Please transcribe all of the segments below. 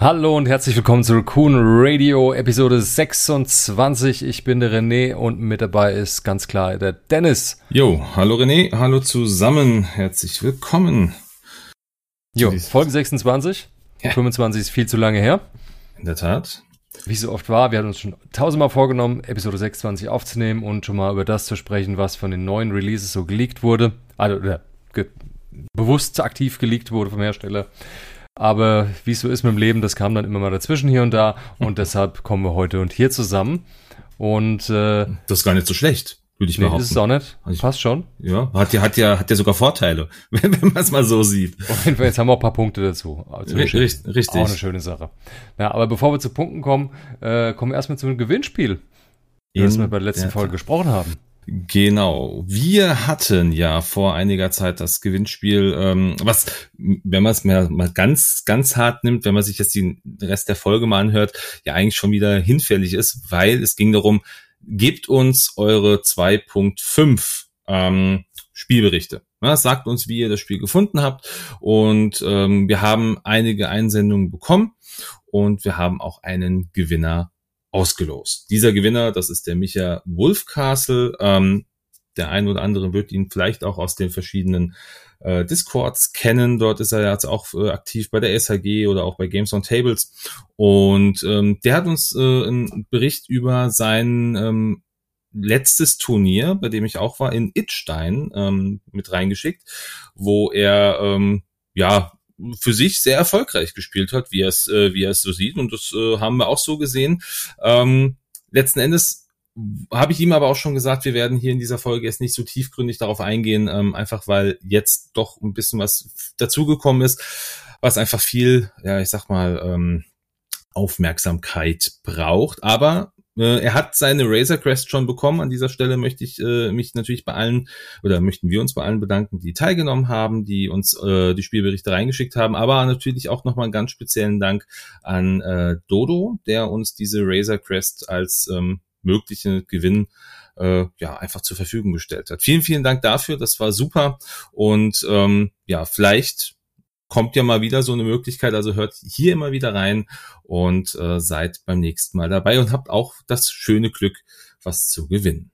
Hallo und herzlich willkommen zu Raccoon Radio, Episode 26. Ich bin der René und mit dabei ist ganz klar der Dennis. Jo, hallo René, hallo zusammen, herzlich willkommen. Jo, Folge 26, ja. 25 ist viel zu lange her. In der Tat. Wie so oft war, wir hatten uns schon 1000-mal vorgenommen, Episode 26 aufzunehmen und schon mal über das zu sprechen, was von den neuen Releases so geleakt wurde, bewusst aktiv geleakt wurde vom Hersteller. Aber wie es so ist mit dem Leben, das kam dann immer mal dazwischen hier und da. Und deshalb kommen wir heute und hier zusammen. Und das ist gar nicht so schlecht, würde ich behaupten. Nee, ist es auch nicht. Passt schon. Ja, hat ja sogar Vorteile, wenn man es mal so sieht. Auf jeden Fall, jetzt haben wir auch ein paar Punkte dazu. Also, richtig. Auch eine schöne Sache. Ja, aber bevor wir zu Punkten kommen, kommen wir erstmal zum Gewinnspiel, über das wir bei der letzten Folge gesprochen haben. Genau. Wir hatten ja vor einiger Zeit das Gewinnspiel, was, wenn man es mal ganz, ganz hart nimmt, wenn man sich jetzt den Rest der Folge mal anhört, ja eigentlich schon wieder hinfällig ist, weil es ging darum, gebt uns eure 2.5 Spielberichte. Ja, sagt uns, wie ihr das Spiel gefunden habt. Und wir haben einige Einsendungen bekommen und wir haben auch einen Gewinner ausgelost. Dieser Gewinner, das ist der Micha Wolfcastle. Der ein oder andere wird ihn vielleicht auch aus den verschiedenen Discords kennen. Dort ist er jetzt auch aktiv bei der SHG oder auch bei Games on Tables. Und der hat uns einen Bericht über sein letztes Turnier, bei dem ich auch war, in Idstein mit reingeschickt, wo er für sich sehr erfolgreich gespielt hat, wie er es so sieht. Und das haben wir auch so gesehen. Letzten Endes habe ich ihm aber auch schon gesagt, wir werden hier in dieser Folge jetzt nicht so tiefgründig darauf eingehen, einfach weil jetzt doch ein bisschen was dazugekommen ist, was einfach viel, Aufmerksamkeit braucht. Aber er hat seine Razor Crest schon bekommen. An dieser Stelle möchte ich mich natürlich bei allen, oder möchten wir uns bei allen bedanken, die teilgenommen haben, die uns die Spielberichte reingeschickt haben. Aber natürlich auch nochmal einen ganz speziellen Dank an Dodo, der uns diese Razor Crest als möglichen Gewinn einfach zur Verfügung gestellt hat. Vielen, vielen Dank dafür. Das war super. Und vielleicht kommt ja mal wieder so eine Möglichkeit, also hört hier immer wieder rein und seid beim nächsten Mal dabei und habt auch das schöne Glück, was zu gewinnen.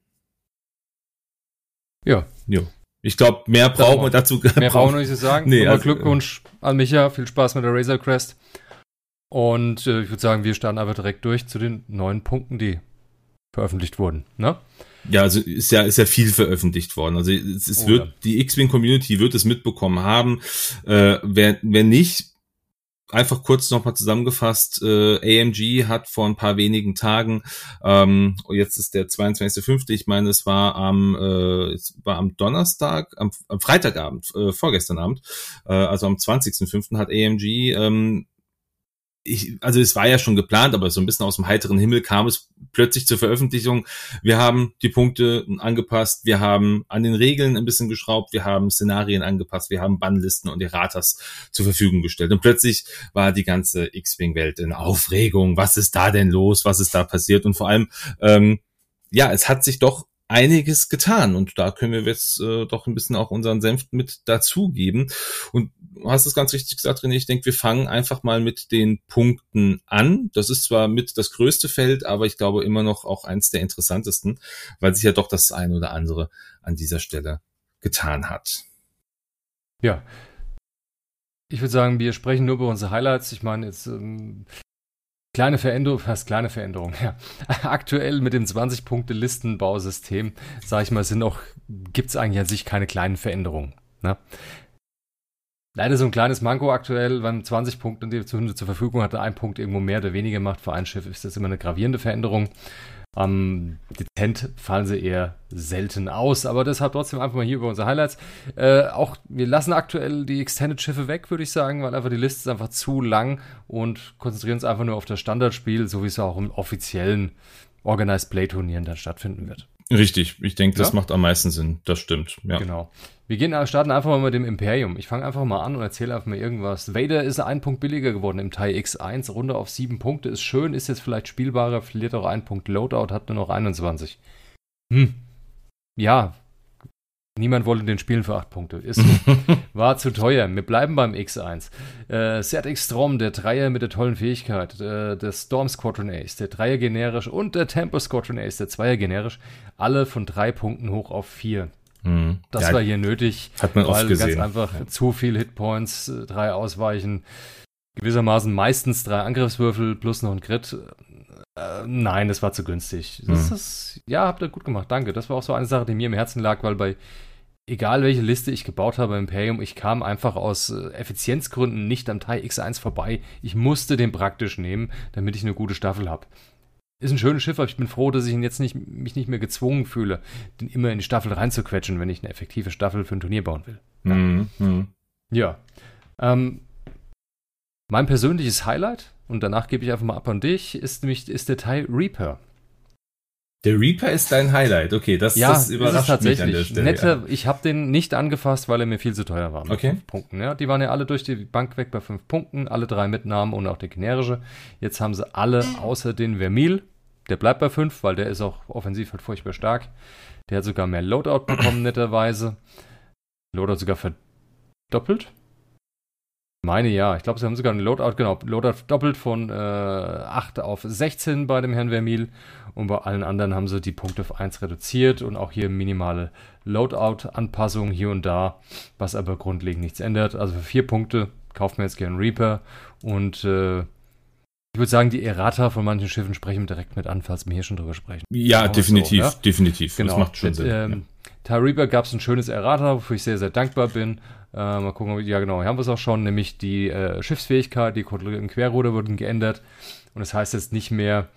Ja. Jo. Ich glaube, mehr brauchen wir dazu. Mehr brauchen wir nicht zu sagen. Nee, Glückwunsch an Micha, viel Spaß mit der Razor Crest. Und ich würde sagen, wir starten aber direkt durch zu den neuen Punkten, die veröffentlicht wurden, ne? Ja, also ist ja viel veröffentlicht worden. Also die X-Wing Community wird es mitbekommen haben. Wer nicht, einfach kurz nochmal zusammengefasst, AMG hat vor ein paar wenigen Tagen, jetzt ist der 22.05., ich meine, es war am Donnerstag, am Freitagabend, vorgestern Abend, also am 20.05. hat AMG, es war ja schon geplant, aber so ein bisschen aus dem heiteren Himmel kam es plötzlich zur Veröffentlichung. Wir haben die Punkte angepasst, wir haben an den Regeln ein bisschen geschraubt, wir haben Szenarien angepasst, wir haben Bannlisten und Erratas zur Verfügung gestellt. Und plötzlich war die ganze X-Wing-Welt in Aufregung. Was ist da denn los? Was ist da passiert? Und vor allem, es hat sich doch einiges getan und da können wir jetzt doch ein bisschen auch unseren Senf mit dazugeben. Und du hast es ganz richtig gesagt, René, ich denke, wir fangen einfach mal mit den Punkten an. Das ist zwar mit das größte Feld, aber ich glaube immer noch auch eins der interessantesten, weil sich ja doch das ein oder andere an dieser Stelle getan hat. Ja, ich würde sagen, wir sprechen nur über unsere Highlights. Ich meine, jetzt kleine Veränderung, ja. Aktuell mit dem 20-Punkte-Listenbausystem, sag ich mal, gibt's eigentlich an sich keine kleinen Veränderungen, ne? Leider so ein kleines Manko aktuell, beim 20 Punkten, die zur Verfügung hatte, ein Punkt irgendwo mehr oder weniger macht für ein Schiff, ist das immer eine gravierende Veränderung. Dezent fallen sie eher selten aus, aber deshalb trotzdem einfach mal hier über unsere Highlights. Wir lassen aktuell die Extended-Schiffe weg, würde ich sagen, weil einfach die Liste ist einfach zu lang und konzentrieren uns einfach nur auf das Standardspiel, so wie es auch im offiziellen Organized-Play-Turnieren dann stattfinden wird. Richtig, ich denke, das macht am meisten Sinn, das stimmt. Ja. Genau. Wir starten einfach mal mit dem Imperium. Ich fange einfach mal an und erzähle einfach mal irgendwas. Vader ist 1 Punkt billiger geworden im TIE X1, Runde auf 7 Punkte, ist schön, ist jetzt vielleicht spielbarer, verliert auch 1 Punkt Loadout, hat nur noch 21. Ja, Niemand wollte den spielen für 8 Punkte. Ist so. War zu teuer. Wir bleiben beim X1. ZX Strom, der Dreier mit der tollen Fähigkeit. Der Storm Squadron Ace, der Dreier generisch. Und der Temple Squadron Ace, der Zweier generisch. Alle von 3 Punkten hoch auf 4. Mhm. Das war hier nötig. Hat man oft gesehen. Ganz einfach zu viel Hitpoints, 3 Ausweichen. Gewissermaßen meistens 3 Angriffswürfel plus noch ein Crit. Nein, das war zu günstig. Das ist, ja, habt ihr gut gemacht, danke. Das war auch so eine Sache, die mir im Herzen lag, weil bei egal welche Liste ich gebaut habe im Imperium, ich kam einfach aus Effizienzgründen nicht am Teil X1 vorbei. Ich musste den praktisch nehmen, damit ich eine gute Staffel habe. Ist ein schönes Schiff, aber ich bin froh, dass ich ihn jetzt mich nicht mehr gezwungen fühle, den immer in die Staffel reinzuquetschen, wenn ich eine effektive Staffel für ein Turnier bauen will. Ja. Ja. Mein persönliches Highlight, und danach gebe ich einfach mal ab an dich, ist der Thai Reaper. Der Reaper ist dein Highlight, okay, das überrascht tatsächlich mich an der Stelle. Netter, ja. Ich habe den nicht angefasst, weil er mir viel zu teuer war. Okay. 5 Punkten, ja. Die waren ja alle durch die Bank weg bei 5 Punkten, alle 3 Mitnahmen und auch der generische. Jetzt haben sie alle, außer den Vermil, der bleibt bei 5, weil der ist auch offensiv halt furchtbar stark. Der hat sogar mehr Loadout bekommen, netterweise. Loadout sogar verdoppelt. Meine ja, ich glaube, sie haben sogar einen Loadout doppelt von 8 auf 16 bei dem Herrn Vermil und bei allen anderen haben sie die Punkte auf 1 reduziert und auch hier minimale Loadout-Anpassungen hier und da, was aber grundlegend nichts ändert. Also für 4 Punkte kauft man jetzt gerne Reaper und ich würde sagen, die Errata von manchen Schiffen sprechen wir direkt mit an, falls wir hier schon drüber sprechen. Ja, definitiv, so, ne? Definitiv. Genau. Das macht schon Sinn. Thai Reaper gab es ein schönes Errata, wofür ich sehr, sehr dankbar bin. Mal gucken, ja genau, hier haben wir es auch schon, nämlich die Schiffsfähigkeit, die kontrollierten Querruder wurden geändert und das heißt jetzt nicht mehr,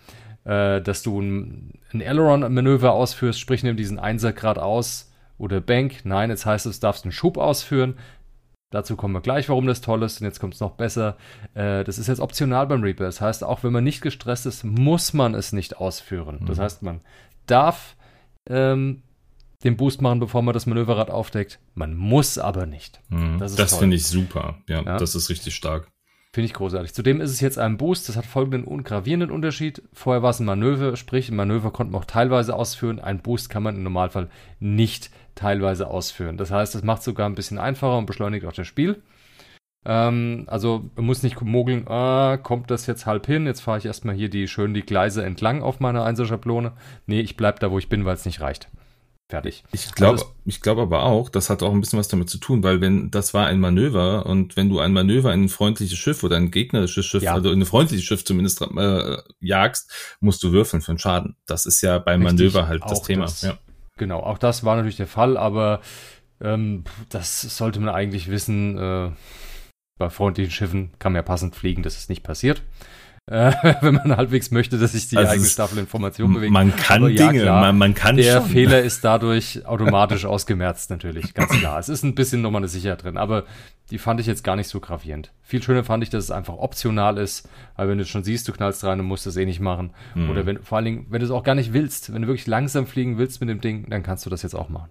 dass du ein Aileron-Manöver ausführst, sprich nimm diesen 1er geradeaus oder Bank, nein, jetzt heißt es, darfst einen Schub ausführen, dazu kommen wir gleich, warum das toll ist und jetzt kommt es noch besser, das ist jetzt optional beim Reaper, das heißt, auch wenn man nicht gestresst ist, muss man es nicht ausführen, das heißt, man darf den Boost machen, bevor man das Manöverrad aufdeckt. Man muss aber nicht. Das finde ich super. Ja, das ist richtig stark. Finde ich großartig. Zudem ist es jetzt ein Boost. Das hat folgenden gravierenden Unterschied. Vorher war es ein Manöver, sprich, ein Manöver konnte man auch teilweise ausführen. Ein Boost kann man im Normalfall nicht teilweise ausführen. Das heißt, das macht es sogar ein bisschen einfacher und beschleunigt auch das Spiel. Also man muss nicht mogeln, kommt das jetzt halb hin, jetzt fahre ich erstmal hier die Gleise entlang auf meiner 1er-Schablone. Nee, ich bleibe da, wo ich bin, weil es nicht reicht. Fertig. Ich glaube aber auch, das hat auch ein bisschen was damit zu tun, weil das war ein Manöver und wenn du ein Manöver in ein freundliches Schiff oder ein gegnerisches Schiff, also in ein freundliches Schiff zumindest jagst, musst du würfeln für einen Schaden. Das ist ja beim Manöver halt das Thema. Ja. Genau, auch das war natürlich der Fall, aber das sollte man eigentlich wissen, bei freundlichen Schiffen kann man ja passend fliegen, das ist nicht passiert. Wenn man halbwegs möchte, dass sich die eigene Staffel in Formation bewegt. Man kann aber Dinge, ja, man kann der schon. Fehler ist dadurch automatisch ausgemerzt natürlich, ganz klar. Es ist ein bisschen nochmal eine Sicherheit drin, aber die fand ich jetzt gar nicht so gravierend. Viel schöner fand ich, dass es einfach optional ist, weil wenn du schon siehst, du knallst rein und musst das eh nicht machen. Oder vor allen Dingen, wenn du es auch gar nicht willst, wenn du wirklich langsam fliegen willst mit dem Ding, dann kannst du das jetzt auch machen.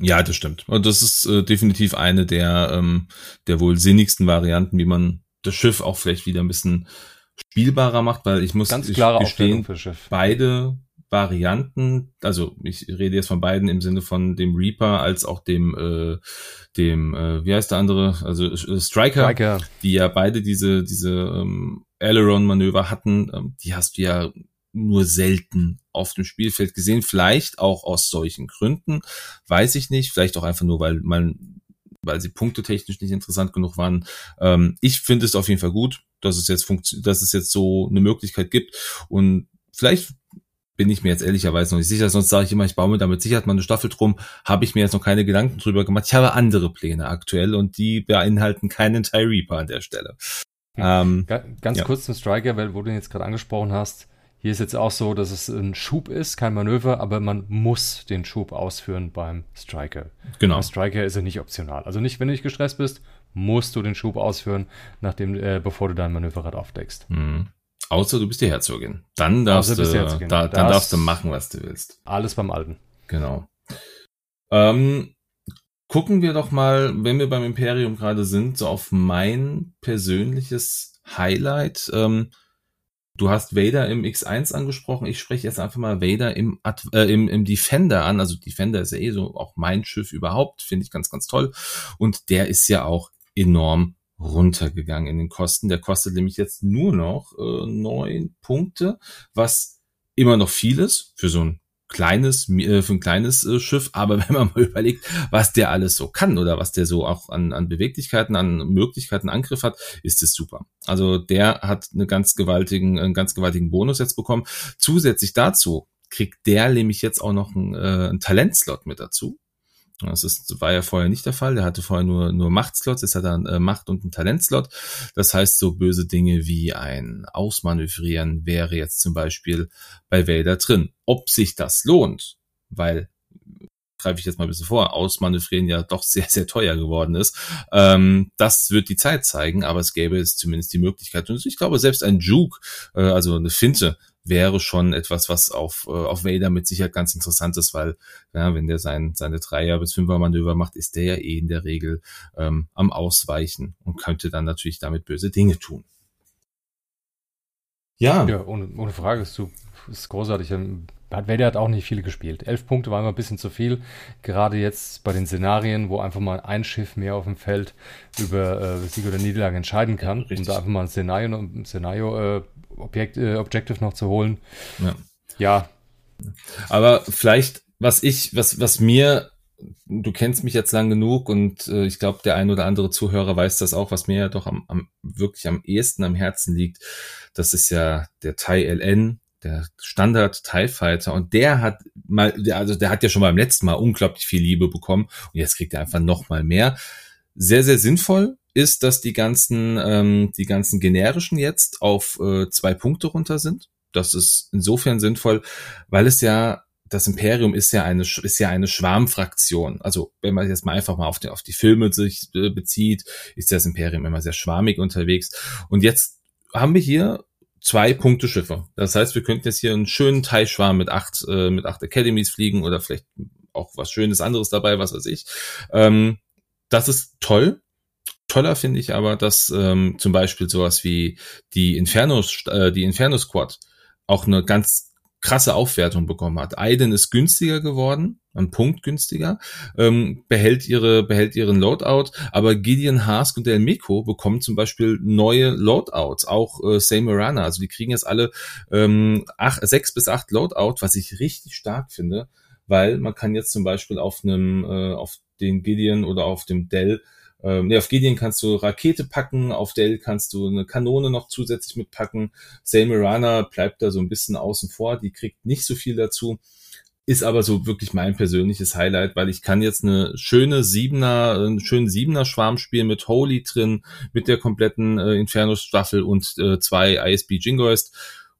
Ja, das stimmt. Und das ist definitiv eine der wohl sinnigsten Varianten, wie man das Schiff auch vielleicht wieder ein bisschen spielbarer macht, weil ich muss gestehen, beide Varianten, also ich rede jetzt von beiden im Sinne von dem Reaper als auch dem wie heißt der andere, also Striker, die ja beide diese Aileron-Manöver hatten, die hast du ja nur selten auf dem Spielfeld gesehen, vielleicht auch aus solchen Gründen, weiß ich nicht, vielleicht auch einfach nur, weil sie punktetechnisch nicht interessant genug waren. Ich finde es auf jeden Fall gut, dass es jetzt so eine Möglichkeit gibt. Und vielleicht bin ich mir jetzt ehrlicherweise noch nicht sicher, sonst sage ich immer, ich baue mir damit sicher mal eine Staffel drum, habe ich mir jetzt noch keine Gedanken drüber gemacht. Ich habe andere Pläne aktuell und die beinhalten keinen Thai Reaper an der Stelle. Ganz kurz zum Striker, weil wo du ihn jetzt gerade angesprochen hast. Hier ist jetzt auch so, dass es ein Schub ist, kein Manöver, aber man muss den Schub ausführen beim Striker. Genau. Beim Striker ist er nicht optional. Also nicht, wenn du nicht gestresst bist, musst du den Schub ausführen, bevor du dein Manöverrad aufdeckst. Außer du bist die Herzogin. Dann darfst darfst du machen, was du willst. Alles beim Alten. Genau. Gucken wir doch mal, wenn wir beim Imperium gerade sind, so auf mein persönliches Highlight. Du hast Vader im X1 angesprochen. Ich spreche jetzt einfach mal Vader im Defender an. Also Defender ist ja eh so auch mein Schiff überhaupt. Finde ich ganz, ganz toll. Und der ist ja auch enorm runtergegangen in den Kosten. Der kostet nämlich jetzt nur noch 9 Punkte, was immer noch viel ist für so ein kleines Schiff, aber wenn man mal überlegt, was der alles so kann oder was der so auch an Beweglichkeiten, an Möglichkeiten, Angriff hat, ist es super. Also der hat einen ganz gewaltigen Bonus jetzt bekommen. Zusätzlich dazu kriegt der nämlich jetzt auch noch einen Talentslot mit dazu. Das war ja vorher nicht der Fall. Der hatte vorher nur Machtslots. Jetzt hat er einen Macht- und einen Talentslot. Das heißt, so böse Dinge wie ein Ausmanövrieren wäre jetzt zum Beispiel bei Vader drin. Ob sich das lohnt, weil, greife ich jetzt mal ein bisschen vor, Ausmanövrieren ja doch sehr, sehr teuer geworden ist, das wird die Zeit zeigen, aber es gäbe jetzt zumindest die Möglichkeit. Und ich glaube, selbst ein Juke, also eine Finte, wäre schon etwas, was auf Vader mit Sicherheit ganz interessant ist, weil ja, wenn der seine 3er- bis 5er-Manöver macht, ist der ja eh in der Regel am Ausweichen und könnte dann natürlich damit böse Dinge tun. Ja, ohne Frage, ist großartig. Vader hat auch nicht viel gespielt. 11 Punkte waren immer ein bisschen zu viel, gerade jetzt bei den Szenarien, wo einfach mal ein Schiff mehr auf dem Feld über Sieg oder Niederlage entscheiden kann, richtig, um da einfach mal ein Szenario Objective noch zu holen. Ja. Aber vielleicht, was mir, du kennst mich jetzt lang genug und ich glaube, der ein oder andere Zuhörer weiß das auch, was mir ja doch wirklich am ehesten am Herzen liegt, das ist ja der TIE LN, der Standard TIE Fighter, und der hat ja schon beim letzten Mal unglaublich viel Liebe bekommen und jetzt kriegt er einfach noch mal mehr. Sehr, sehr sinnvoll ist, dass die ganzen generischen jetzt auf 2 Punkte runter sind. Das ist insofern sinnvoll, weil es ja, das Imperium ist ja eine Schwarmfraktion. Also wenn man jetzt mal einfach mal auf die Filme sich bezieht, ist das Imperium immer sehr schwarmig unterwegs. Und jetzt haben wir hier 2 Punkte Schiffe. Das heißt, wir könnten jetzt hier einen schönen Teilschwarm mit acht Academies fliegen oder vielleicht auch was Schönes anderes dabei, was weiß ich. Das ist toll. Toller finde ich aber, dass zum Beispiel sowas wie die Inferno Squad auch eine ganz krasse Aufwertung bekommen hat. Aiden ist günstiger geworden, ein Punkt günstiger, behält ihren Loadout, aber Gideon, Hask und Del Mico bekommen zum Beispiel neue Loadouts, auch Samarana, also die kriegen jetzt alle 6 bis 8 Loadout, was ich richtig stark finde, weil man kann jetzt zum Beispiel auf den Gideon oder auf dem Del auf Gideon kannst du Rakete packen, auf Del kannst du eine Kanone noch zusätzlich mitpacken. Samarana bleibt da so ein bisschen außen vor, die kriegt nicht so viel dazu, ist aber so wirklich mein persönliches Highlight, weil ich kann jetzt einen schönen 7er Schwarm spielen mit Holy drin, mit der kompletten Inferno-Staffel und 2 ISB Jingoist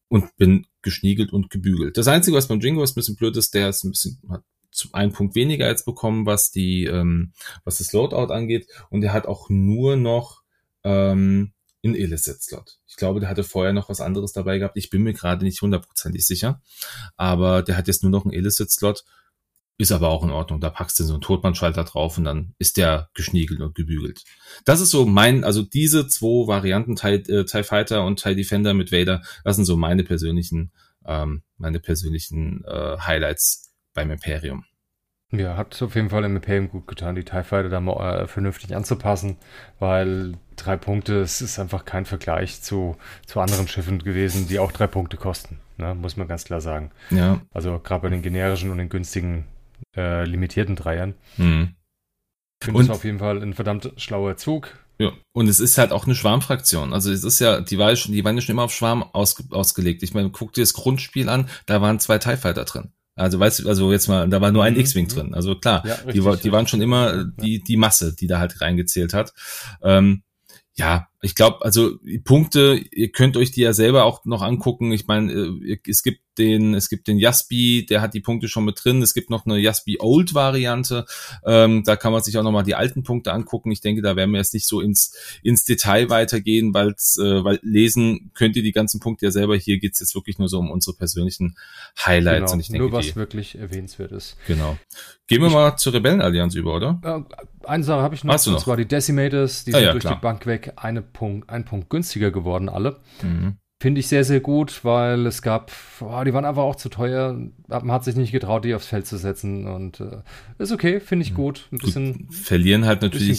und bin geschniegelt und gebügelt. Das Einzige, was beim Jingoist ein bisschen blöd ist, der ist hat einen Punkt weniger jetzt bekommen, was das Loadout angeht, und er hat auch nur noch einen Illicit-Slot. Ich glaube, der hatte vorher noch was anderes dabei gehabt. Ich bin mir gerade nicht 100% sicher, aber der hat jetzt nur noch einen Illicit-Slot, ist aber auch in Ordnung. Da packst du so einen Totbandschalter drauf und dann ist der geschniegelt und gebügelt. Das ist so also diese 2 Varianten, TIE Fighter und TIE Defender mit Vader, das sind so meine persönlichen Highlights beim Imperium. Ja, hat auf jeden Fall im Imperium gut getan, die TIE Fighter da mal vernünftig anzupassen, weil 3 Punkte, es ist einfach kein Vergleich zu anderen Schiffen gewesen, die auch 3 Punkte kosten, ne? Muss man ganz klar sagen. Ja. Also gerade bei den generischen und den günstigen limitierten Dreiern. Mhm. Ich finde es auf jeden Fall ein verdammt schlauer Zug. Ja, und es ist halt auch eine Schwarmfraktion. Also es ist ja, die waren ja schon immer auf Schwarm ausgelegt. Ich meine, guck dir das Grundspiel an, da waren 2 TIE Fighter drin. Also jetzt mal, da war nur ein X-Wing drin. Also klar, ja, richtig, die waren schon immer die Masse, die da halt reingezählt hat. Ich glaube, also die Punkte, ihr könnt euch die ja selber auch noch angucken. Ich meine, es gibt den Jaspi, der hat die Punkte schon mit drin. Es gibt noch eine Jaspi-Old-Variante. Da kann man sich auch nochmal die alten Punkte angucken. Ich denke, da werden wir jetzt nicht so ins Detail weitergehen, weil lesen könnt ihr die ganzen Punkte ja selber. Hier geht's jetzt wirklich nur so um unsere persönlichen Highlights. Genau, und ich denke, nur was wirklich erwähnenswert ist. Genau. Gehen wir mal zur Rebellenallianz über, oder? Eine Sache habe ich noch. Und zwar die Decimators, die sind durch die Bank weg. Ein Punkt günstiger geworden, alle. Mhm. Finde ich sehr, sehr gut, weil es gab, die waren einfach auch zu teuer. Man hat sich nicht getraut, die aufs Feld zu setzen. Und ist okay, finde ich gut. Ein bisschen gut, verlieren halt natürlich,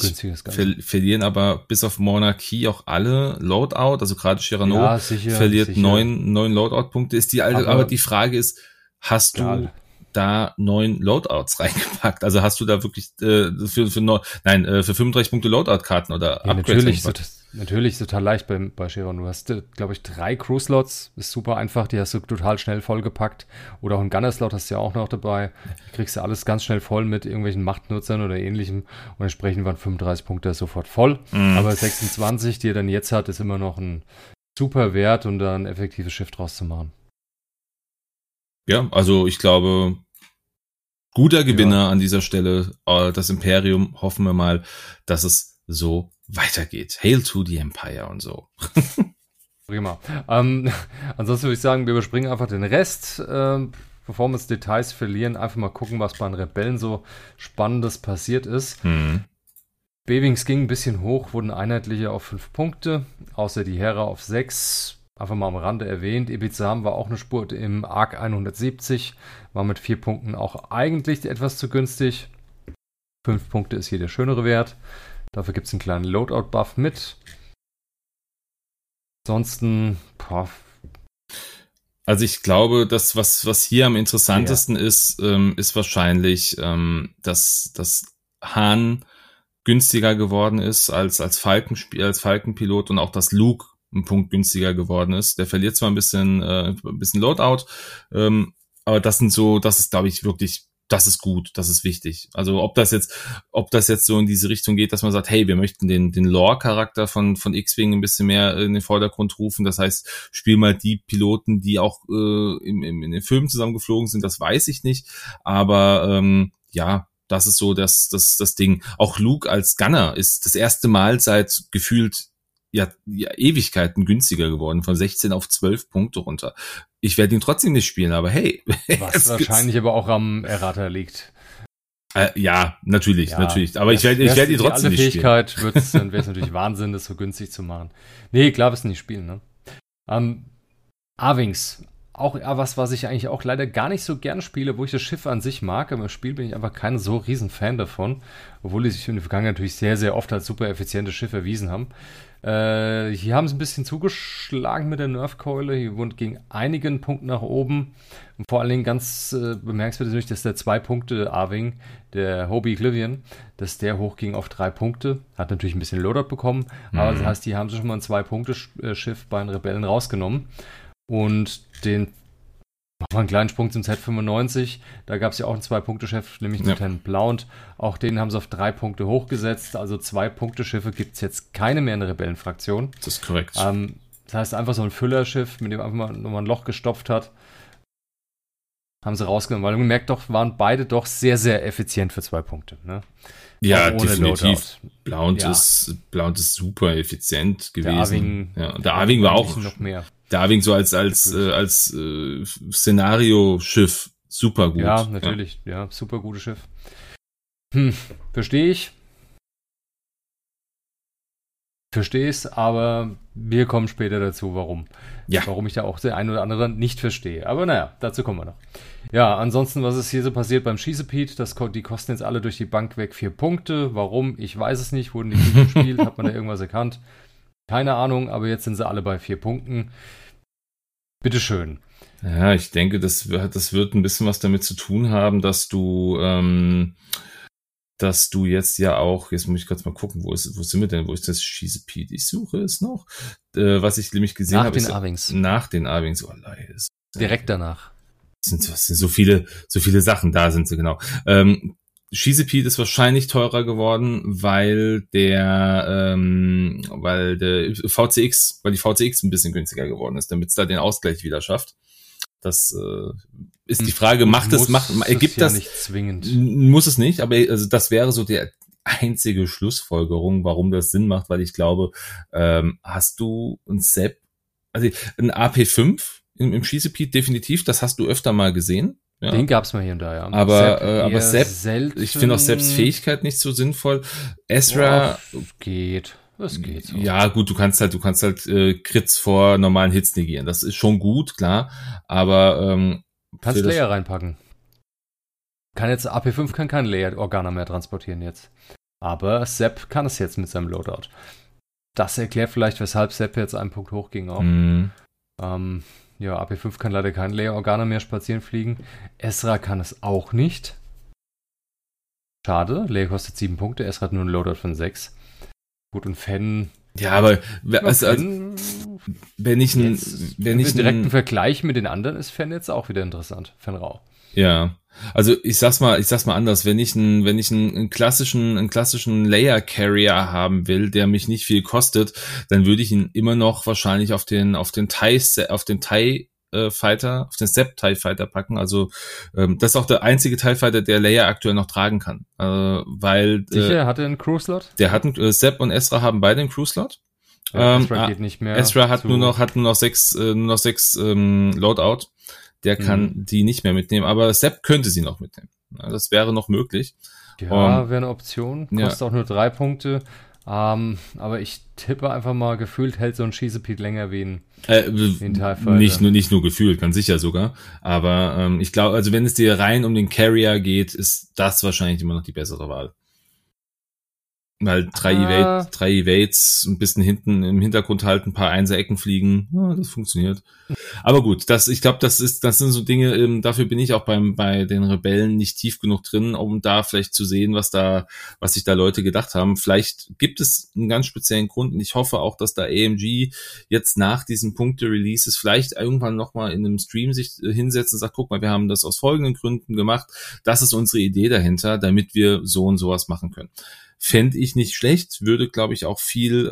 verlieren aber bis auf Monarchie auch alle Loadout. Also gerade Chirano verliert 9 Loadout-Punkte. Ist die alte, aber die Frage ist, hast du da 9 Loadouts reingepackt? Also hast du da wirklich für 35 Punkte Loadout-Karten oder Upgrades? Natürlich, total leicht bei Chiron. Du hast, glaube ich, 3 Crew-Slots, ist super einfach, die hast du total schnell vollgepackt. Oder auch einen Gunner-Slot hast du ja auch noch dabei. Die kriegst du alles ganz schnell voll mit irgendwelchen Machtnutzern oder ähnlichem. Und entsprechend waren 35 Punkte sofort voll. Mhm. Aber 26, die er dann jetzt hat, ist immer noch ein super Wert, um da ein effektives Schiff draus zu machen. Ja, also ich glaube, guter Gewinner an dieser Stelle. Das Imperium, hoffen wir mal, dass es so weitergeht. Hail to the Empire und so. Prima. Ansonsten würde ich sagen, wir überspringen einfach den Rest. Performance-Details verlieren. Einfach mal gucken, was bei den Rebellen so Spannendes passiert ist. Mhm. B-Wings ging ein bisschen hoch, wurden einheitliche auf 5 Punkte, außer die Hera auf 6. Einfach mal am Rande erwähnt. Ibizam war auch eine Spur im ARC 170. War mit 4 Punkten auch eigentlich etwas zu günstig. 5 Punkte ist hier der schönere Wert. Dafür gibt es einen kleinen Loadout-Buff mit. Ansonsten, Also ich glaube, das, was hier am interessantesten ist, ist wahrscheinlich, dass Hahn günstiger geworden ist als Falkenpilot und auch, dass Luke ein Punkt günstiger geworden ist. Der verliert zwar ein bisschen Loadout, aber das ist, glaube ich, wirklich. Das ist gut, das ist wichtig. Also ob das jetzt so in diese Richtung geht, dass man sagt, hey, wir möchten den Lore-Charakter von X-Wing ein bisschen mehr in den Vordergrund rufen. Das heißt, spiel mal die Piloten, die auch in den Filmen zusammengeflogen sind. Das weiß ich nicht, aber das ist so das Ding. Auch Luke als Gunner ist das erste Mal seit gefühlt Ewigkeiten günstiger geworden, von 16 auf 12 Punkte runter. Ich werde ihn trotzdem nicht spielen, aber hey. Was wahrscheinlich aber auch am Errata liegt. Natürlich. Aber ich werde ihn trotzdem nicht spielen. Alle Fähigkeit dann wäre es natürlich Wahnsinn, das so günstig zu machen. Nee, klar, wirst du nicht spielen, ne? A-Wings. Auch was ich eigentlich auch leider gar nicht so gerne spiele, wo ich das Schiff an sich mag, aber im Spiel bin ich einfach kein so riesen Fan davon, obwohl die sich in der Vergangenheit natürlich sehr, sehr oft als super effizientes Schiff erwiesen haben. Hier haben sie ein bisschen zugeschlagen mit der Nerfkeule, hier ging einigen Punkten nach oben und vor allen Dingen ganz bemerkenswert ist natürlich, dass der 2 Punkte A-Wing, der Hobie Oblivion, dass der hochging auf 3 Punkte, hat natürlich ein bisschen Loadout bekommen, aber das heißt, die haben sich schon mal ein 2-Punkte-Schiff bei den Rebellen rausgenommen. Und machen wir einen kleinen Sprung zum Z95, da gab es ja auch einen 2-Punkte-Chef, nämlich Lieutenant Blount. Auch den haben sie auf 3 Punkte hochgesetzt, also 2-Punkte-Schiffe gibt es jetzt keine mehr in der Rebellenfraktion. Das ist korrekt. Das heißt, einfach so ein Füllerschiff, mit dem einfach mal nochmal ein Loch gestopft hat, haben sie rausgenommen, weil man merkt doch, waren beide doch sehr, sehr effizient für 2 Punkte, ne? Ja, definitiv. Blount ist super effizient gewesen. Der A-Wing war auch noch mehr. Der A-Wing so als Szenario-Schiff super gut. Ja, natürlich. Ja, super gutes Schiff. Verstehe ich. Verstehe es, aber wir kommen später dazu, warum. Ja. Warum ich da auch den einen oder anderen nicht verstehe. Aber naja, dazu kommen wir noch. Ja, ansonsten, was ist hier so passiert beim Schieße-Pete? Die kosten jetzt alle durch die Bank weg 4 Punkte. Warum? Ich weiß es nicht. Wurden die gut gespielt? Hat man da irgendwas erkannt? Keine Ahnung, aber jetzt sind sie alle bei 4 Punkten. Bitteschön. Ja, ich denke, das wird ein bisschen was damit zu tun haben, dass du jetzt ja auch, jetzt muss ich kurz mal gucken, wo sind wir denn, wo ist das Schieße-Pete? Ich suche es noch. Was ich nämlich gesehen habe. Nach den A-Wings. Oh, direkt danach. Das sind so viele Sachen, da sind sie, genau. Schieße-Pete ist wahrscheinlich teurer geworden, weil die VCX ein bisschen günstiger geworden ist, damit es da den Ausgleich wieder schafft. Das ist die Frage, ergibt das nicht zwingend. Muss es nicht, aber also das wäre so die einzige Schlussfolgerung, warum das Sinn macht, weil ich glaube, hast du ein Sepp, also ein AP5 im Schieße-Pete definitiv, das hast du öfter mal gesehen. Ja. Den gab's mal hier und da, ja. Aber Sepp, ich finde auch Sepps Fähigkeit nicht so sinnvoll. Ezra geht. Das geht so. Ja, gut, du kannst halt Crits vor normalen Hits negieren. Das ist schon gut, klar, aber kannst Layer reinpacken. Kann jetzt AP5 kann kein Layer Organa mehr transportieren jetzt. Aber Sepp kann es jetzt mit seinem Loadout. Das erklärt vielleicht, weshalb Sepp jetzt einen Punkt hochging auch. Mhm. Ja, AP5 kann leider kein Layer Organa mehr spazieren fliegen. Ezra kann es auch nicht. Schade, Layer kostet 7 Punkte, Ezra hat nur einen Loadout von 6. Gut, und Fan. Ja, aber also, wenn ich direkten Vergleich mit den anderen ist Fan jetzt auch wieder interessant. Fan Rau. Ja. Also ich sag's mal anders, wenn ich einen klassischen Layer Carrier haben will, der mich nicht viel kostet, dann würde ich ihn immer noch wahrscheinlich auf den Step TIE Fighter packen. Also das ist auch der einzige TIE Fighter, der Leia aktuell noch tragen kann. Weil sicher, hat er einen Crew-Slot? Der hat einen Sepp und Ezra haben beide einen Crew-Slot. Ja, Ezra geht nicht mehr. Ezra hat nur noch 6 Loadout. Der kann die nicht mehr mitnehmen, aber Sepp könnte sie noch mitnehmen. Das wäre noch möglich. Ja, wäre eine Option. Kostet auch nur 3 Punkte. Aber ich tippe einfach mal, gefühlt hält so ein Schießepied länger wie ein TIE-Fighter. Nicht nur gefühlt, ganz sicher sogar. Aber ich glaube, also wenn es dir rein um den Carrier geht, ist das wahrscheinlich immer noch die bessere Wahl. Weil drei Evades ein bisschen hinten im Hintergrund halten, ein paar Einser-Ecken fliegen, ja, das funktioniert. Aber gut, das sind so Dinge, dafür bin ich auch bei den Rebellen nicht tief genug drin, um da vielleicht zu sehen, was sich da Leute gedacht haben. Vielleicht gibt es einen ganz speziellen Grund und ich hoffe auch, dass da AMG jetzt nach diesen Punkte-Releases vielleicht irgendwann nochmal in einem Stream sich hinsetzt und sagt, guck mal, wir haben das aus folgenden Gründen gemacht, das ist unsere Idee dahinter, damit wir so und sowas machen können. Fände ich nicht schlecht, würde, glaube ich, auch viel,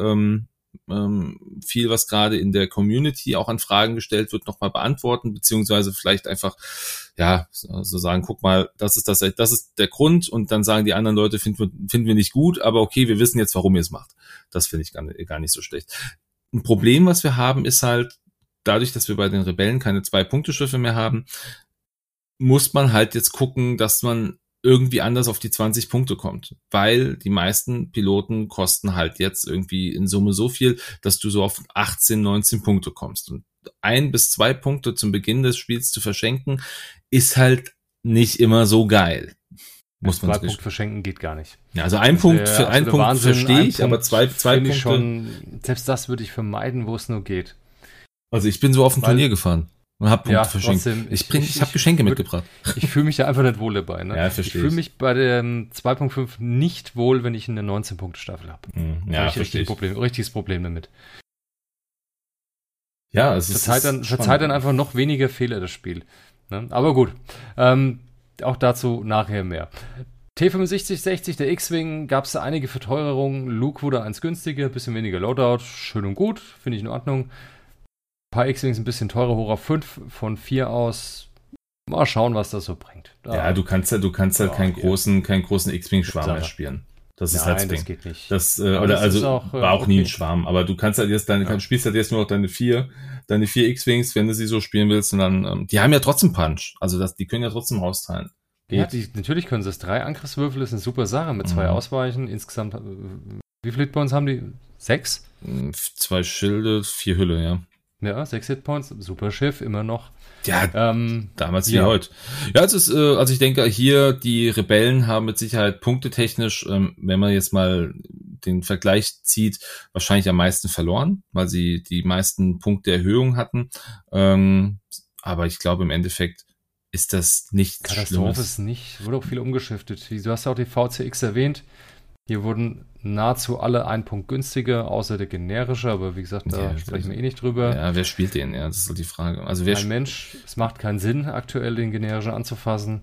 was gerade in der Community auch an Fragen gestellt wird, nochmal beantworten, beziehungsweise vielleicht einfach, ja, so sagen, guck mal, das ist der Grund und dann sagen die anderen Leute, finden wir nicht gut, aber okay, wir wissen jetzt, warum ihr es macht. Das finde ich gar nicht so schlecht. Ein Problem, was wir haben, ist halt, dadurch, dass wir bei den Rebellen keine 2-Punkte-Schiffe mehr haben, muss man halt jetzt gucken, dass man irgendwie anders auf die 20 Punkte kommt, weil die meisten Piloten kosten halt jetzt irgendwie in Summe so viel, dass du so auf 18, 19 Punkte kommst. Und 1 bis 2 Punkte zum Beginn des Spiels zu verschenken, ist halt nicht immer so geil. Muss man 2 Punkte verschenken geht gar nicht. Ja, also ein Punkt verstehe ich, aber zwei Punkte. Schon, selbst das würde ich vermeiden, wo es nur geht. Also ich bin so auf ein Turnier gefahren. Und hab Punkte verschenkt. Trotzdem, ich habe Geschenke mitgebracht. Ich fühle mich da einfach nicht wohl dabei. Ne? Ja, verstehe ich. Fühle mich bei dem 2.5 nicht wohl, wenn ich eine 19-Punkte-Staffel habe. Ja, habe ich richtiges Problem damit. Ja, es verzeiht dann einfach noch weniger Fehler das Spiel. Ne? Aber gut, auch dazu nachher mehr. T6560, der X-Wing, gab es da einige Verteuerungen. Luke wurde eins günstiger, bisschen weniger Loadout. Schön und gut, finde ich in Ordnung. Ein paar X-Wings ein bisschen teurer, hoch auf 5 von 4 aus. Mal schauen, was das so bringt. Ja, du kannst halt keinen großen X-Wing-Schwarm mehr spielen. Das ist halt das Ding. Das geht nicht. Das war auch nie ein Schwarm, aber du kannst halt jetzt spielst halt jetzt nur noch deine vier X-Wings, wenn du sie so spielen willst, und dann, die haben ja trotzdem Punch. Also die können ja trotzdem austeilen. Ja, natürlich können sie das. 3 Angriffswürfel ist eine super Sache mit 2 Ausweichen. Insgesamt, wie viele Hitpoints haben die? 6? 2 Schilde, 4 Hülle, ja. Ja, 6 Hitpoints, super Schiff, immer noch. Ja, damals wie heute. Ja, es ist, also ich denke hier, die Rebellen haben mit Sicherheit punktetechnisch, wenn man jetzt mal den Vergleich zieht, wahrscheinlich am meisten verloren, weil sie die meisten Punkte Erhöhung hatten. Aber ich glaube im Endeffekt ist das nichts Schlimmes. Katastrophe ist nicht, wurde auch viel umgeschiftet. Du hast ja auch die VCX erwähnt. Hier wurden nahezu alle 1 Punkt günstiger, außer der generische, aber wie gesagt, da sprechen wir nicht drüber. Ja, wer spielt den? Ja, das ist halt die Frage. Also es macht keinen Sinn, aktuell den generischen anzufassen.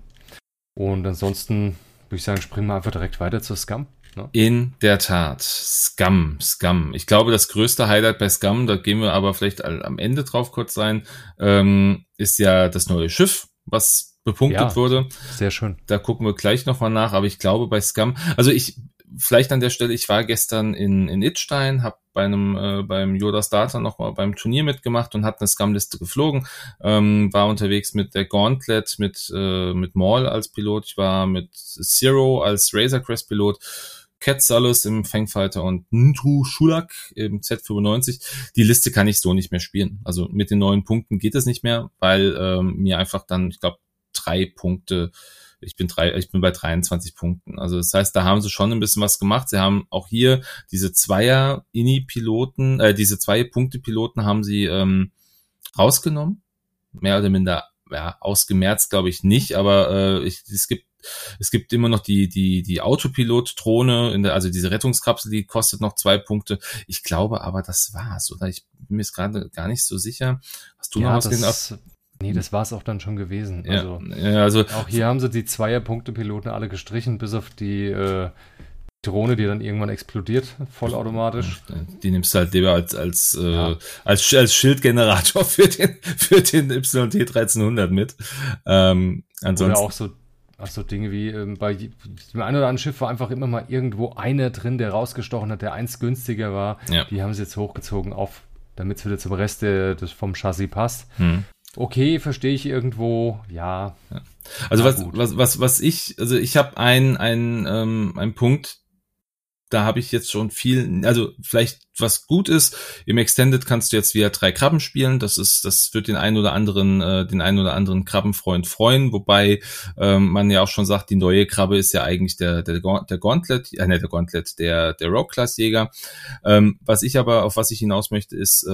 Und ansonsten würde ich sagen, springen wir einfach direkt weiter zur Scum. Ne? In der Tat. Scum. Ich glaube, das größte Highlight bei Scum, da gehen wir aber vielleicht am Ende drauf kurz rein, ist ja das neue Schiff, was bepunktet wurde. Sehr schön. Da gucken wir gleich nochmal nach, aber ich glaube bei Scum, also vielleicht an der Stelle, ich war gestern in Idstein, habe beim Yoda Starter nochmal beim Turnier mitgemacht und hat eine Scum-Liste geflogen, war unterwegs mit der Gauntlet, mit Maul als Pilot, ich war mit Zero als Razor Crest Pilot, Cat Salas im Fangfighter und Ntru Shulak im Z95. Die Liste kann ich so nicht mehr spielen. Also mit den 9 Punkten geht es nicht mehr, weil mir einfach dann, ich glaube, 3 Punkte, ich bin bei 23 Punkten. Also das heißt, da haben sie schon ein bisschen was gemacht. Sie haben auch hier diese Zweier-Ini-Piloten, diese 2-Punkte-Piloten haben sie rausgenommen. Mehr oder minder, ja, ausgemerzt, glaube ich nicht, aber es gibt immer noch die Autopilot-Drohne, also diese Rettungskapsel, die kostet noch 2 Punkte. Ich glaube aber, das war's, oder? Ich bin mir jetzt gerade gar nicht so sicher. Hast du noch was gesagt? Nee, das war's auch dann schon gewesen. Also auch hier haben sie die 2er-Punkte-Piloten alle gestrichen, bis auf die Drohne, die dann irgendwann explodiert, vollautomatisch. Die nimmst du halt lieber als Schildgenerator für den YT 1300 mit. Ansonsten. Oder auch so Dinge wie bei dem einen oder anderen Schiff war einfach immer mal irgendwo einer drin, der rausgestochen hat, der eins günstiger war. Ja. Die haben sie jetzt hochgezogen, damit es wieder zum Rest vom Chassis passt. Okay, verstehe ich irgendwo, ja. Also ich habe einen Punkt, da habe ich jetzt schon viel, also vielleicht was gut ist, im Extended kannst du jetzt wieder 3 Krabben spielen, das wird den einen oder anderen Krabbenfreund freuen, wobei man ja auch schon sagt, die neue Krabbe ist ja eigentlich der Gauntlet, der Rogue-Class-Jäger. Auf was ich hinaus möchte, ist,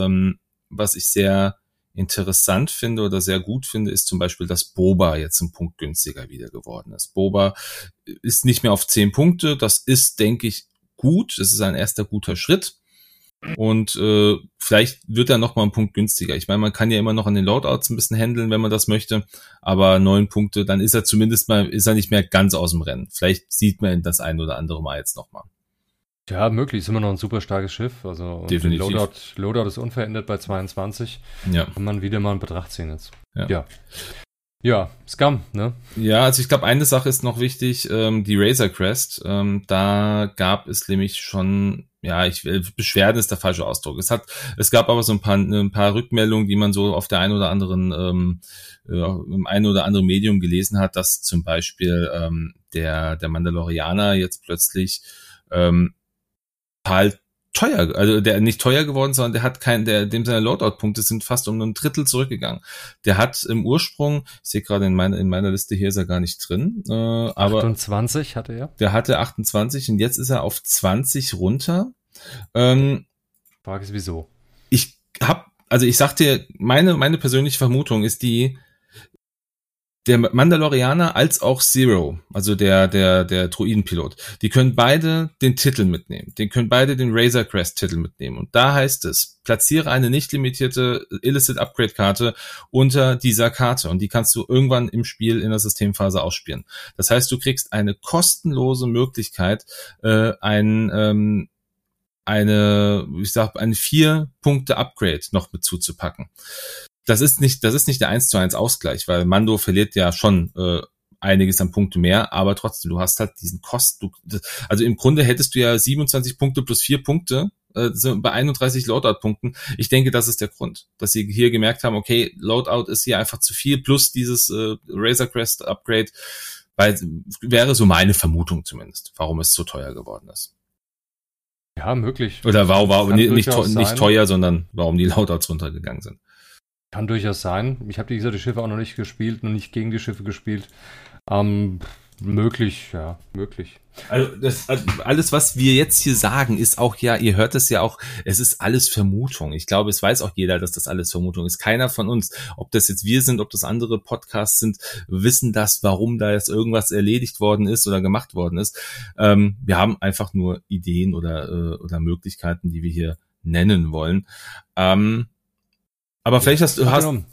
was ich sehr interessant finde oder sehr gut finde, ist zum Beispiel, dass Boba jetzt ein Punkt günstiger wieder geworden ist. Boba ist nicht mehr auf 10 Punkte. Das ist, denke ich, gut. Das ist ein erster guter Schritt. Und vielleicht wird er nochmal ein Punkt günstiger. Ich meine, man kann ja immer noch an den Loadouts ein bisschen handeln, wenn man das möchte. Aber 9 Punkte, dann ist er zumindest mal, ist er nicht mehr ganz aus dem Rennen. Vielleicht sieht man das ein oder andere Mal jetzt nochmal. Ja, möglich. Ist immer noch ein super starkes Schiff. Also definitiv. Loadout ist unverändert bei 22. Ja. Kann man wieder mal in Betracht ziehen jetzt. Ja, Scum, ne? Ja, also ich glaube, eine Sache ist noch wichtig, die Razor Crest. Da gab es nämlich schon, Beschwerden ist der falsche Ausdruck. Es gab aber so ein paar Rückmeldungen, die man so auf der einen oder anderen, im einen oder anderen Medium gelesen hat, dass zum Beispiel der Mandalorianer jetzt plötzlich halt teuer, also der nicht teuer geworden, sondern der hat dem seine Loadout-Punkte sind fast um ein Drittel zurückgegangen. Der hat im Ursprung, ich sehe gerade in meiner Liste hier ist er gar nicht drin, aber 28 hatte er. Der hatte 28 und jetzt ist er auf 20 runter. Frage ist wieso? Ich sag dir, meine persönliche Vermutung ist die, der Mandalorianer als auch Zero, also der Droidenpilot, die können beide den Titel mitnehmen. Die können beide den Razor Crest Titel mitnehmen. Und da heißt es, platziere eine nicht limitierte Illicit Upgrade Karte unter dieser Karte. Und die kannst du irgendwann im Spiel in der Systemphase ausspielen. Das heißt, du kriegst eine kostenlose Möglichkeit, ein 4-Punkte-Upgrade noch mit zuzupacken. Das ist nicht der 1:1 Ausgleich, weil Mando verliert ja schon einiges an Punkte mehr, aber trotzdem, du hast halt diesen also im Grunde hättest du ja 27 Punkte plus 4 Punkte, bei 31 Loadout-Punkten. Ich denke, das ist der Grund, dass sie hier gemerkt haben, okay, Loadout ist hier einfach zu viel, plus dieses Razor Crest Upgrade, weil wäre so meine Vermutung zumindest, warum es so teuer geworden ist. Ja, möglich. Oder warum nicht teuer, sondern warum die Loadouts runtergegangen sind. Kann durchaus sein. Ich habe, wie gesagt, die Schiffe auch noch nicht gespielt, noch nicht gegen die Schiffe gespielt. Möglich. Also alles, was wir jetzt hier sagen, ist auch, ja, ihr hört es ja auch, es ist alles Vermutung. Ich glaube, es weiß auch jeder, dass das alles Vermutung ist. Keiner von uns, ob das jetzt wir sind, ob das andere Podcasts sind, wissen das, warum da jetzt irgendwas erledigt worden ist oder gemacht worden ist. Wir haben einfach nur Ideen oder Möglichkeiten, die wir hier nennen wollen. Aber vielleicht was kann man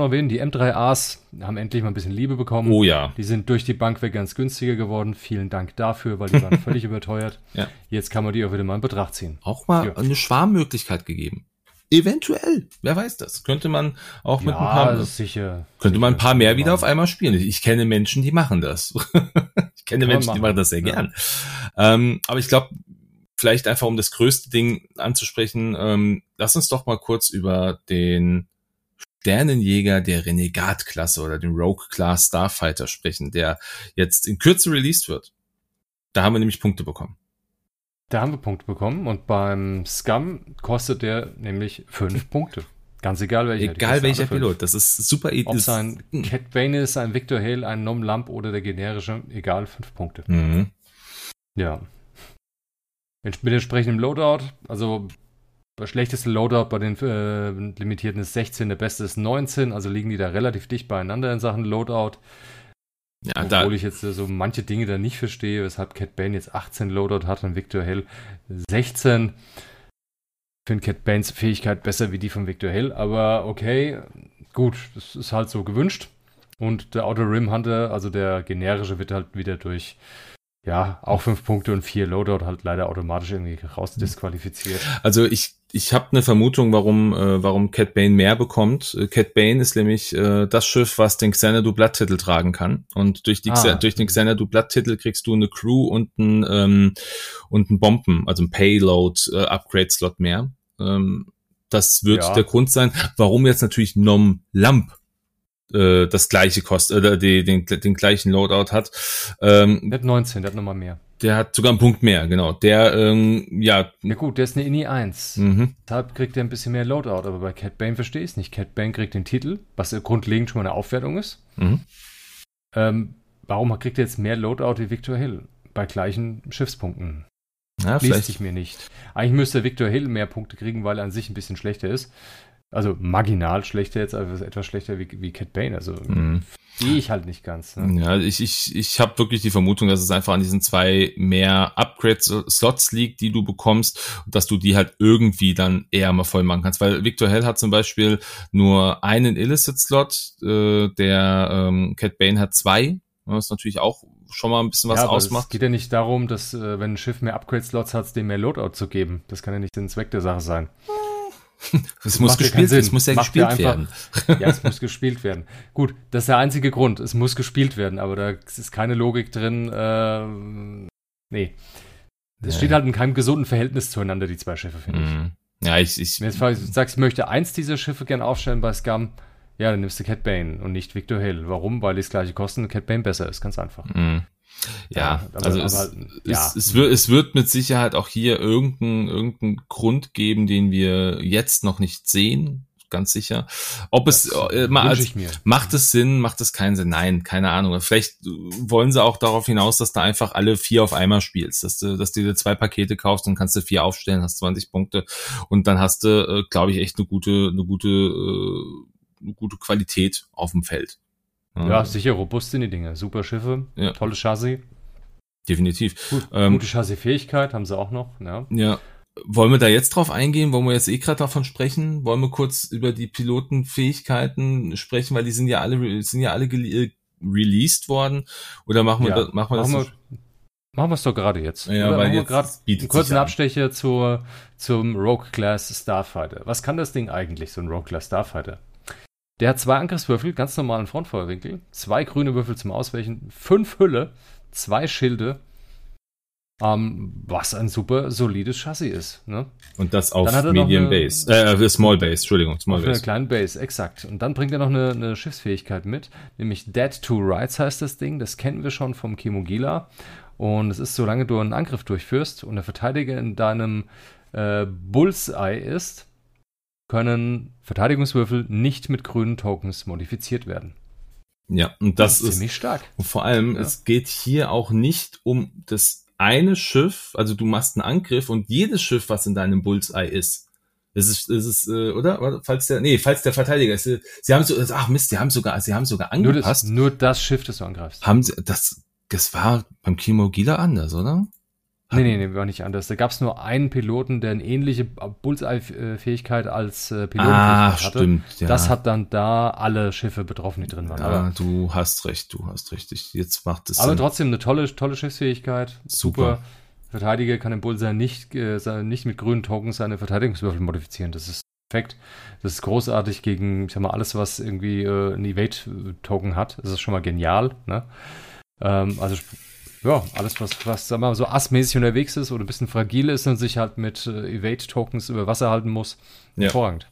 noch erwähnen? Die M3As haben endlich mal ein bisschen Liebe bekommen. Oh ja. Die sind durch die Bank weg ganz günstiger geworden. Vielen Dank dafür, weil die waren völlig überteuert. Ja. Jetzt kann man die auch wieder mal in Betracht ziehen. Auch mal eine Schwarmmöglichkeit gegeben. Eventuell. Wer weiß das? Könnte man auch mit ein paar... sicher. Könnte man ein paar mehr wieder auf einmal spielen. Ich kenne Menschen, die machen das. Die machen das sehr gern. Ja. Aber ich glaube... Vielleicht einfach, um das größte Ding anzusprechen, lass uns doch mal kurz über den Sternenjäger der Renegade-Klasse oder den Rogue-Class Starfighter sprechen, der jetzt in Kürze released wird. Da haben wir nämlich Punkte bekommen. Da haben wir Punkte bekommen und beim Scum kostet der nämlich 5 Punkte. Ganz egal welcher. Egal welcher Pilot, das ist super. Ob es ein Cat Bane ist, ein Victor Hale, ein Nom Lamp oder der generische, egal, 5 Punkte. Mhm. Ja. Mit entsprechendem Loadout, also das schlechteste Loadout bei den Limitierten ist 16, der beste ist 19, also liegen die da relativ dicht beieinander in Sachen Loadout. Ja, obwohl ich jetzt so manche Dinge da nicht verstehe, weshalb Cat Bane jetzt 18 Loadout hat und Victor Hale 16. Ich finde Cat Banes Fähigkeit besser wie die von Victor Hale, aber okay, gut, das ist halt so gewünscht. Und der Outer Rim Hunter, also der generische, wird halt wieder durch, ja, auch 5 Punkte und 4 Loadout halt leider automatisch irgendwie rausdisqualifiziert. Also ich habe eine Vermutung, warum Cat Bane mehr bekommt. Cat Bane ist nämlich das Schiff, was den Xanadu-Blatt-Titel tragen kann. Und durch den Xanadu-Blatt-Titel kriegst du eine Crew und einen Bomben, also ein Payload-Upgrade-Slot mehr. Das wird der Grund sein, warum jetzt natürlich Nom Lamp das gleiche kostet, den gleichen Loadout hat. Der hat 19, der hat nochmal mehr. Der hat sogar einen Punkt mehr, genau. Ja gut, der ist eine INI 1. Mhm. Deshalb kriegt er ein bisschen mehr Loadout, aber bei Cat Bane verstehe ich es nicht. Cat Bane kriegt den Titel, was grundlegend schon mal eine Aufwertung ist. Mhm. Warum kriegt er jetzt mehr Loadout wie Victor Hale? Bei gleichen Schiffspunkten. Ja, liest ich mir nicht. Eigentlich müsste Victor Hale mehr Punkte kriegen, weil er an sich ein bisschen schlechter ist. Also marginal schlechter jetzt, also etwas schlechter wie Cat Bane. Also sehe ich halt nicht ganz. Ne? Ja, ich habe wirklich die Vermutung, dass es einfach an diesen 2 mehr Upgrade-Slots liegt, die du bekommst, dass du die halt irgendwie dann eher mal voll machen kannst. Weil Victor Hale hat zum Beispiel nur einen Illicit-Slot, der Cat Bane hat 2, was natürlich auch schon mal ein bisschen was ausmacht. Es geht ja nicht darum, dass wenn ein Schiff mehr Upgrade-Slots hat, dem mehr Loadout zu geben. Das kann ja nicht der Zweck der Sache sein. Es muss gespielt werden. Ja, es muss gespielt werden. Gut, das ist der einzige Grund. Es muss gespielt werden, aber da ist keine Logik drin. Nee. Es steht halt in keinem gesunden Verhältnis zueinander, die 2 Schiffe, finde ich. Ja, Wenn du sagst, ich möchte eins dieser Schiffe gerne aufstellen bei Scum, ja, dann nimmst du Cat Bane und nicht Victor Hale. Warum? Weil die das gleiche kosten und Cat Bane besser ist. Ganz einfach. Mhm. Ja, es wird mit Sicherheit auch hier irgendeinen Grund geben, den wir jetzt noch nicht sehen, ganz sicher. Macht es Sinn, macht es keinen Sinn? Nein, keine Ahnung. Vielleicht wollen sie auch darauf hinaus, dass du einfach alle 4 auf einmal spielst, dass du dir 2 Pakete kaufst und kannst du 4 aufstellen, hast 20 Punkte und dann hast du, glaube ich, echt eine gute Qualität auf dem Feld. Ja, sicher, robust sind die Dinger. Super Schiffe, tolles Chassis. Definitiv. Gute Chassis-Fähigkeit haben sie auch noch. Ja. Wollen wir da jetzt drauf eingehen? Wollen wir jetzt gerade davon sprechen? Wollen wir kurz über die Pilotenfähigkeiten sprechen? Weil die sind ja alle released worden. Oder machen wir es doch gerade jetzt. Ja, weil jetzt einen kurzen Abstecher zum Rogue-Class Starfighter. Was kann das Ding eigentlich, so ein Rogue-Class Starfighter? Der hat 2 Angriffswürfel, ganz normalen Frontfeuerwinkel, 2 grüne Würfel zum Ausweichen, 5 Hülle, 2 Schilde, was ein super solides Chassis ist. Ne? Und das auf Medium Base, Small Base, Entschuldigung. Small auf Base. Eine kleine Base, exakt. Und dann bringt er noch eine Schiffsfähigkeit mit, nämlich Dead to Rights heißt das Ding, das kennen wir schon vom Kemugila. Und es ist, solange du einen Angriff durchführst und der Verteidiger in deinem Bullseye ist, können Verteidigungswürfel nicht mit grünen Tokens modifiziert werden. Ja, und das ist ziemlich stark. Und vor allem, es geht hier auch nicht um das eine Schiff, also du machst einen Angriff und jedes Schiff, was in deinem Bullseye ist, falls der Verteidiger ist, sie haben sogar angepasst. Nur das Schiff, das du angreifst. Das war beim Kimogila anders, oder? Nee, war nicht anders. Da gab es nur einen Piloten, der eine ähnliche Bullseye-Fähigkeit als Pilotenfähigkeit hatte. Stimmt, ja. Das hat dann da alle Schiffe betroffen, die drin waren. Ja, du hast recht. Jetzt macht es Sinn. Aber trotzdem eine tolle Schiffsfähigkeit. Super. Verteidiger kann im Bullseye nicht mit grünen Tokens seine Verteidigungswürfel modifizieren. Das ist perfekt. Das ist großartig gegen, ich sag mal, alles, was irgendwie ein Evade-Token hat. Das ist schon mal genial. Ne? Ja, alles, was sag mal, so assmäßig unterwegs ist oder ein bisschen fragil ist und sich halt mit Evade-Tokens über Wasser halten muss, hervorragend.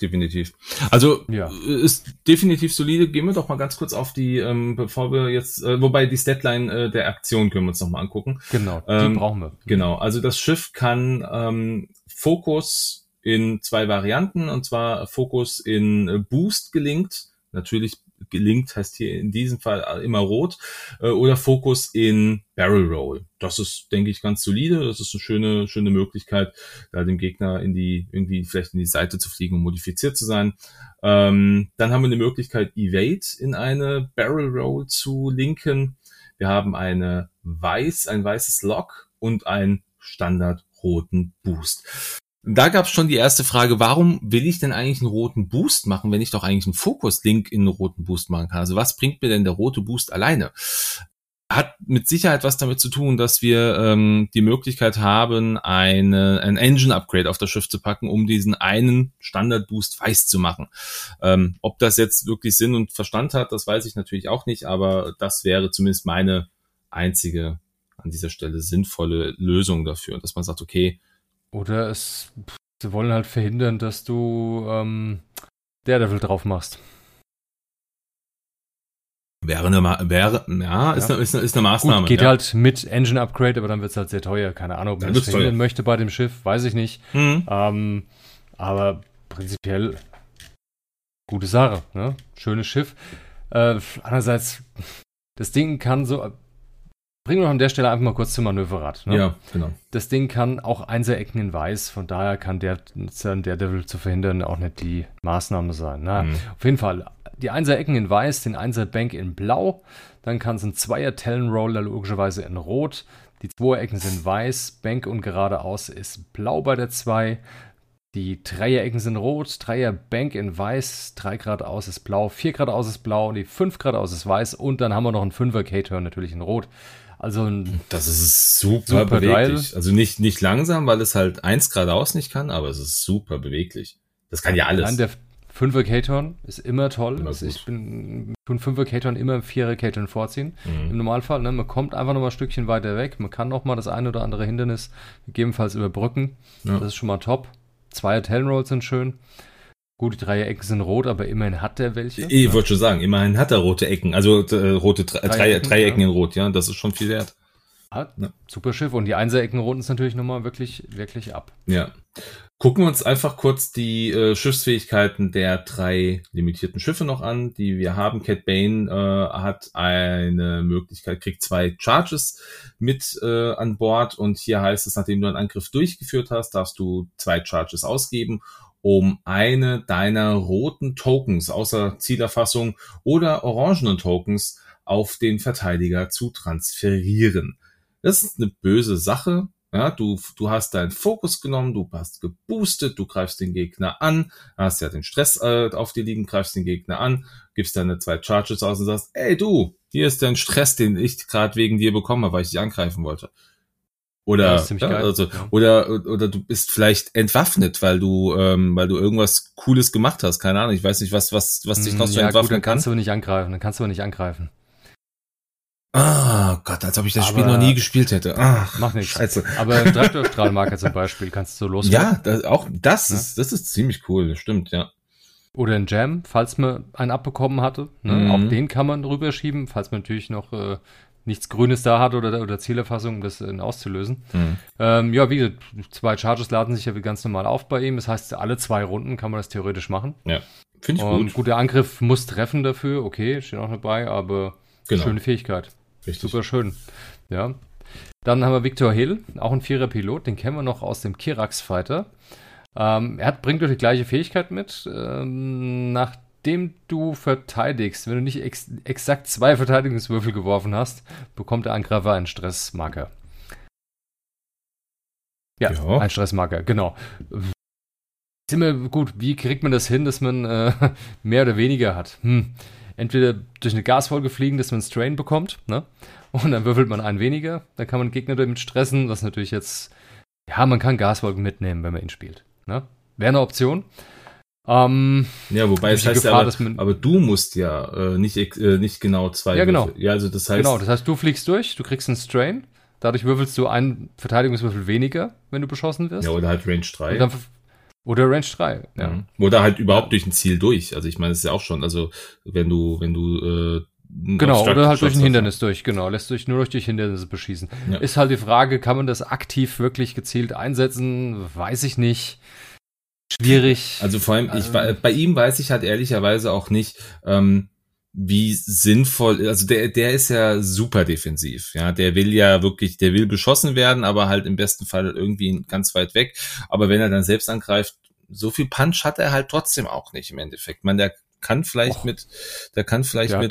Definitiv. Also ja. Ist definitiv solide. Gehen wir doch mal ganz kurz auf die, bevor wir jetzt, wobei die Statline der Aktion können wir uns nochmal angucken. Genau, die brauchen wir. Genau, also das Schiff kann Fokus in zwei Varianten, und zwar Fokus in Boost gelinkt, natürlich gelinkt heißt hier in diesem Fall immer rot, oder Fokus in Barrel Roll. Das ist, denke ich, ganz solide. Das ist eine schöne Möglichkeit, da dem Gegner vielleicht in die Seite zu fliegen und modifiziert zu sein. Dann haben wir eine Möglichkeit, Evade in eine Barrel Roll zu linken. Wir haben ein weißes Lock und einen standardroten Boost. Da gab es schon die erste Frage, warum will ich denn eigentlich einen roten Boost machen, wenn ich doch eigentlich einen Fokus-Link in einen roten Boost machen kann? Also was bringt mir denn der rote Boost alleine? Hat mit Sicherheit was damit zu tun, dass wir die Möglichkeit haben, ein Engine-Upgrade auf das Schiff zu packen, um diesen einen Standard-Boost weiß zu machen. Ob das jetzt wirklich Sinn und Verstand hat, das weiß ich natürlich auch nicht, aber das wäre zumindest meine einzige an dieser Stelle sinnvolle Lösung dafür, dass man sagt, okay, oder sie wollen halt verhindern, dass du Daredevil drauf machst. Ist eine Maßnahme. Gut, geht halt mit Engine Upgrade, aber dann wird es halt sehr teuer. Keine Ahnung, ob man das verhindern möchte bei dem Schiff, weiß ich nicht. Mhm. Aber prinzipiell gute Sache, ne? Schönes Schiff. Andererseits, das Ding kann so... Bringen wir noch an der Stelle einfach mal kurz zum Manöverrad. Ne? Ja, genau. Das Ding kann auch Einser-Ecken in Weiß, von daher kann der Devil zu verhindern auch nicht die Maßnahme sein. Na, auf jeden Fall, die Einser-Ecken in Weiß, den Einser-Bank in Blau, dann kann es ein Zweier-Talon-Roller logischerweise in Rot, die Zweier-Ecken sind Weiß, Bank und geradeaus ist Blau bei der 2, die Dreier-Ecken sind Rot, Dreier-Bank in Weiß, 3 geradeaus ist Blau, 4 geradeaus ist Blau, die 5 geradeaus ist Weiß und dann haben wir noch einen 5er K-Turn natürlich in Rot. Also das ist super beweglich. Also nicht langsam, weil es halt 1 geradeaus nicht kann, aber es ist super beweglich. Das kann ja alles. Der 5er K-Turn ist immer toll. Immer also ich tue 5er K-Turn immer im 4er K-Turn vorziehen. Mhm. Im Normalfall, ne? Man kommt einfach noch mal ein Stückchen weiter weg. Man kann noch mal das ein oder andere Hindernis gegebenenfalls überbrücken. Ja. Das ist schon mal top. 2er Talon Rolls sind schön. Gut, die 3er-Ecken sind rot, aber immerhin hat er welche. Ich wollte schon sagen, immerhin hat er rote Ecken, also rote Dreiecken in Rot, ja, das ist schon viel wert. Ah, ja. Super Schiff und die 1er-Ecken roten ist natürlich nochmal wirklich ab. Ja. Gucken wir uns einfach kurz die Schiffsfähigkeiten der 3 limitierten Schiffe noch an, die wir haben. Cat Bane hat eine Möglichkeit, kriegt 2 Charges mit an Bord und hier heißt es, nachdem du einen Angriff durchgeführt hast, darfst du 2 Charges ausgeben, um eine deiner roten Tokens außer Zielerfassung oder orangenen Tokens auf den Verteidiger zu transferieren. Das ist eine böse Sache. Ja, du hast deinen Fokus genommen, du hast geboostet, du greifst den Gegner an, hast ja den Stress auf dir liegen, greifst den Gegner an, gibst deine 2 Charges aus und sagst, ey du, hier ist dein Stress, den ich gerade wegen dir bekommen habe, weil ich dich angreifen wollte. Oder, ja, oder du bist vielleicht entwaffnet, weil du irgendwas Cooles gemacht hast. Keine Ahnung, ich weiß nicht, was dich noch so entwaffnen kann. Dann kannst du nicht angreifen. Ah, Gott, als ob ich das Spiel noch nie gespielt hätte. Ach, mach nichts. Scheiße. Aber Traktorstrahlmarker zum Beispiel kannst du loswerden. Ja, das ist ziemlich cool, das stimmt, ja. Oder ein Jam, falls man einen abbekommen hatte. Ne? Mhm. Auch den kann man rüberschieben, falls man natürlich noch... nichts Grünes da hat oder Zielerfassung, um das auszulösen. Mhm. Ja, wie gesagt, 2 Charges laden sich ja ganz normal auf bei ihm. Das heißt, alle 2 Runden kann man das theoretisch machen. Ja, finde ich gut. Gut, der Angriff muss treffen dafür. Okay, steht auch dabei, aber genau. Schöne Fähigkeit. Richtig. Super schön. Ja. Dann haben wir Victor Hill, auch ein 4er Pilot. Den kennen wir noch aus dem Kirax-Fighter. Bringt doch die gleiche Fähigkeit mit. Nachdem du verteidigst, wenn du nicht exakt 2 Verteidigungswürfel geworfen hast, bekommt der Angreifer einen Stressmarker. Ja. Ein Stressmarker, genau. Ist immer gut, wie kriegt man das hin, dass man mehr oder weniger hat? Entweder durch eine Gasfolge fliegen, dass man einen Strain bekommt, ne? Und dann würfelt man einen weniger, dann kann man Gegner damit stressen, was natürlich jetzt, ja, man kann Gasfolgen mitnehmen, wenn man ihn spielt, ne? Wäre eine Option. Ja, wobei es heißt Gefahr, ja, aber du musst ja nicht genau 2 Würfel. Ja, also das heißt, du fliegst durch, du kriegst einen Strain, dadurch würfelst du einen Verteidigungswürfel weniger, wenn du beschossen wirst. Ja, oder halt Range 3. Oder Range 3, ja. Mhm. Oder halt überhaupt durch ein Ziel durch. Also ich meine, das ist ja auch schon, also wenn du genau, oder halt durch ein Hindernis durch, genau, lässt sich nur durch Hindernisse beschießen. Ja. Ist halt die Frage, kann man das aktiv wirklich gezielt einsetzen? Weiß ich nicht. Schwierig. Also vor allem, bei ihm weiß ich halt ehrlicherweise auch nicht, wie sinnvoll, also der ist ja super defensiv, ja, der will beschossen werden, aber halt im besten Fall irgendwie ganz weit weg, aber wenn er dann selbst angreift, so viel Punch hat er halt trotzdem auch nicht im Endeffekt. Man, der kann vielleicht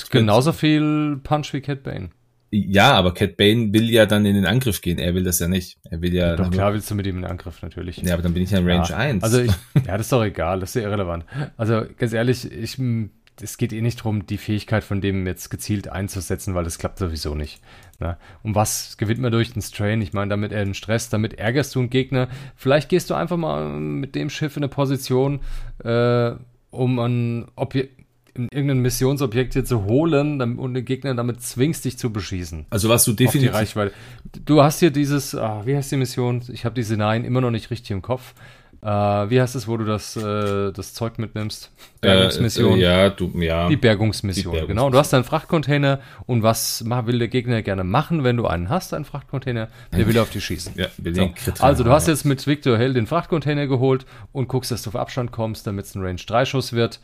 genauso viel Punch wie Cat Bane. Ja, aber Cat Bane will ja dann in den Angriff gehen. Er will das ja nicht. Er will ja. Doch, klar willst du mit ihm in den Angriff, natürlich. Ja, aber dann bin ich ja in Range 1. Also, das ist doch egal. Das ist ja irrelevant. Also, ganz ehrlich, es geht eh nicht darum, die Fähigkeit von dem jetzt gezielt einzusetzen, weil das klappt sowieso nicht. Ne? Und was gewinnt man durch den Strain? Ich meine, damit den Stress, damit ärgerst du einen Gegner. Vielleicht gehst du einfach mal mit dem Schiff in eine Position, um ein Objekt, irgendein Missionsobjekt hier zu holen und den Gegner damit zwingst, dich zu beschießen. Also was du definitiv... Auf die Reichweite. Du hast hier dieses, wie heißt die Mission? Ich habe die Sinai immer noch nicht richtig im Kopf. Wie heißt es, wo du das Zeug mitnimmst? Bergungsmission. Die Bergungsmission. Genau, du hast einen Frachtcontainer und was will der Gegner gerne machen, wenn du einen hast, einen Frachtcontainer? Der will auf dich schießen. Ja, also du hast jetzt mit Victor Hell den Frachtcontainer geholt und guckst, dass du auf Abstand kommst, damit es ein Range-3-Schuss wird.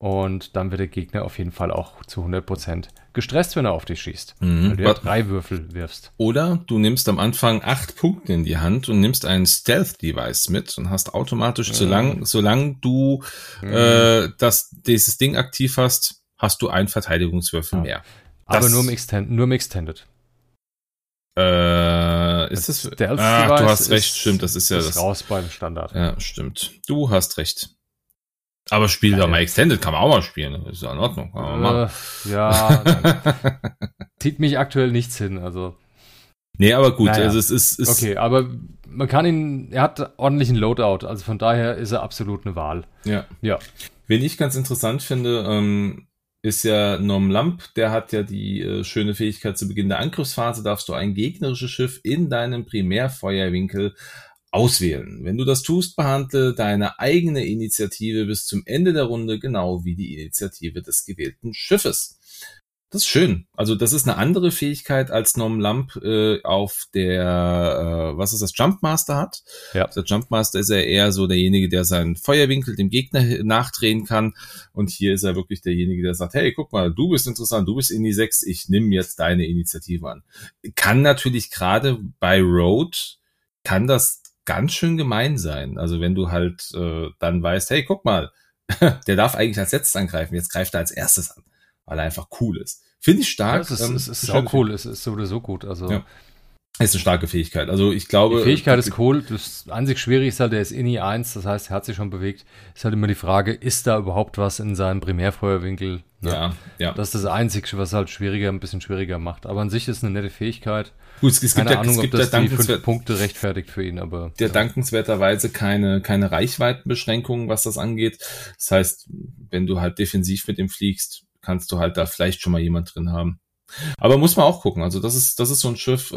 Und dann wird der Gegner auf jeden Fall auch zu 100% gestresst, wenn er auf dich schießt. Mhm. Weil du ja 3 Würfel wirfst. Oder du nimmst am Anfang 8 Punkte in die Hand und nimmst ein Stealth-Device mit und hast automatisch, solange du dieses Ding aktiv hast, hast du einen Verteidigungswürfel mehr. Aber nur im Extended. Ist das Stealth-Device? Du hast recht, stimmt. Das ist ja das. Raus beim Standard. Ja, stimmt. Du hast recht. Aber spielt doch mal Extended, kann man auch mal spielen. Ist ja in Ordnung. Zieht mich aktuell nichts hin, also. Nee, aber gut, also es ist. Okay, aber man kann er hat ordentlichen Loadout, also von daher ist er absolut eine Wahl. Ja. Wen ich ganz interessant finde, ist ja Norm Lamp, der hat ja die schöne Fähigkeit, zu Beginn der Angriffsphase darfst du ein gegnerisches Schiff in deinem Primärfeuerwinkel auswählen. Wenn du das tust, behandle deine eigene Initiative bis zum Ende der Runde genau wie die Initiative des gewählten Schiffes. Das ist schön. Also das ist eine andere Fähigkeit, als Norm Lamp auf der, Jumpmaster hat. Ja. Der Jumpmaster ist ja eher so derjenige, der seinen Feuerwinkel dem Gegner nachdrehen kann. Und hier ist er wirklich derjenige, der sagt, hey, guck mal, du bist interessant, du bist in die 6, ich nehme jetzt deine Initiative an. Kann natürlich gerade bei Road, kann das ganz schön gemein sein. Also wenn du halt dann weißt, hey, guck mal, der darf eigentlich als letztes angreifen, jetzt greift er als erstes an, weil er einfach cool ist. Finde ich stark. Es ist auch cool, es ist sowieso gut. Also ja. Ist eine starke Fähigkeit. Also ich glaube... Die Fähigkeit ist cool, das einzig Schwierige ist halt, der ist INI 1, das heißt, er hat sich schon bewegt. Ist halt immer die Frage, ist da überhaupt was in seinem Primärfeuerwinkel? Ne? Ja. Das ist das Einzige, was halt ein bisschen schwieriger macht. Aber an sich ist eine nette Fähigkeit. Gut, es gibt die 5 Punkte rechtfertigt für ihn, aber... Der dankenswerterweise keine Reichweitenbeschränkungen, was das angeht. Das heißt, wenn du halt defensiv mit ihm fliegst, kannst du halt da vielleicht schon mal jemand drin haben. Aber muss man auch gucken. Also das ist so ein Schiff,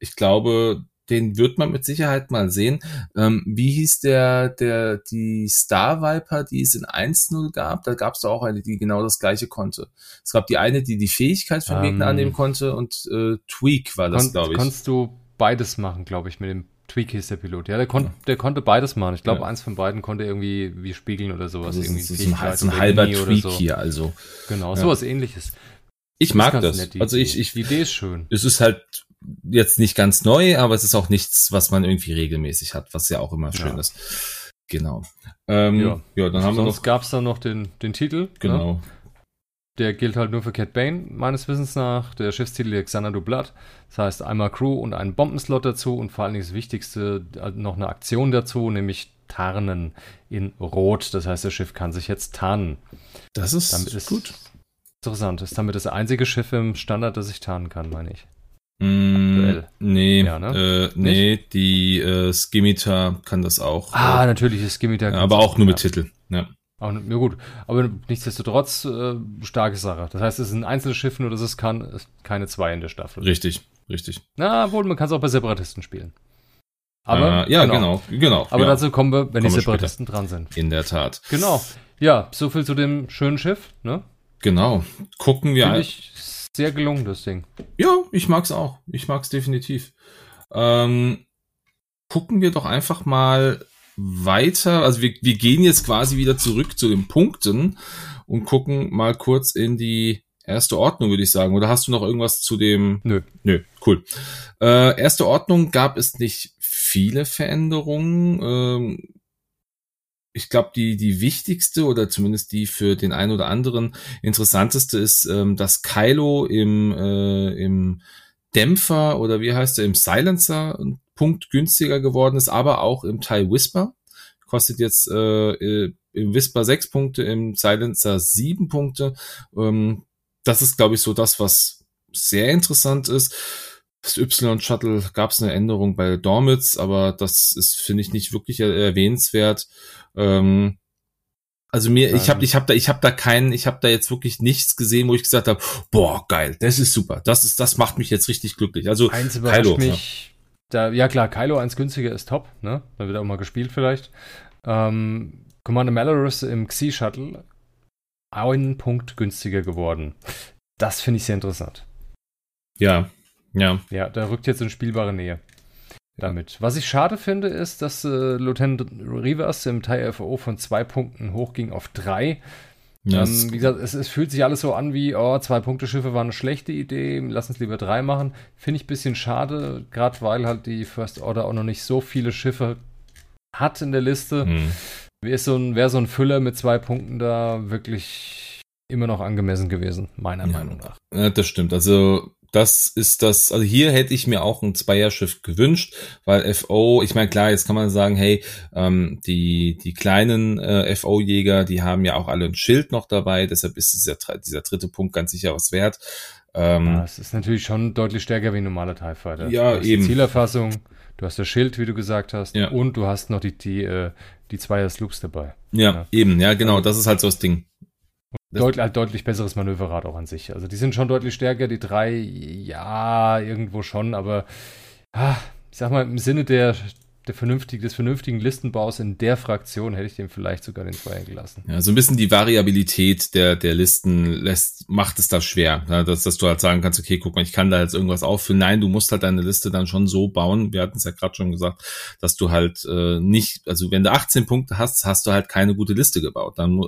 ich glaube, den wird man mit Sicherheit mal sehen. Wie hieß die Star Viper, die es in 1.0 gab? Da gab es auch eine, die genau das gleiche konnte. Es gab die eine, die Fähigkeit vom Gegner annehmen konnte und Tweak war das, glaube ich. Kannst du beides machen, glaube ich, mit dem Tweak hieß der Pilot. Ja, der konnte beides machen. Ich glaube, eins von beiden konnte irgendwie wie spiegeln oder sowas. Das irgendwie ist ein halber Tweak so. Hier also. Genau, sowas Ähnliches. Ich mag das. Nett, also die Idee ist schön. Es ist halt jetzt nicht ganz neu, aber es ist auch nichts, was man irgendwie regelmäßig hat, was ja auch immer schön ist. Genau. Dann haben wir noch. Sonst gab es dann noch den Titel. Genau. Ne? Der gilt halt nur für Cat Bane, meines Wissens nach. Der Schiffstitel Alexander Dublat. Das heißt einmal Crew und einen Bombenslot dazu und vor allen Dingen das Wichtigste, noch eine Aktion dazu, nämlich Tarnen in Rot. Das heißt, das Schiff kann sich jetzt tarnen. Damit ist gut. Interessant. Ist damit das einzige Schiff im Standard, das ich tarnen kann, meine ich. Aktuell. Nee. Ja, ne? Die Scimitar kann das auch. Natürlich ist Scimitar. Ja, aber auch nur mit Titel. Ja. Auch, ja gut. Aber nichtsdestotrotz starke Sache. Das heißt, es ist ein einzelnes Schiff, nur dass es kann, ist keine 2 in der Staffel. Richtig. Na wohl, man kann es auch bei Separatisten spielen. Aber genau. Aber dazu kommen wir, wenn die Separatisten später dran sind. In der Tat. Genau. Ja, so viel zu dem schönen Schiff, ne? Genau. Gucken wir an. Sehr gelungen, das Ding. Ja, ich mag's auch. Ich mag's definitiv. Gucken wir doch einfach mal weiter. Also wir gehen jetzt quasi wieder zurück zu den Punkten und gucken mal kurz in die Erste Ordnung, würde ich sagen. Oder hast du noch irgendwas zu dem? Nö, cool. Erste Ordnung gab es nicht viele Veränderungen. Ich glaube, die wichtigste oder zumindest die für den einen oder anderen interessanteste ist, dass Kylo im Dämpfer oder wie heißt er, im Silencer ein Punkt günstiger geworden ist, aber auch im TIE Whisper. Kostet jetzt im Whisper 6 Punkte, im Silencer 7 Punkte. Das ist, glaube ich, so das, was sehr interessant ist. Das Y-Shuttle gab es eine Änderung bei Dormitz, aber das ist, finde ich, nicht wirklich erwähnenswert. Ich habe da jetzt wirklich nichts gesehen, wo ich gesagt habe, boah, geil, das ist super, das macht mich jetzt richtig glücklich. Also eins überrascht Kylo, mich, ja. Ja klar, Kylo eins günstiger ist top, ne? Da wird auch mal gespielt vielleicht. Commander Malorus im Xi-Shuttle einen Punkt günstiger geworden. Das finde ich sehr interessant. Ja, da rückt jetzt in spielbare Nähe damit. Was ich schade finde, ist, dass Lieutenant Rivers im TIE FO von 2 Punkten hochging auf 3. Yes. Wie gesagt, es fühlt sich alles so an wie, 2-Punkte-Schiffe waren eine schlechte Idee, lass uns lieber 3 machen. Finde ich ein bisschen schade, gerade weil halt die First Order auch noch nicht so viele Schiffe hat in der Liste. Wäre so ein Füller mit 2 Punkten da wirklich immer noch angemessen gewesen, meiner Meinung nach. Ja, das stimmt, also also hier hätte ich mir auch ein Zweierschiff gewünscht, weil FO, ich meine klar, jetzt kann man sagen, hey, die kleinen FO-Jäger, die haben ja auch alle ein Schild noch dabei, deshalb ist dieser dritte Punkt ganz sicher was wert. Es ist natürlich schon deutlich stärker wie ein normaler TIE Fighter. Ja, du hast eben die Zielerfassung, du hast das Schild, wie du gesagt hast, ja, und du hast noch die Zweier-Sloops dabei. Ja, genau, das ist halt so das Ding. Deutlich besseres Manöverrad auch an sich. Also die sind schon deutlich stärker, die 3, ja, irgendwo schon, aber ich sag mal, im Sinne des vernünftigen Listenbaus in der Fraktion hätte ich dem vielleicht sogar den 2 gelassen. Ja, so ein bisschen die Variabilität der Listen macht es da schwer, ne? Dass du halt sagen kannst, okay, guck mal, ich kann da jetzt irgendwas auffüllen. Nein, du musst halt deine Liste dann schon so bauen, wir hatten es ja gerade schon gesagt, dass du halt nicht, also wenn du 18 Punkte hast, hast du halt keine gute Liste gebaut. Dann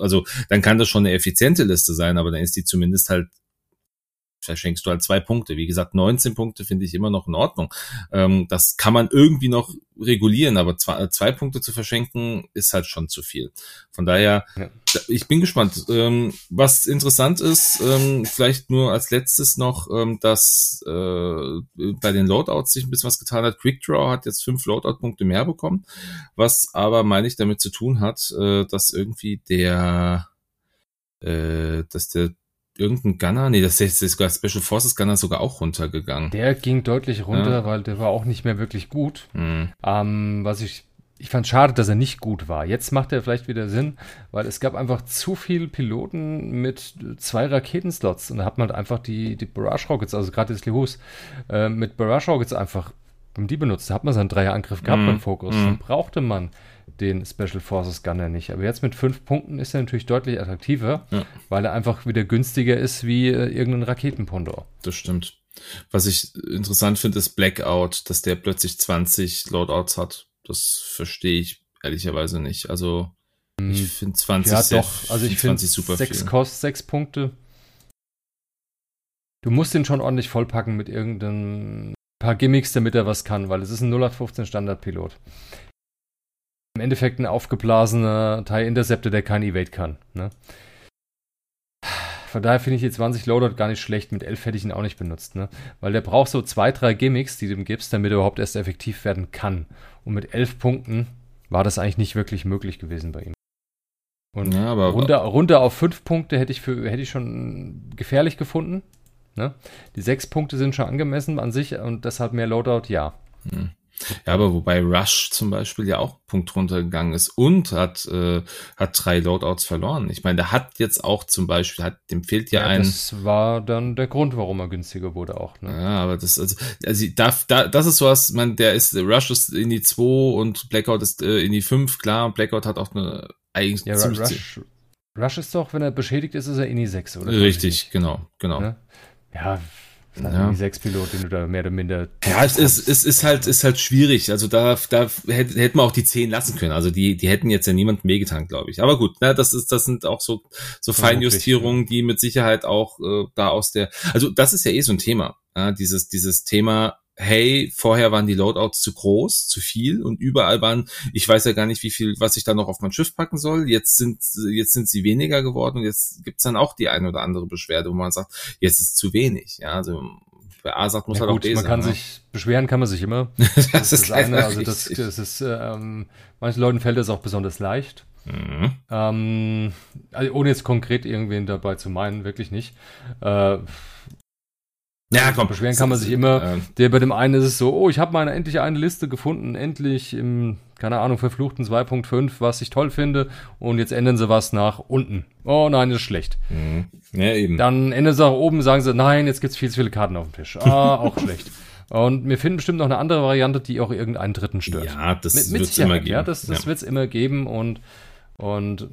kann das schon eine effiziente Liste sein, aber dann ist die zumindest halt, verschenkst du halt 2 Punkte. Wie gesagt, 19 Punkte finde ich immer noch in Ordnung. Das kann man irgendwie noch regulieren, aber 2 Punkte zu verschenken ist halt schon zu viel. Von daher, ich bin gespannt. Was interessant ist, vielleicht nur als letztes noch, dass bei den Loadouts sich ein bisschen was getan hat. Quickdraw hat jetzt 5 Loadout-Punkte mehr bekommen, was aber, meine ich, damit zu tun hat, dass irgendwie der irgendein Gunner, nee, das ist sogar Special Forces Gunner sogar auch runtergegangen. Der ging deutlich runter, ja, weil der war auch nicht mehr wirklich gut. Ich fand es schade, dass er nicht gut war. Jetzt macht er vielleicht wieder Sinn, weil es gab einfach zu viele Piloten mit 2 Raketenslots und da hat man halt einfach die Barrage Rockets, also gerade das Lihus, mit Barrage Rockets einfach, wenn die benutzt, da hat man seinen 3er-Angriff gehabt beim Fokus. Dann brauchte man den Special Forces Gunner nicht. Aber jetzt mit 5 Punkten ist er natürlich deutlich attraktiver, ja, weil er einfach wieder günstiger ist wie irgendein Raketenpondor. Das stimmt. Was ich interessant finde, ist Blackout, dass der plötzlich 20 Loadouts hat. Das verstehe ich ehrlicherweise nicht. Also ich finde 20 ja, sehr, doch. Also ich finde 6 kostet 6 Punkte. Du musst den schon ordentlich vollpacken mit irgendeinem paar Gimmicks, damit er was kann, weil es ist ein 0815 Standardpilot. Im Endeffekt ein aufgeblasener TIE Interceptor, der kein Evade kann. Ne? Von daher finde ich die 20 Loadout gar nicht schlecht. Mit 11 hätte ich ihn auch nicht benutzt. Ne? Weil der braucht so 2-3 Gimmicks, die du ihm gibst, damit er überhaupt erst effektiv werden kann. Und mit 11 Punkten war das eigentlich nicht wirklich möglich gewesen bei ihm. Und ja, aber runter auf 5 Punkte hätte ich schon gefährlich gefunden. Ne? Die 6 Punkte sind schon angemessen an sich und deshalb mehr Loadout, ja. Ja, aber wobei Rush zum Beispiel ja auch einen Punkt runtergegangen ist und hat 3 Loadouts verloren. Ich meine, der hat jetzt auch zum Beispiel, dem fehlt ja ein... Das war dann der Grund, warum er günstiger wurde auch. Ne? Ja, aber das, also das ist sowas, Rush ist in die 2 und Blackout ist in die 5, klar, Blackout hat auch eine eigentlich... Ja, Rush ist doch, wenn er beschädigt ist, ist er in die 6, oder? Richtig, genau. Ne? Ja, die 6-Pilot, den du da mehr oder minder... Ja, es ist halt schwierig. Also da hätten wir auch die 10 lassen können. Also die hätten jetzt ja niemandem wehgetan, glaube ich. Aber gut, das sind auch so Feinjustierungen, die mit Sicherheit auch da aus der... Also das ist ja eh so ein Thema. Ja, dieses Thema, hey, vorher waren die Loadouts zu groß, zu viel und überall ich weiß ja gar nicht, wie viel, was ich da noch auf mein Schiff packen soll. Jetzt sind sie weniger geworden und jetzt gibt's dann auch die eine oder andere Beschwerde, wo man sagt, jetzt ist zu wenig. Ja, also wer A sagt, muss halt auch B sagen. Beschweren kann man sich immer. Das ist das eine. Also das ist, manchen Leuten fällt das auch besonders leicht. Mhm. Also ohne jetzt konkret irgendwen dabei zu meinen, wirklich nicht. Ja, komm. Beschweren kann man sich immer. Bei dem einen ist es so, ich habe endlich eine Liste gefunden, endlich im, keine Ahnung, verfluchten 2.5, was ich toll finde, und jetzt ändern sie was nach unten. Oh nein, das ist schlecht. Mhm. Ja, eben. Dann ändern sie nach oben, sagen sie, nein, jetzt gibt's viel zu viele Karten auf dem Tisch. Ah, auch schlecht. Und wir finden bestimmt noch eine andere Variante, die auch irgendeinen Dritten stört. Ja, das wird's immer geben. Ja, das wird's immer geben und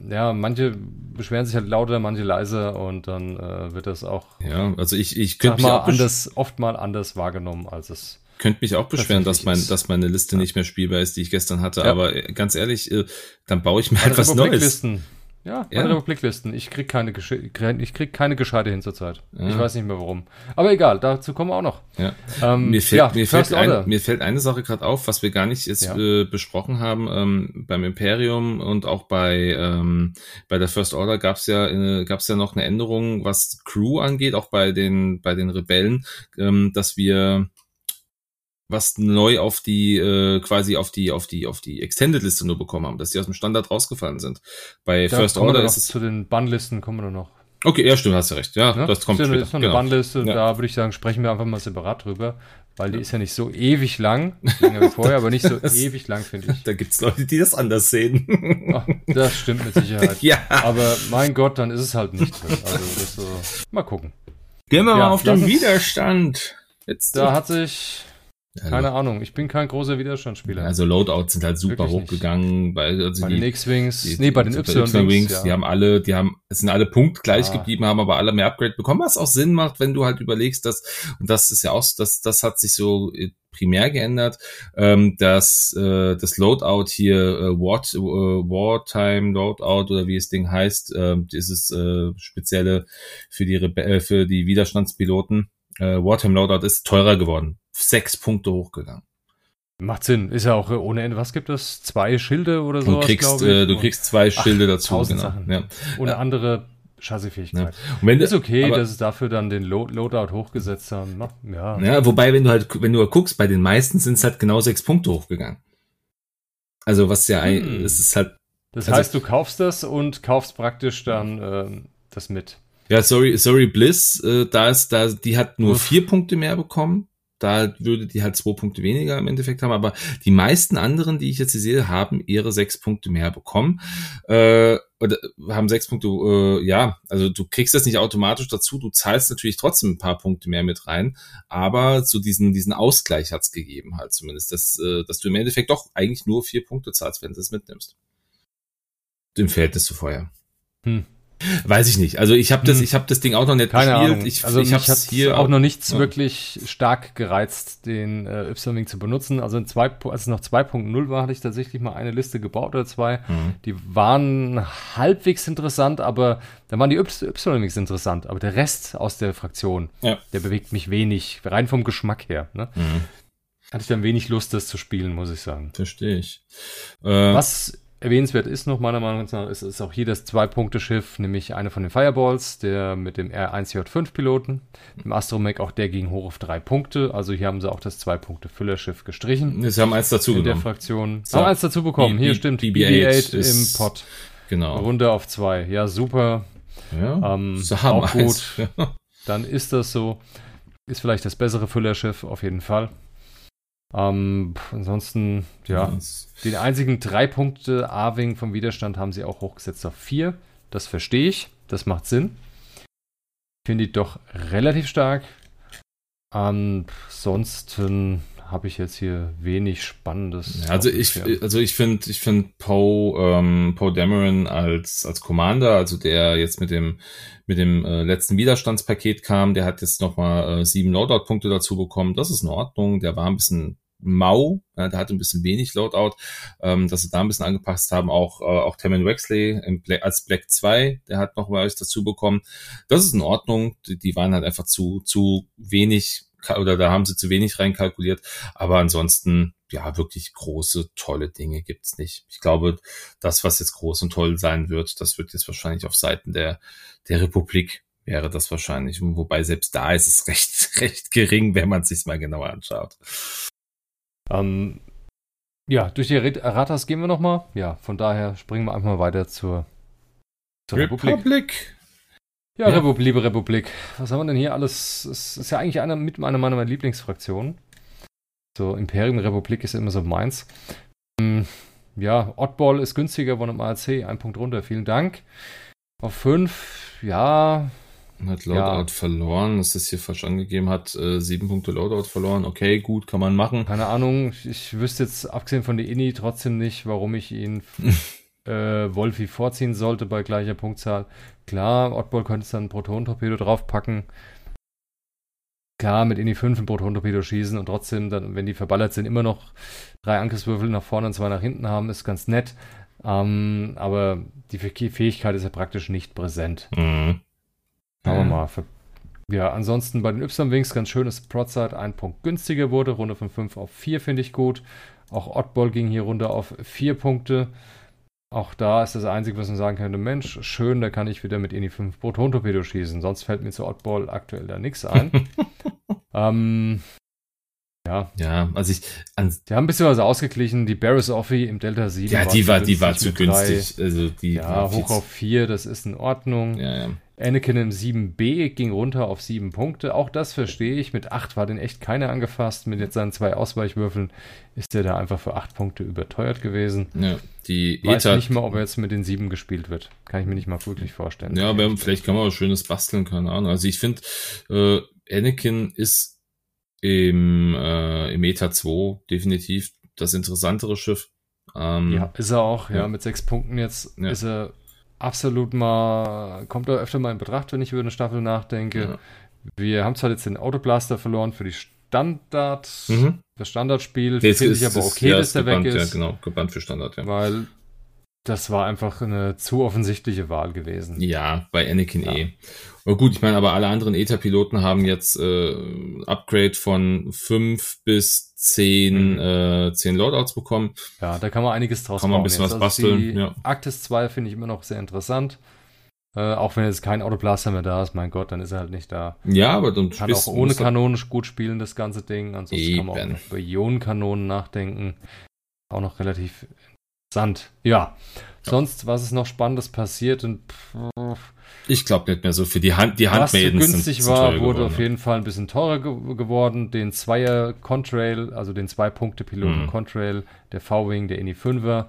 ja, manche beschweren sich halt lauter, manche leiser und dann wird das auch. Ja, also ich könnte mich auch oft mal anders wahrgenommen, als es. Könnte mich auch beschweren, dass meine Liste nicht mehr spielbar ist, die ich gestern hatte. Ja. Aber ganz ehrlich, dann baue ich mir halt was Neues. Ja, meine Publiklisten. Ich krieg keine gescheite hin zur Zeit. Ja. Ich weiß nicht mehr warum. Aber egal, dazu kommen wir auch noch. Ja. Mir fällt eine Sache gerade auf, was wir gar nicht jetzt besprochen haben. Beim Imperium und auch bei der First Order gab's ja noch eine Änderung, was Crew angeht, auch bei den Rebellen, dass wir was neu auf die quasi auf die Extended Liste nur bekommen haben, dass die aus dem Standard rausgefallen sind. Bei First Order ist es zu den Bannlisten kommen wir dann noch. Okay, ja, stimmt, hast du recht. Ja, ne? Das kommt später. Ist noch eine Bannliste, da würde ich sagen, sprechen wir einfach mal separat drüber, weil die ist ja nicht so ewig lang, länger wie vorher, aber nicht so ewig lang, finde ich. Da gibt's Leute, die das anders sehen. Das stimmt mit Sicherheit. Ja. Aber mein Gott, dann ist es halt nicht drin. Also mal gucken. Gehen wir mal auf den Widerstand. Da hat sich... Keine Ahnung, ich bin kein großer Widerstandsspieler. Also Loadouts sind halt super hochgegangen. Bei den X-Wings, bei den Y-Wings. Ja. Es sind alle punktgleich geblieben, haben aber alle mehr Upgrade bekommen, was auch Sinn macht, wenn du halt überlegst, und das ist ja auch, das hat sich so primär geändert, dass das Loadout hier, Wartime Loadout oder wie das Ding heißt, dieses spezielle für die Widerstandspiloten, Wartime Loadout ist teurer geworden. 6 Punkte hochgegangen. Macht Sinn. Ist ja auch ohne Ende. Was gibt es? 2 Schilde oder so? Du kriegst 2 Schilde dazu. Genau. Sachen. Ja. Ohne andere Chassisfähigkeit. Ja. Und ist okay, dass es dafür dann den Loadout hochgesetzt haben. Ja. Ja, wobei, wenn du guckst, bei den meisten sind es halt genau 6 Punkte hochgegangen. Also was ja es ist halt. Das heißt, du kaufst das und kaufst praktisch dann das mit. Ja, sorry Bliss, die hat nur 4 Punkte mehr bekommen. Da würde die halt 2 Punkte weniger im Endeffekt haben, aber die meisten anderen, die ich jetzt hier sehe, haben ihre 6 Punkte mehr bekommen. Oder haben 6 Punkte, also du kriegst das nicht automatisch dazu, du zahlst natürlich trotzdem ein paar Punkte mehr mit rein, aber so diesen Ausgleich hat's gegeben halt zumindest, dass du im Endeffekt doch eigentlich nur 4 Punkte zahlst, wenn du es mitnimmst. Im Verhältnis zu vorher. Weiß ich nicht. Also ich habe das Ding auch noch nicht gespielt. Ich habe es hier auch noch nichts wirklich stark gereizt, den Y-Wing zu benutzen. Also als es noch 2.0 war, hatte ich tatsächlich mal eine Liste gebaut oder 2. Die waren halbwegs interessant, aber da waren die Y-Wings interessant. Aber der Rest aus der Fraktion, der bewegt mich wenig, rein vom Geschmack her. Ne? Hatte ich dann wenig Lust, das zu spielen, muss ich sagen. Verstehe ich. Was erwähnenswert ist noch, meiner Meinung nach, ist auch hier das 2-Punkte-Schiff, nämlich eine von den Fireballs, der mit dem R1J5-Piloten, dem Astromech, auch der ging hoch auf 3 Punkte. Also hier haben sie auch das 2-Punkte-Füllerschiff gestrichen. Sie haben eins dazu in der Fraktion. Sie haben eins dazu bekommen. Hier stimmt, BB-8 im Pott. Genau. Runde auf 2. Ja, super. Ja, auch gut. Dann ist das so. Ist vielleicht das bessere Füllerschiff, auf jeden Fall. Ansonsten, ja, den einzigen 3 Punkte A-Wing vom Widerstand haben sie auch hochgesetzt auf 4. Das verstehe ich, das macht Sinn. Ich finde die doch relativ stark. Ansonsten habe ich jetzt hier wenig Spannendes. Ja, ich finde Poe Dameron als Commander, also der jetzt mit dem letzten Widerstandspaket kam, der hat jetzt nochmal 7 Loadout-Punkte dazu bekommen. Das ist in Ordnung. Der war ein bisschen mau, der hatte ein bisschen wenig Loadout, dass sie da ein bisschen angepasst haben. Auch Tammin Wexley als Black 2, der hat noch was dazu bekommen. Das ist in Ordnung. Die waren halt einfach zu wenig, oder da haben sie zu wenig reinkalkuliert. Aber ansonsten, ja, wirklich große, tolle Dinge gibt's nicht. Ich glaube, das, was jetzt groß und toll sein wird, das wird jetzt wahrscheinlich auf Seiten der Republik wäre das wahrscheinlich. Wobei selbst da ist es recht gering, wenn man es sich mal genauer anschaut. Ja, durch die Erratas gehen wir nochmal. Ja, von daher springen wir einfach mal weiter zur Republik. Ja, ja. Liebe Republik. Was haben wir denn hier alles? Es ist ja eigentlich meiner Lieblingsfraktionen. So, Imperium, Republik ist immer so meins. Ja, Oddball ist günstiger von einem AAC. 1 Punkt runter, vielen Dank. Auf 5, ja. Hat Loadout verloren, dass das hier falsch angegeben hat. 7 Punkte Loadout verloren. Okay, gut, kann man machen. Keine Ahnung, ich wüsste jetzt, abgesehen von der INI, trotzdem nicht, warum ich ihn Wolfi vorziehen sollte bei gleicher Punktzahl. Klar, Oddball könnte es dann einen Proton-Torpedo draufpacken. Klar, mit INI 5 einen Proton-Torpedo schießen und trotzdem, dann, wenn die verballert sind, immer noch 3 Angriffswürfel nach vorne und 2 nach hinten haben, ist ganz nett. Aber die Fähigkeit ist ja praktisch nicht präsent. Mhm. Schauen wir mal. Ja, ansonsten bei den Y-Wings ganz schön, dass Prodside 1 Punkt günstiger wurde. Runde von 5 auf 4 finde ich gut. Auch Oddball ging hier runter auf 4 Punkte. Auch da ist das Einzige, was man sagen könnte, Mensch, schön, da kann ich wieder mit INI 5 Proton-Torpedo schießen. Sonst fällt mir zu Oddball aktuell da nichts ein. Ja, also die haben ein bisschen was ausgeglichen. Die Barris Offi im Delta 7. Ja, die war zu günstig. Also die war hoch auf 4, das ist in Ordnung. Ja. Anakin im 7B ging runter auf 7 Punkte. Auch das verstehe ich. Mit 8 war den echt keiner angefasst. Mit jetzt seinen 2 Ausweichwürfeln ist der da einfach für 8 Punkte überteuert gewesen. Ja, die Weiß nicht mal, ob er jetzt mit den 7 gespielt wird. Kann ich mir nicht mal wirklich vorstellen. Ja, aber vielleicht kann man was Schönes basteln, keine Ahnung. Also ich finde, Anakin ist im Eta 2 definitiv das interessantere Schiff. Ja, ist er auch. Ja, mit 6 Punkten jetzt ist er absolut mal, kommt da öfter mal in Betracht, wenn ich über eine Staffel nachdenke. Ja. Wir haben zwar jetzt den Autoblaster verloren für die das Standardspiel, finde ich aber okay, dass der weg ist. Ja, genau, gebannt für Standard, ja. Weil das war einfach eine zu offensichtliche Wahl gewesen. Ja, bei Anakin . Und gut, ich meine, aber alle anderen ETA-Piloten haben jetzt Upgrade von 5 bis 10, 10 Loadouts bekommen. Ja, da kann man einiges draus machen. Kann man ein bisschen was basteln. Die Arctis 2 finde ich immer noch sehr interessant. Auch wenn jetzt kein Autoblaster mehr da ist, mein Gott, dann ist er halt nicht da. Ja, aber dann kann auch ohne Kanonen gut spielen, das ganze Ding. Ansonsten kann man auch über Ionenkanonen nachdenken. Auch noch relativ Sand. Ja. Sonst, was ist noch Spannendes passiert? Und ich glaube nicht mehr so viel. Die Handmaidens sind günstig war, wurde auf jeden Fall ein bisschen teurer geworden. Den 2er Contrail, also den 2-Punkte-Piloten Contrail, der V-Wing, der INI 5er,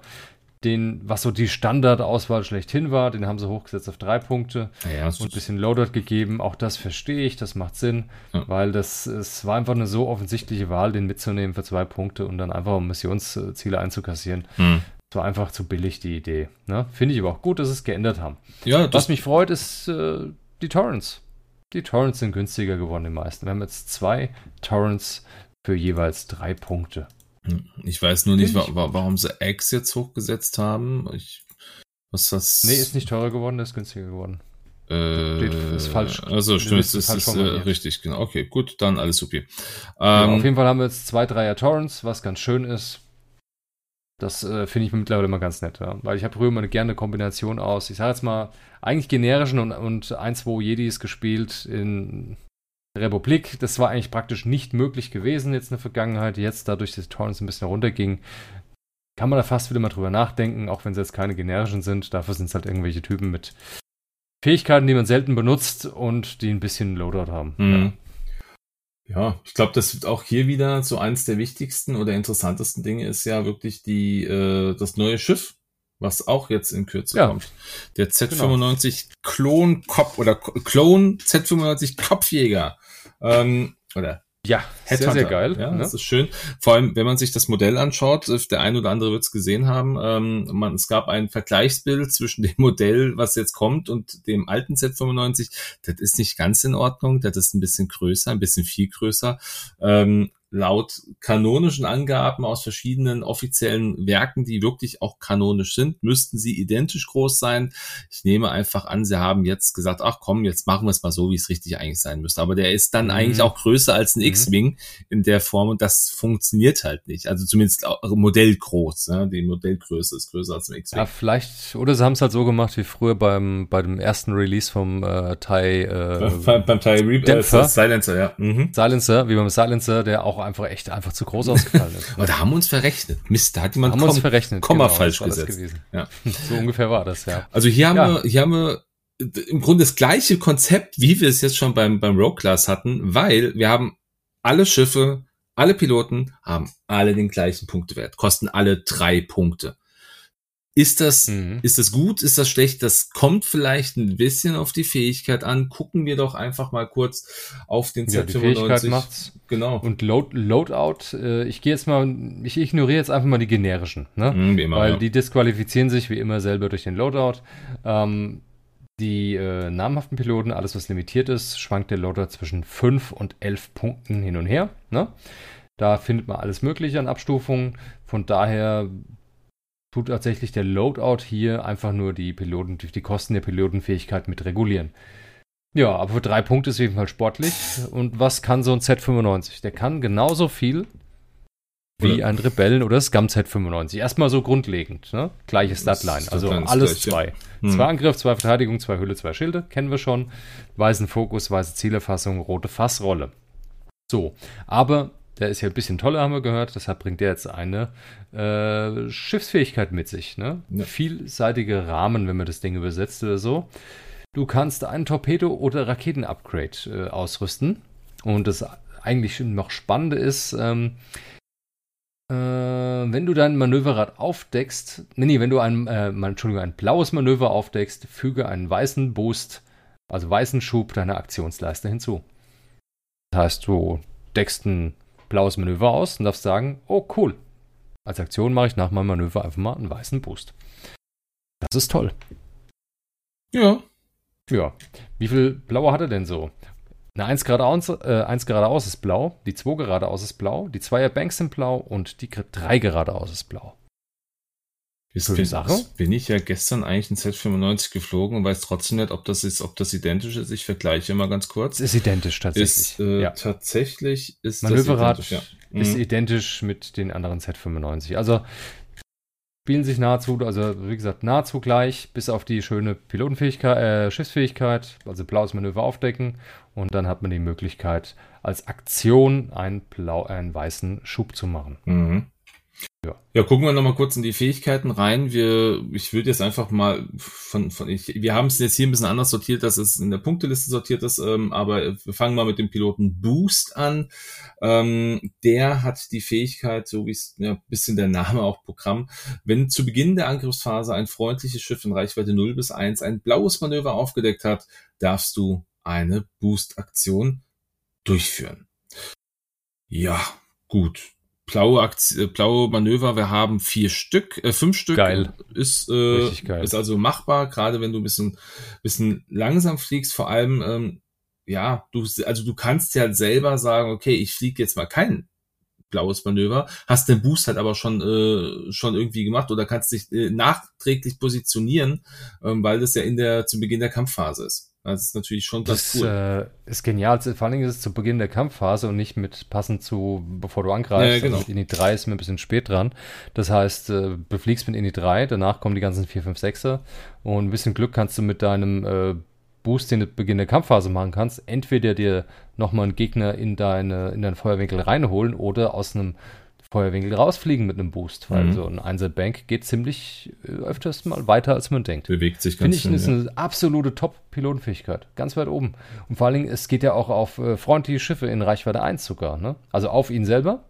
den, was so die Standardauswahl schlechthin war, den haben sie hochgesetzt auf 3 Punkte und ein bisschen Loadout gegeben. Auch das verstehe ich, das macht Sinn, weil es war einfach eine so offensichtliche Wahl, den mitzunehmen für 2 Punkte und dann einfach um Missionsziele einzukassieren. So einfach zu billig, die Idee. Ne? Finde ich aber auch gut, dass sie es geändert haben. Ja, was mich freut, ist die Torrents. Die Torrents sind günstiger geworden, die meisten. Wir haben jetzt 2 Torrents für jeweils 3 Punkte. Ich weiß nur nicht, warum sie Eggs jetzt hochgesetzt haben. Nee, ist nicht teurer geworden, das ist günstiger geworden. Ist falsch. Also stimmt, das ist richtig, genau. Okay, gut, dann alles super. Ja, auf jeden Fall haben wir jetzt 2 Dreier Torrents, was ganz schön ist. Das finde ich mittlerweile immer ganz nett, ja? Weil ich habe früher immer gerne eine Kombination aus, ich sage jetzt mal, eigentlich generischen und 1-2 Jedis gespielt in der Republik. Das war eigentlich praktisch nicht möglich gewesen jetzt in der Vergangenheit. Jetzt, dadurch, dass die Torrents ein bisschen runterging, kann man da fast wieder mal drüber nachdenken, auch wenn sie jetzt keine generischen sind. Dafür sind es halt irgendwelche Typen mit Fähigkeiten, die man selten benutzt und die ein bisschen Loadout haben. Mhm. Ja. Ja, ich glaube, das wird auch hier wieder so eins der wichtigsten oder interessantesten Dinge ist ja wirklich das neue Schiff, was auch jetzt in Kürze kommt. Der Z95 Clone Z95 Kopfjäger. Oder ja, Headhunter. Sehr, sehr geil. Ja, ne? Das ist schön. Vor allem, wenn man sich das Modell anschaut, der ein oder andere wird es gesehen haben, es gab ein Vergleichsbild zwischen dem Modell, was jetzt kommt, und dem alten Z95. Das ist nicht ganz in Ordnung. Das ist ein bisschen größer, ein bisschen viel größer. Laut kanonischen Angaben aus verschiedenen offiziellen Werken, die wirklich auch kanonisch sind, müssten sie identisch groß sein. Ich nehme einfach an, sie haben jetzt gesagt, ach komm, jetzt machen wir es mal so, wie es richtig eigentlich sein müsste. Aber der ist dann eigentlich auch größer als ein X-Wing in der Form und das funktioniert halt nicht. Also zumindest modellgroß. Ja? Die Modellgröße ist größer als ein X-Wing. Ja, vielleicht, oder sie haben es halt so gemacht, wie früher bei dem ersten Release vom Silencer, ja. Silencer, wie beim Silencer, der auch einfach zu groß ausgefallen ist. Ne? Da haben wir uns verrechnet. Mist, da hat jemand Komma falsch gesetzt. Ja. So ungefähr war das, ja. Also hier haben wir im Grunde das gleiche Konzept, wie wir es jetzt schon beim Rogue Class hatten, weil wir haben alle Schiffe, alle Piloten haben alle den gleichen Punktewert, kosten alle 3 Punkte. Ist das gut? Ist das schlecht? Das kommt vielleicht ein bisschen auf die Fähigkeit an. Gucken wir doch einfach mal kurz auf den Z95. Ja, die Fähigkeit macht's. Genau. Und Loadout. Ich ignoriere jetzt einfach mal die generischen, ne? Wie immer, weil die disqualifizieren sich wie immer selber durch den Loadout. Die namhaften Piloten, alles was limitiert ist, schwankt der Loadout zwischen 5 und 11 Punkten hin und her, ne? Da findet man alles Mögliche an Abstufungen. Von daher tut tatsächlich der Loadout hier einfach nur die Kosten der Pilotenfähigkeit mit regulieren. Ja, aber für 3 Punkte ist es jedenfalls sportlich. Und was kann so ein Z95? Der kann genauso viel wie ein Rebellen- oder Scum-Z95. Erstmal so grundlegend, ne? Gleiche Statline, also alles 2. 2 Angriff, 2 Verteidigung, 2 Hülle, 2 Schilde, kennen wir schon. Weißen Fokus, weiße Zielerfassung, rote Fassrolle. So, aber der ist ja ein bisschen toller, haben wir gehört. Deshalb bringt der jetzt eine Schiffsfähigkeit mit sich. Ne? Ja. Vielseitige Rahmen, wenn man das Ding übersetzt oder so. Du kannst einen Torpedo- oder Raketen-Upgrade ausrüsten. Und das eigentlich noch Spannende ist, wenn du dein Manöverrad aufdeckst, wenn du ein blaues Manöver aufdeckst, füge einen weißen Boost, also weißen Schub deiner Aktionsleiste hinzu. Das heißt, du deckst ein blaues Manöver aus und darfst sagen, oh cool, als Aktion mache ich nach meinem Manöver einfach mal einen weißen Boost. Das ist toll. Ja. Ja. Wie viel blaue hat er denn so? Eine 1 geradeaus ist blau, die 2 geradeaus ist blau, die 2er Banks sind blau und die 3 geradeaus ist blau. Bin ich ja gestern eigentlich ein Z95 geflogen und weiß trotzdem nicht, ob das identisch ist. Ich vergleiche mal ganz kurz. Es ist identisch tatsächlich. Tatsächlich ist Manöverrad das identisch, ja. Ist identisch mit den anderen Z95. Also spielen sich nahezu gleich, bis auf die schöne Schiffsfähigkeit, also blaues Manöver aufdecken und dann hat man die Möglichkeit, als Aktion einen weißen Schub zu machen. Mhm. Ja, gucken wir nochmal kurz in die Fähigkeiten rein. Ich würde jetzt einfach mal wir haben es jetzt hier ein bisschen anders sortiert, dass es in der Punkteliste sortiert ist, aber wir fangen mal mit dem Piloten Boost an. Der hat die Fähigkeit, so wie es ein bisschen der Name auch Programm, wenn zu Beginn der Angriffsphase ein freundliches Schiff in Reichweite 0 bis 1 ein blaues Manöver aufgedeckt hat, darfst du eine Boost-Aktion durchführen. Ja, gut. Blaue Manöver, wir haben 5 Stück. Geil. Ist also machbar, gerade wenn du ein bisschen langsam fliegst, vor allem, du kannst ja selber sagen, okay, ich fliege jetzt mal kein blaues Manöver, hast den Boost halt aber schon irgendwie gemacht oder kannst dich nachträglich positionieren, weil das ja zu Beginn der Kampfphase ist. Das ist natürlich schon ganz cool. Das ist genial. Vor allen Dingen ist es zu Beginn der Kampfphase und nicht mit passend zu, bevor du angreifst. Ja, genau. Also mit INI 3 ist mir ein bisschen spät dran. Das heißt, befliegst mit INI 3, danach kommen die ganzen 4, 5, 6er. Und ein bisschen Glück kannst du mit deinem Boost, den du zu Beginn der Kampfphase machen kannst, entweder dir nochmal einen Gegner in deinen Feuerwinkel reinholen oder aus einem Feuerwinkel rausfliegen mit einem Boost, weil so ein Einzelbank geht ziemlich öfters mal weiter, als man denkt. Bewegt sich ganz schnell. Finde ich, ist eine absolute Top-Pilotenfähigkeit, ganz weit oben. Und vor allen Dingen, es geht ja auch auf freundliche Schiffe in Reichweite 1 sogar, ne? Also auf ihn selber,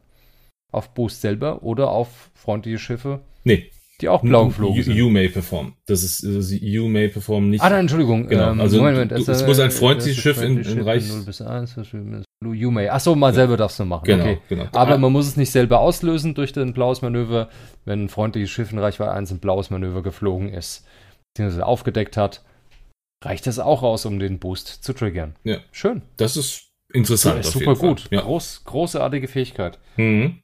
auf Boost selber oder auf freundliche Schiffe. Nee. Die auch blau geflogen sind. You may perform. Das ist, you may perform nicht. Ah, nein, Entschuldigung. Genau. Also, es muss ein freundliches Schiff in Reich. 0 bis 1, you may. Achso, mal selber darfst du machen. Genau, okay. Genau. Aber man muss es nicht selber auslösen durch ein blaues Manöver, wenn ein freundliches Schiff in Reichweite 1 ein blaues Manöver geflogen ist, beziehungsweise aufgedeckt hat, reicht das auch aus, um den Boost zu triggern. Ja. Schön. Das ist interessant. Das ist super gut. Ja. Großartige Fähigkeit. Mhm.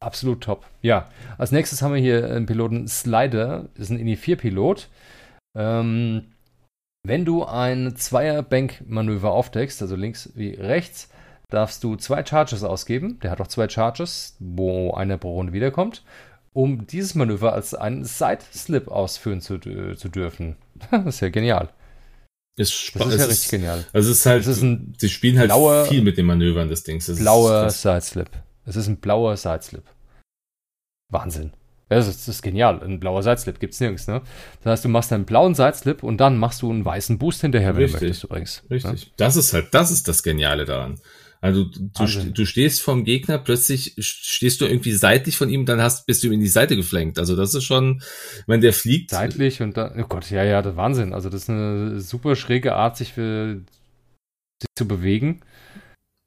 Absolut top. Ja, als nächstes haben wir hier einen Piloten Slider, ist ein INI-4-Pilot. Wenn du ein Zweier-Bank-Manöver aufdeckst, also links wie rechts, darfst du 2 Charges ausgeben. Der hat auch 2 Charges, wo einer pro Runde wiederkommt, um dieses Manöver als einen Side-Slip ausführen zu dürfen. Das ist ja genial. Das ist richtig genial. Also es ist halt, sie spielen halt viel mit den Manövern des Dings. Blauer Side-Slip. Es ist ein blauer Sideslip. Wahnsinn. Das ist genial. Ein blauer Sideslip gibt es nirgends, ne? Das heißt, du machst einen blauen Sideslip und dann machst du einen weißen Boost hinterher, wenn du möchtest übrigens. Richtig. Ne? Das ist das Geniale daran. Also du stehst vom Gegner, plötzlich stehst du irgendwie seitlich von ihm, dann bist du ihm in die Seite geflankt. Also das ist schon, wenn der fliegt. Seitlich und dann, oh Gott, ja, das ist Wahnsinn. Also das ist eine super schräge Art, sich zu bewegen.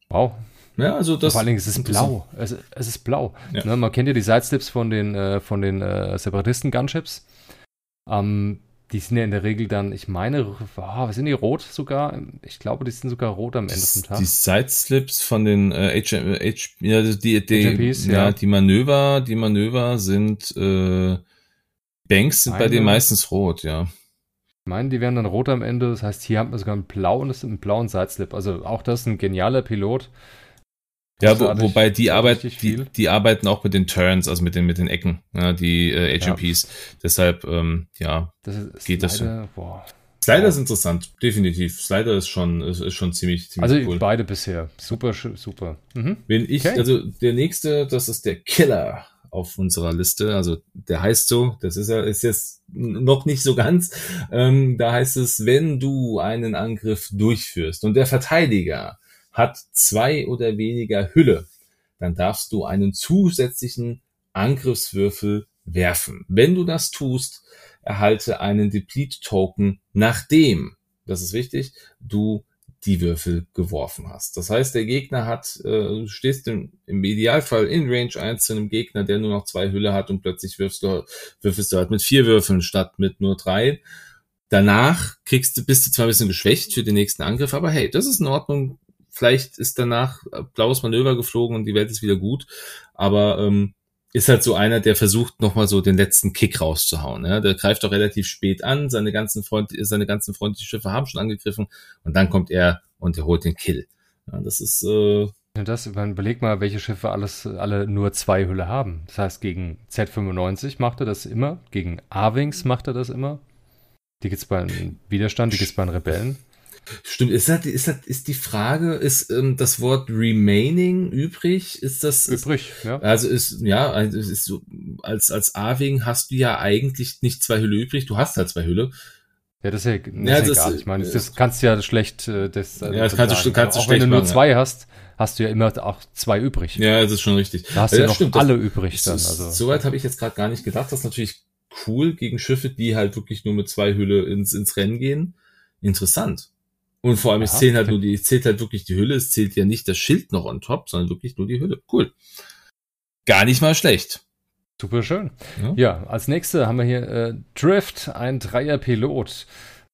Wow. Ja, also das vor allen Dingen, es ist blau. Es ist blau. Ja. Ne, man kennt ja die Sideslips von den Separatisten-Gunships. Die sind ja in der Regel dann, ich meine, sind die rot sogar? Ich glaube, die sind sogar rot am Ende vom Tag. Die Sideslips von den HMPs, ja. Die Manöver sind Banks sind bei denen meistens rot, ja. Ich meine, die werden dann rot am Ende. Das heißt, hier haben wir sogar einen blauen Sideslip. Also auch das ist ein genialer Pilot. Ja, wobei die arbeiten auch mit den Turns, also mit den Ecken, ja, die HMPs. Ja. Deshalb, geht das so. Boah. Slider ist interessant, definitiv. Slider ist schon ziemlich cool. Also beide bisher. Super, super. Mhm. Also der nächste, das ist der Killer auf unserer Liste. Also der heißt so, das ist jetzt noch nicht so ganz. Da heißt es, wenn du einen Angriff durchführst und der Verteidiger hat 2 oder weniger Hülle, dann darfst du einen zusätzlichen Angriffswürfel werfen. Wenn du das tust, erhalte einen Deplete-Token, nachdem, das ist wichtig, du die Würfel geworfen hast. Das heißt, der Gegner hat, du stehst im Idealfall in Range 1 zu einem Gegner, der nur noch 2 Hülle hat und plötzlich würfelst du halt mit 4 Würfeln statt mit nur 3. Danach bist du zwar ein bisschen geschwächt für den nächsten Angriff, aber hey, das ist in Ordnung. Vielleicht ist danach blaues Manöver geflogen und die Welt ist wieder gut, aber ist halt so einer, der versucht nochmal so den letzten Kick rauszuhauen. Ja? Der greift doch relativ spät an, seine ganzen freundlichen Schiffe haben schon angegriffen und dann kommt er und er holt den Kill. Ja, das ist... überleg mal, welche Schiffe alle nur 2 Hülle haben. Das heißt, gegen Z95 macht er das immer, gegen A-Wings macht er das immer. Die gibt's bei einem Widerstand, die gibt's bei den Rebellen. Stimmt, ist die Frage, ist das Wort remaining übrig? Ist das übrig? Ja. Also ist so, als A-Wing hast du ja eigentlich nicht 2 Hülle übrig. Du hast halt 2 Hülle. Ja, das ist ja egal. Ich meine, das kannst du ja schlecht. Wenn du nur 2 hast du ja immer auch 2 übrig. Ja, das ist schon richtig. Da hast du ja noch alle übrig dann. Also soweit habe ich jetzt gerade gar nicht gedacht. Das ist natürlich cool gegen Schiffe, die halt wirklich nur mit 2 Hülle ins Rennen gehen. Interessant. Und vor allem, es zählt halt wirklich die Hülle, es zählt ja nicht das Schild noch on top, sondern wirklich nur die Hülle. Cool. Gar nicht mal schlecht. Super schön. Ja, als nächstes haben wir hier Drift, ein 3er-Pilot.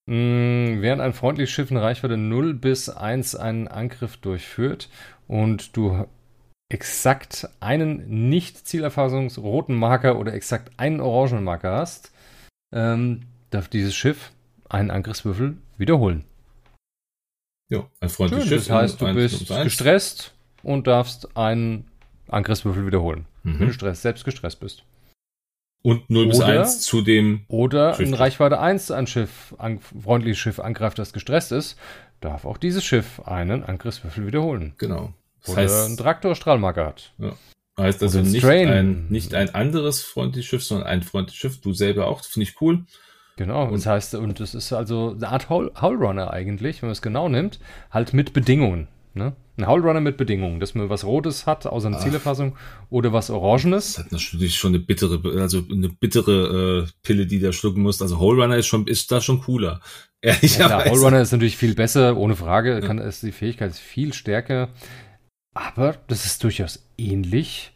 Während ein freundliches Schiff in Reichweite 0 bis 1 einen Angriff durchführt und du exakt einen nicht zielerfassungsroten Marker oder exakt einen orangen Marker hast, darf dieses Schiff einen Angriffswürfel wiederholen. Ja, ein freundliches Schiff. Das heißt, du bist gestresst und darfst einen Angriffswürfel wiederholen, wenn du selbst gestresst bist. Und 0 bis 1 zu dem. Oder in Reichweite 1 ein Schiff, ein freundliches Schiff angreift, das gestresst ist, darf auch dieses Schiff einen Angriffswürfel wiederholen. Genau. Das heißt, einen Traktorstrahlmarker hat. Ja. Heißt also nicht ein anderes Frontier-Schiff, sondern ein Frontier-Schiff, du selber auch, finde ich cool. Genau, und das heißt, und das ist also eine Art Hullrunner eigentlich, wenn man es genau nimmt, halt mit Bedingungen. Ne? Ein Hullrunner mit Bedingungen, dass man was Rotes hat aus einer Zielerfassung oder was Orangenes. Das hat natürlich schon eine bittere Pille, die da schlucken muss. Also Hullrunner ist da schon cooler. Ja, Hullrunner ist natürlich viel besser, ohne Frage. Ja. Ist die Fähigkeit viel stärker. Aber das ist durchaus ähnlich.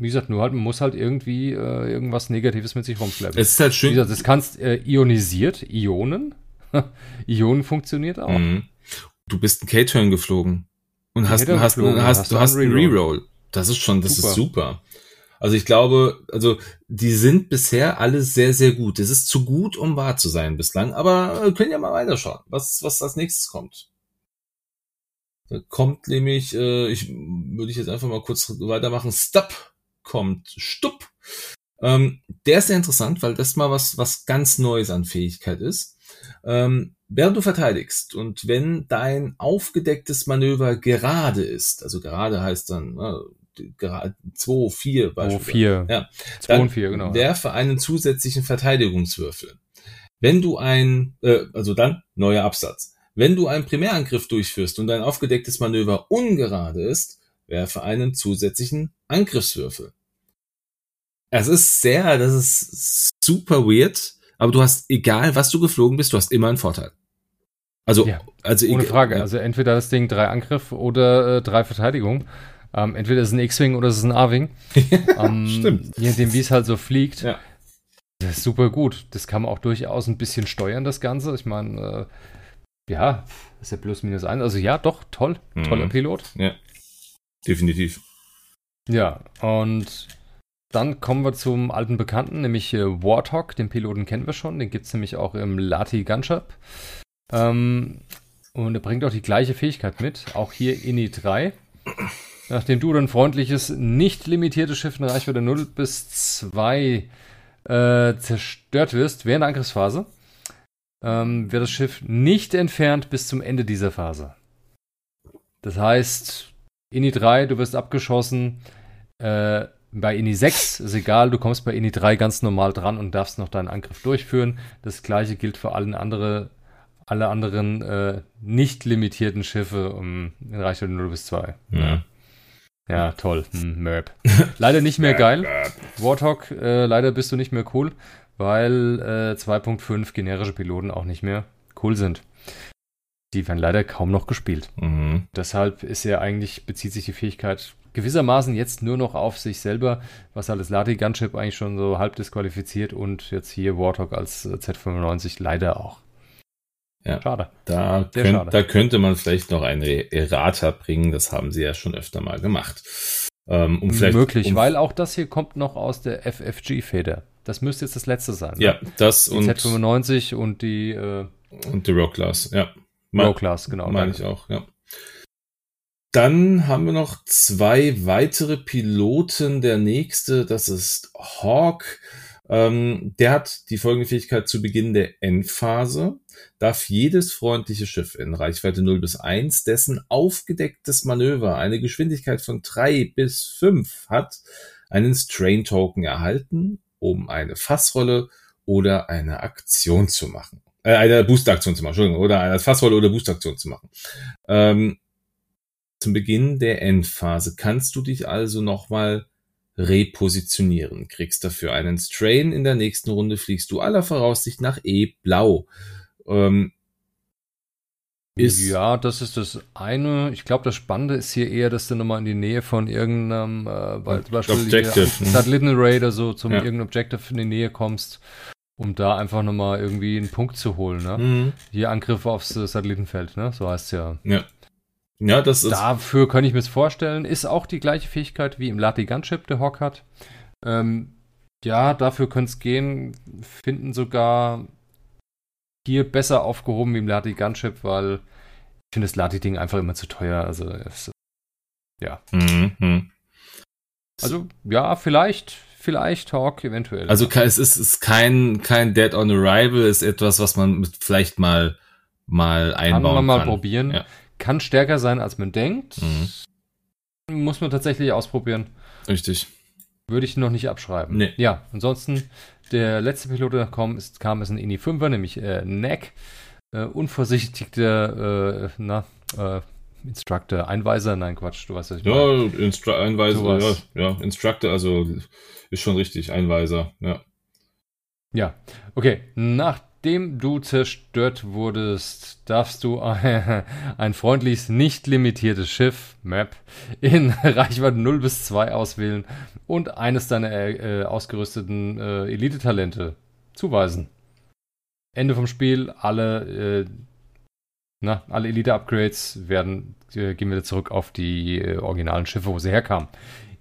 Wie gesagt, nur halt, man muss halt irgendwie irgendwas Negatives mit sich rumschleppen. Es ist halt schön. Wie gesagt, das kannst ionisiert, Ionen. Ionen funktioniert auch. Mhm. Du bist einen K-Turn geflogen. Und hast einen Reroll. Das ist schon, das ist super. Also ich glaube, die sind bisher alle sehr, sehr gut. Es ist zu gut, um wahr zu sein bislang, aber wir können ja mal weiterschauen, was als nächstes kommt. Da kommt nämlich, würde ich jetzt einfach mal kurz weitermachen, Stupp. Der ist sehr interessant, weil das mal was ganz Neues an Fähigkeit ist. Während du verteidigst und wenn dein aufgedecktes Manöver gerade ist, also gerade heißt dann gerade 2, 4 beispielsweise. 2 und 4, genau. Werfe einen zusätzlichen Verteidigungswürfel. Wenn du neuer Absatz. Wenn du einen Primärangriff durchführst und dein aufgedecktes Manöver ungerade ist, werfe einen zusätzlichen Angriffswürfel. Das ist super weird, aber du hast, egal was du geflogen bist, du hast immer einen Vorteil. Also ohne Frage. Ja. Also entweder das Ding 3 Angriff oder 3 Verteidigung. Entweder ist es ein X-Wing oder es ist ein A-Wing. Stimmt. Je nachdem, wie es halt so fliegt. Ja. Das ist super gut. Das kann man auch durchaus ein bisschen steuern, das Ganze. Ich meine, ist ja plus minus 1. Also ja, doch, toll. Mhm. Toller Pilot. Ja, definitiv. Ja, und dann kommen wir zum alten Bekannten, nämlich Warthog. Den Piloten kennen wir schon. Den gibt es nämlich auch im Lati Gunship. Und er bringt auch die gleiche Fähigkeit mit. Auch hier INI 3. Nachdem du dann freundliches, nicht limitiertes Schiff in Reichweite 0 bis 2 zerstört wirst während der Angriffsphase, wird das Schiff nicht entfernt bis zum Ende dieser Phase. Das heißt, INI 3, du wirst abgeschossen. Bei INI 6 ist egal, du kommst bei INI 3 ganz normal dran und darfst noch deinen Angriff durchführen. Das gleiche gilt für alle anderen nicht limitierten Schiffe in Reichweite 0 bis 2. Ja. Ja, toll. Merp. Leider nicht mehr geil. Warthog, leider bist du nicht mehr cool, weil 2.5 generische Piloten auch nicht mehr cool sind. Die werden leider kaum noch gespielt. Mhm. Deshalb bezieht sich die Fähigkeit gewissermaßen jetzt nur noch auf sich selber, was halt das Lati Gunship eigentlich schon so halb disqualifiziert und jetzt hier Warthog als Z95 leider auch. Ja, schade. Da könnte man vielleicht noch einen Errata bringen, das haben sie ja schon öfter mal gemacht. Weil auch das hier kommt noch aus der FFG-Feder. Das müsste jetzt das letzte sein. Ja, ne? Das die und Z95 und die und die Rogue Class, ja. Rogue Class, genau. Meine ich auch, ja. Dann haben wir noch 2 weitere Piloten. Der nächste, das ist Hawk. Der hat die folgende Fähigkeit zu Beginn der Endphase. Darf jedes freundliche Schiff in Reichweite 0 bis 1, dessen aufgedecktes Manöver eine Geschwindigkeit von 3 bis 5 hat, einen Strain-Token erhalten, um eine Fassrolle oder eine Aktion zu machen. Eine Boost-Aktion zu machen, Entschuldigung, oder eine Fassrolle oder Boost-Aktion zu machen. Zum Beginn der Endphase kannst du dich also nochmal repositionieren, kriegst dafür einen Strain. In der nächsten Runde fliegst du aller Voraussicht nach E-Blau. Das ist das eine. Ich glaube, das Spannende ist hier eher, dass du nochmal in die Nähe von irgendeinem Satellitenarray oder so zum irgendeinem Objective in die Nähe kommst, um da einfach nochmal irgendwie einen Punkt zu holen. Ne? Mhm. Hier Angriff aufs Satellitenfeld, ne? So heißt es ja. Ja, das ist. Dafür kann ich mir es vorstellen. Ist auch die gleiche Fähigkeit wie im Lati Gunship, der Hawk hat. Dafür könnte es gehen. Finden sogar hier besser aufgehoben wie im Lati Gunship, weil ich finde das Lati-Ding einfach immer zu teuer. Also, ja. Mhm. Also, ja, vielleicht Hawk eventuell. Also, es ist kein Dead on Arrival, ist etwas, was man vielleicht mal einbauen kann. Mal probieren. Ja. Kann stärker sein, als man denkt. Mhm. Muss man tatsächlich ausprobieren. Richtig. Würde ich noch nicht abschreiben. Nee. Ja, ansonsten, der letzte Pilot, der kam, ist ein Indy 5er, nämlich Neck. Unvorsichtigter Instructor, Einweiser, nein, Quatsch, du weißt, was ich meine. Ja, Einweiser, ja, Instructor, also ist schon richtig, Einweiser, ja. Ja, okay, nachdem du zerstört wurdest, darfst du ein freundliches, nicht limitiertes Schiff, Map, in Reichweite 0 bis 2 auswählen und eines deiner ausgerüsteten Elite-Talente zuweisen. Ende vom Spiel, alle Elite-Upgrades gehen wieder zurück auf die originalen Schiffe, wo sie herkamen.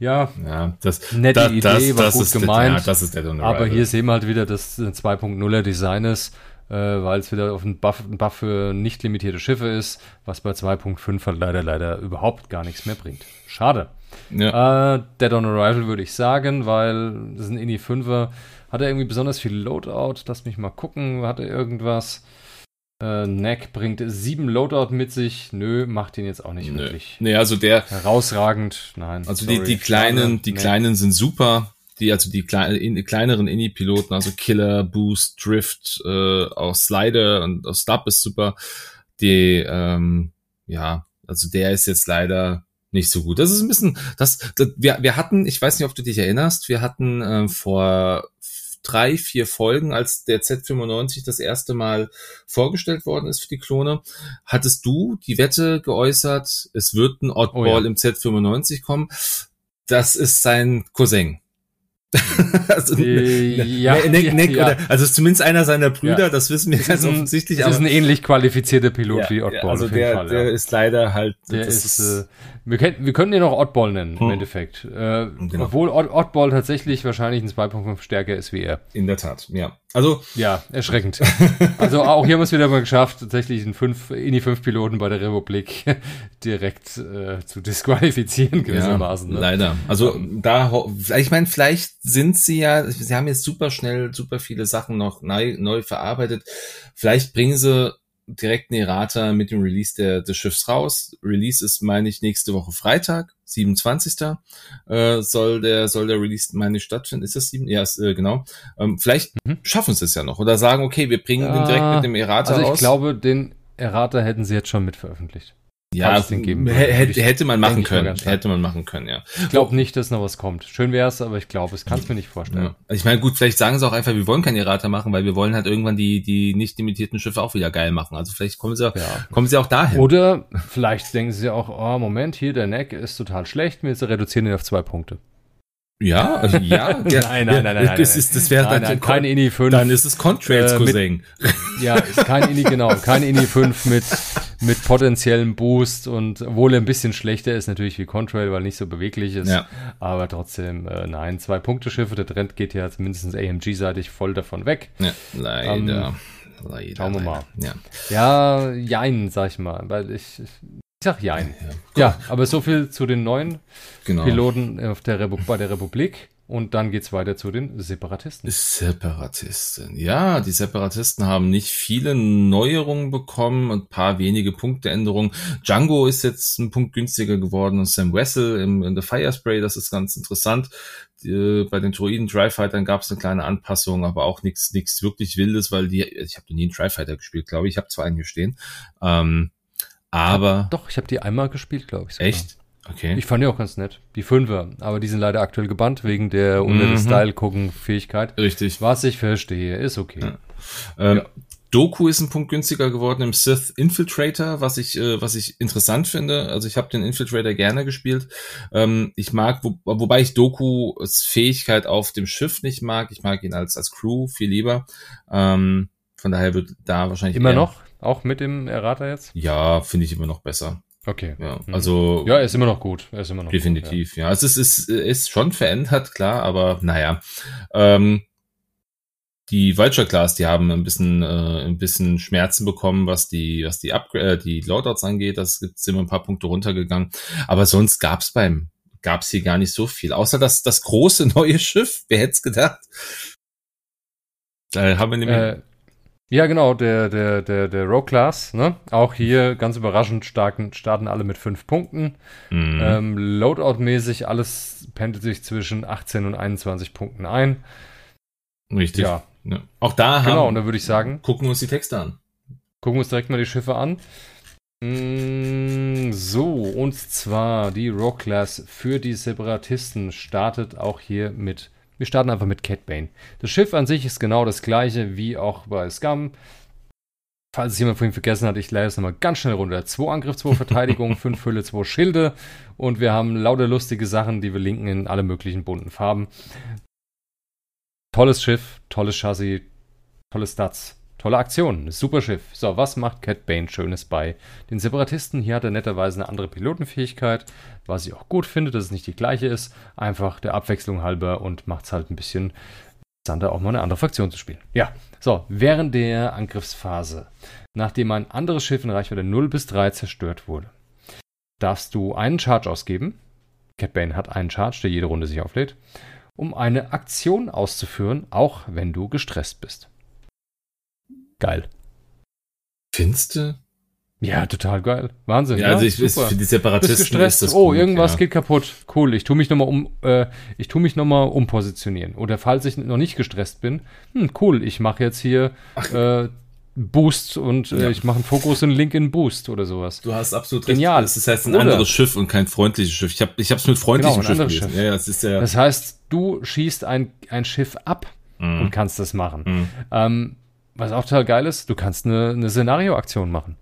Ja, das war gut gemeint, das ist aber hier sehen wir halt wieder, dass 2.0er Design ist, weil es wieder auf ein Buff für nicht limitierte Schiffe ist, was bei 2.5 halt leider überhaupt gar nichts mehr bringt. Schade. Ja. Dead on Arrival würde ich sagen, weil das ist ein Indy 5er. Hat er irgendwie besonders viel Loadout? Lass mich mal gucken, hat er irgendwas? Neck bringt 7 Loadout mit sich. Nö, macht ihn jetzt auch nicht wirklich. Nee, also der herausragend. Nein. Also die kleinen sind super. Die kleineren Indie-Piloten, also Killer, Boost, Drift, auch Slider und auch Stub ist super. Also der ist jetzt leider nicht so gut. Das ist ein bisschen, wir hatten, ich weiß nicht, ob du dich erinnerst, wir hatten vor 3-4 Folgen, als der Z95 das erste Mal vorgestellt worden ist für die Klone, hattest du die Wette geäußert, es wird ein Oddball im Z95 kommen. Das ist sein Cousin. Also zumindest einer seiner Brüder, das wissen wir ganz offensichtlich. Das ist ein ähnlich qualifizierter Pilot wie Oddball auf jeden Fall. Der ist leider halt... wir können den auch Oddball nennen, im Endeffekt. Genau. Obwohl Oddball tatsächlich wahrscheinlich ein 2.5 stärker ist wie er. In der Tat, ja. Also... Ja, erschreckend. Also auch hier haben wir es wieder mal geschafft, tatsächlich einen Indy-5-Piloten bei der Republik direkt zu disqualifizieren gewissermaßen. Ne? Leider. Also vielleicht sind sie haben jetzt super schnell, super viele Sachen noch neu verarbeitet. Vielleicht bringen sie direkt eine Errata mit dem Release des Schiffs raus. Release ist, meine ich, nächste Woche Freitag, 27. Soll der Release, meine ich, stattfinden. Ist das 7? Ja, genau. Vielleicht schaffen sie es ja noch. Oder sagen, okay, wir bringen den direkt mit dem Errata raus. Also ich glaube, den Errata hätten sie jetzt schon mit veröffentlicht. Ja, hätte man machen können, ja. Ich glaube nicht, dass noch was kommt. Schön wäre es, aber ich glaube, ich kann es mir nicht vorstellen. Ja. Also ich meine, gut, vielleicht sagen sie auch einfach, wir wollen keine Errata machen, weil wir wollen halt irgendwann die nicht limitierten Schiffe auch wieder geil machen. Also vielleicht kommen sie auch dahin. Oder vielleicht denken sie auch, oh Moment, hier der Neck ist total schlecht, wir reduzieren ihn auf 2 Punkte. Ja, ja. Nein. Das wäre dann kein Indy 5. Dann ist es Contrails Cousin. Ist kein Indy, genau. Kein Indy 5 mit potenziellem Boost und obwohl er ein bisschen schlechter ist natürlich wie Contrail, weil er nicht so beweglich ist. Ja. Aber trotzdem, 2-Punkte-Schiffe. Der Trend geht ja zumindest AMG-seitig voll davon weg. Ja, leider. Schauen wir mal. Ja, jein, sag ich mal. Weil ich sag jein. Ja, aber so viel zu den neuen Piloten bei der Republik. Und dann geht's weiter zu den Separatisten. Separatisten. Ja, die Separatisten haben nicht viele Neuerungen bekommen, ein paar wenige Punkteänderungen. Django ist jetzt ein Punkt günstiger geworden und Sam Wessel in The Firespray, das ist ganz interessant. Bei den Droiden Tri-Fightern gab es eine kleine Anpassung, aber auch nichts wirklich Wildes, weil ich habe noch nie einen Tri-Fighter gespielt, glaube ich. Ich habe zwar einen hier stehen, aber... Doch, ich habe die einmal gespielt, glaube ich. Sogar. Echt? Okay. Ich fand die auch ganz nett. Die 5er. Aber die sind leider aktuell gebannt wegen der Style-Gucken-Fähigkeit. Richtig. Was ich verstehe, ist okay. Ja. Doku ist ein Punkt günstiger geworden im Sith Infiltrator, was ich interessant finde. Also ich habe den Infiltrator gerne gespielt. Ich mag, wobei ich Dokus Fähigkeit auf dem Schiff nicht mag. Ich mag ihn als Crew viel lieber. Von daher wird da wahrscheinlich... Immer noch? Auch mit dem Errata jetzt? Ja, finde ich immer noch besser. Okay. Ja, also. Ja, er ist immer noch gut. Definitiv, ja. Also es ist schon verändert, klar, aber naja. Die Vulture Class, die haben ein bisschen Schmerzen bekommen, was die Loadouts angeht. Das gibt's immer ein paar Punkte runtergegangen. Aber sonst gab's hier gar nicht so viel. Außer das große neue Schiff. Wer hätte es gedacht? Da haben wir nämlich. Ja, genau, der Rogue Class, ne? Auch hier ganz überraschend starten alle mit 5 Punkten. Mhm. Loadout-mäßig alles pendelt sich zwischen 18 und 21 Punkten ein. Richtig. Ja. Ja. Auch da haben, genau, und da würde ich sagen, gucken wir uns die Texte an. Gucken wir uns direkt mal die Schiffe an. So, und zwar die Rogue Class für die Separatisten startet auch hier mit. Wir starten einfach mit Cat Bane. Das Schiff an sich ist genau das gleiche wie auch bei Scum. Falls es jemand vorhin vergessen hat, ich leite es nochmal ganz schnell runter. 2 Angriff, 2 Verteidigung, 5 Hülle, 2 Schilde. Und wir haben lauter lustige Sachen, die wir linken in alle möglichen bunten Farben. Tolles Schiff, tolles Chassis, tolle Stats, tolle Aktion, super Schiff. So, was macht Cat Bane Schönes bei den Separatisten? Hier hat er netterweise eine andere Pilotenfähigkeit, was ich auch gut finde, dass es nicht die gleiche ist. Einfach der Abwechslung halber und macht es halt ein bisschen interessanter, auch mal eine andere Fraktion zu spielen. Ja, so, während der Angriffsphase, nachdem ein anderes Schiff in Reichweite 0 bis 3 zerstört wurde, darfst du einen Charge ausgeben. Cat Bane hat einen Charge, der jede Runde sich auflädt, um eine Aktion auszuführen, auch wenn du gestresst bist. Geil. Findest du? Ja, total geil. Wahnsinn. Ja, also ich weiß, für die Separatisten ist das gut, irgendwas geht kaputt. Cool, ich tue mich nochmal umpositionieren. Oder falls ich noch nicht gestresst bin, cool, ich mache jetzt hier Boost und ich mache einen Fokus und Link in Boost oder sowas. Du hast absolut recht. Genial. Das ist heißt ein anderes Schiff und kein freundliches Schiff. Ich hab's mit freundlichem Schiff gelesen. Ja, das ist ja. Das heißt, du schießt ein Schiff ab und kannst das machen. Was auch total geil ist, du kannst eine Szenario-Aktion machen.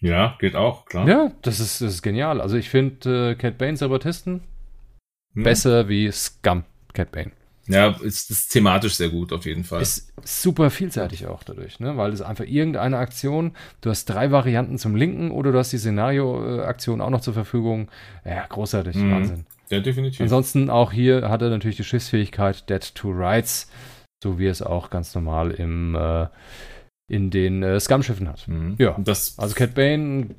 Ja, geht auch, klar. Ja, das ist genial. Also ich finde Cat Bane Separatisten besser wie Scum Cat Bane. Ja, ist thematisch sehr gut auf jeden Fall. Ist super vielseitig auch dadurch, ne? Weil es einfach irgendeine Aktion, du hast 3 Varianten zum Linken oder du hast die Szenario-Aktion auch noch zur Verfügung. Ja, großartig, Wahnsinn. Ja, definitiv. Ansonsten auch hier hat er natürlich die Schiffsfähigkeit Dead to Rights, so wie es auch ganz normal in den Scum-Schiffen hat. Mhm. Ja, das, also Cat Bane,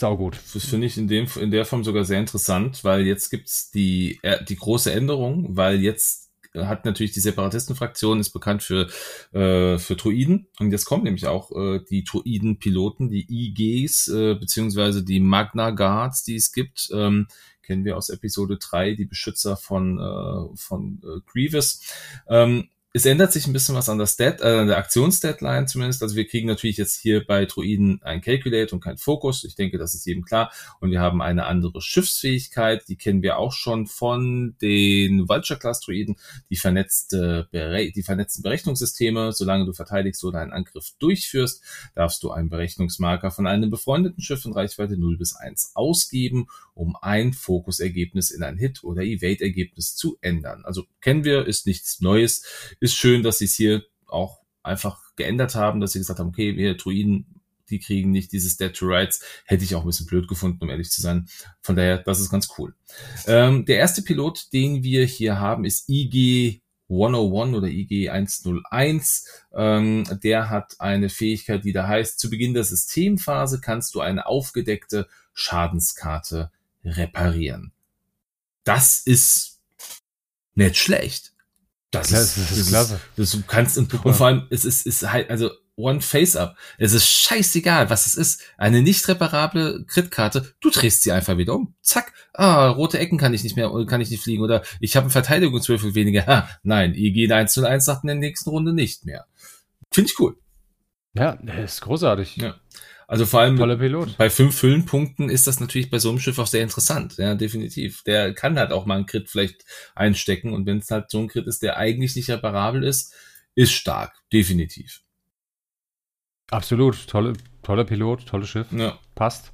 saugut. Das finde ich in der Form sogar sehr interessant, weil jetzt gibt es die große Änderung, weil jetzt hat natürlich die Separatistenfraktion, ist bekannt für Droiden, und jetzt kommen nämlich auch die Droiden-Piloten, die IGs, beziehungsweise die Magna Guards, die es gibt, kennen wir aus Episode 3, die Beschützer von Grievous. Es ändert sich ein bisschen was an der Aktionsdeadline zumindest. Also wir kriegen natürlich jetzt hier bei Droiden ein Calculate und kein Fokus. Ich denke, das ist jedem klar. Und wir haben eine andere Schiffsfähigkeit. Die kennen wir auch schon von den Vulture-Class-Droiden. Die vernetzten Berechnungssysteme. Solange du verteidigst oder einen Angriff durchführst, darfst du einen Berechnungsmarker von einem befreundeten Schiff in Reichweite 0 bis 1 ausgeben, um ein Fokusergebnis in ein Hit- oder Evade-Ergebnis zu ändern. Also kennen wir, ist nichts Neues. Ist schön, dass sie es hier auch einfach geändert haben, dass sie gesagt haben, okay, wir Druiden, die kriegen nicht dieses Dead to Rights. Hätte ich auch ein bisschen blöd gefunden, um ehrlich zu sein. Von daher, das ist ganz cool. Der erste Pilot, den wir hier haben, ist IG 101 oder IG 101. Der hat eine Fähigkeit, die da heißt, zu Beginn der Systemphase kannst du eine aufgedeckte Schadenskarte reparieren. Das ist nicht schlecht. Das ist klasse. Du kannst und vor allem, es ist halt, also one face up. Es ist scheißegal, was es ist. Eine nicht reparable Crit-Karte, du drehst sie einfach wieder um. Zack. Ah, rote Ecken kann ich nicht fliegen oder ich habe einen Verteidigungswürfel weniger. Ha, nein, IG 101 sagt in der nächsten Runde nicht mehr. Finde ich cool. Ja, ist großartig. Ja. Also vor allem bei 5 Hüllenpunkten ist das natürlich bei so einem Schiff auch sehr interessant. Ja, definitiv. Der kann halt auch mal einen Crit vielleicht einstecken. Und wenn es halt so ein Crit ist, der eigentlich nicht reparabel ist, ist stark. Definitiv. Absolut. Toller Pilot, tolles Schiff. Ja. Passt.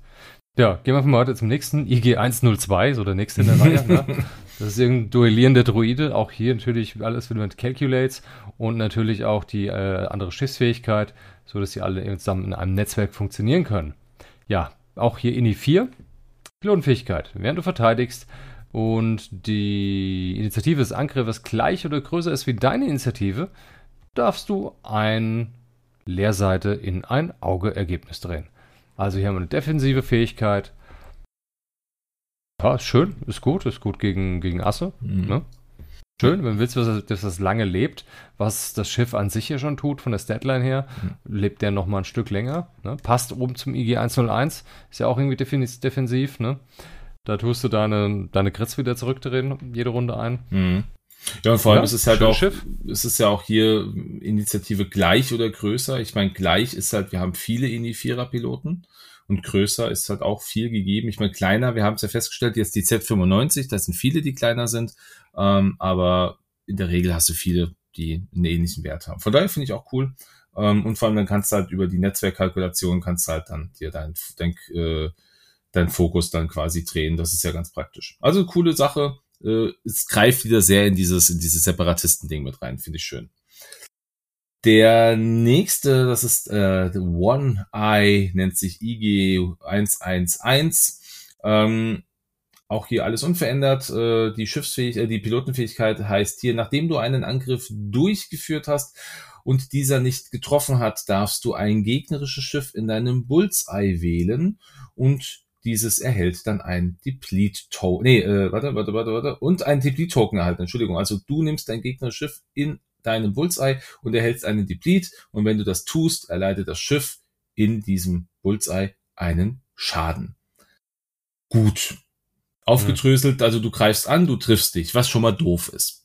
Ja, gehen wir von heute zum nächsten. IG 102, so der nächste in der Reihe. Ne? Das ist irgendein duellierender Droide. Auch hier natürlich alles mit Calculates und natürlich auch die andere Schiffsfähigkeit, so dass sie alle zusammen in einem Netzwerk funktionieren können. Ja, auch hier INI 4, Pilotenfähigkeit. Während du verteidigst und die Initiative des Angriffes gleich oder größer ist wie deine Initiative, darfst du eine Leerseite in ein Auge-Ergebnis drehen. Also hier haben wir eine defensive Fähigkeit. Ja, ist schön, ist gut gegen Asse. Mhm. Ne? schön, wenn du willst, dass das lange lebt, was das Schiff an sich hier schon tut, von der Statline her, lebt der nochmal ein Stück länger. Ne? Passt oben zum IG 101, ist ja auch irgendwie defensiv. Ne? Da tust du deine Grits wieder zurückdrehen, jede Runde ein. Mhm. Ja, und vor allem ist es halt auch, es ist ja auch hier Initiative gleich oder größer. Ich meine, gleich ist halt, wir haben viele Indy-4er-Piloten und größer ist halt auch viel gegeben. Ich meine, kleiner, wir haben es ja festgestellt, jetzt die Z95, da sind viele, die kleiner sind, aber in der Regel hast du viele, die einen ähnlichen Wert haben. Von daher finde ich auch cool, und vor allem dann kannst du halt über die Netzwerkkalkulation kannst du halt dann dir dein Fokus dann quasi drehen. Das ist ja ganz praktisch. Also coole Sache. Es greift wieder sehr in dieses Separatisten-Ding mit rein, finde ich schön. Der nächste, das ist One Eye, nennt sich IG 111. Auch hier alles unverändert. Die Pilotenfähigkeit heißt hier, nachdem du einen Angriff durchgeführt hast und dieser nicht getroffen hat, darfst du ein gegnerisches Schiff in deinem Bullseye wählen und dieses erhält dann ein Deplete-Token. Und ein Deplete-Token erhalten, Entschuldigung. Also du nimmst dein gegnerisches Schiff in deinem Bullseye und erhältst einen Deplete. Und wenn du das tust, erleidet das Schiff in diesem Bullseye einen Schaden. Gut. Aufgedröselt, also du greifst an, du triffst dich, was schon mal doof ist.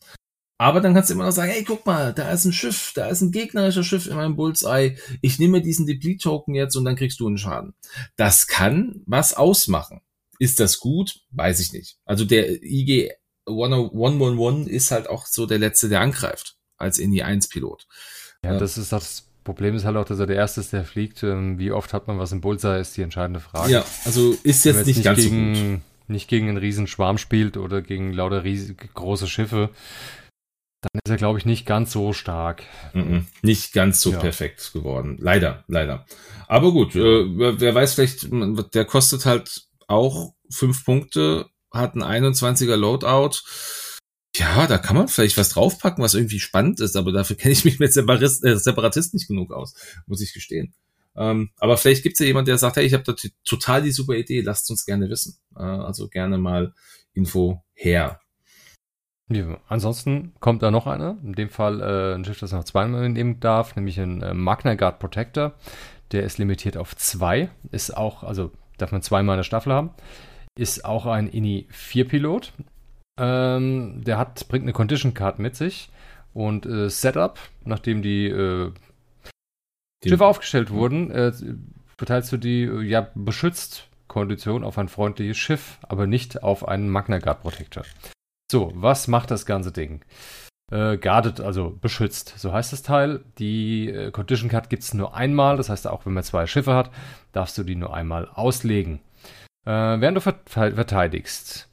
Aber dann kannst du immer noch sagen, hey, guck mal, da ist ein Schiff, da ist ein gegnerischer Schiff in meinem Bullseye. Ich nehme diesen Deplete-Token jetzt und dann kriegst du einen Schaden. Das kann was ausmachen. Ist das gut? Weiß ich nicht. Also der IG 111 ist halt auch so der Letzte, der angreift, als Indy-1-Pilot. Ja, das Problem ist halt auch, dass er der Erste ist, der fliegt. Wie oft hat man was im Bullseye, ist die entscheidende Frage. Ja, also ist jetzt nicht ganz so gut. Nicht gegen einen riesen Schwarm spielt oder gegen lauter riesige, große Schiffe, dann ist er, glaube ich, nicht ganz so stark. Nicht ganz so perfekt geworden. Leider. Aber gut, wer weiß, vielleicht, der kostet halt auch 5 Punkte, hat einen 21er Loadout. Ja, da kann man vielleicht was draufpacken, was irgendwie spannend ist, aber dafür kenne ich mich mit Separatisten nicht genug aus, muss ich gestehen. Aber vielleicht gibt's ja jemand, der sagt, hey, ich habe da total die super Idee, lasst uns gerne wissen. Also gerne mal Info her. Ja, ansonsten kommt da noch einer, in dem Fall ein Schiff, das noch zweimal nehmen darf, nämlich ein Magna Guard Protector. Der ist limitiert auf 2, ist auch, also darf man 2 mal eine Staffel haben, ist auch ein Indy-4-Pilot. Der bringt eine Condition Card mit sich und Setup, nachdem die Schiffe aufgestellt wurden, verteilst du die beschützt Kondition auf ein freundliches Schiff, aber nicht auf einen Magna Guard Protector. So, was macht das ganze Ding? Guarded, also beschützt, so heißt das Teil. Die Condition Card gibt es nur einmal, das heißt auch, wenn man 2 Schiffe hat, darfst du die nur einmal auslegen. Während du verteidigst,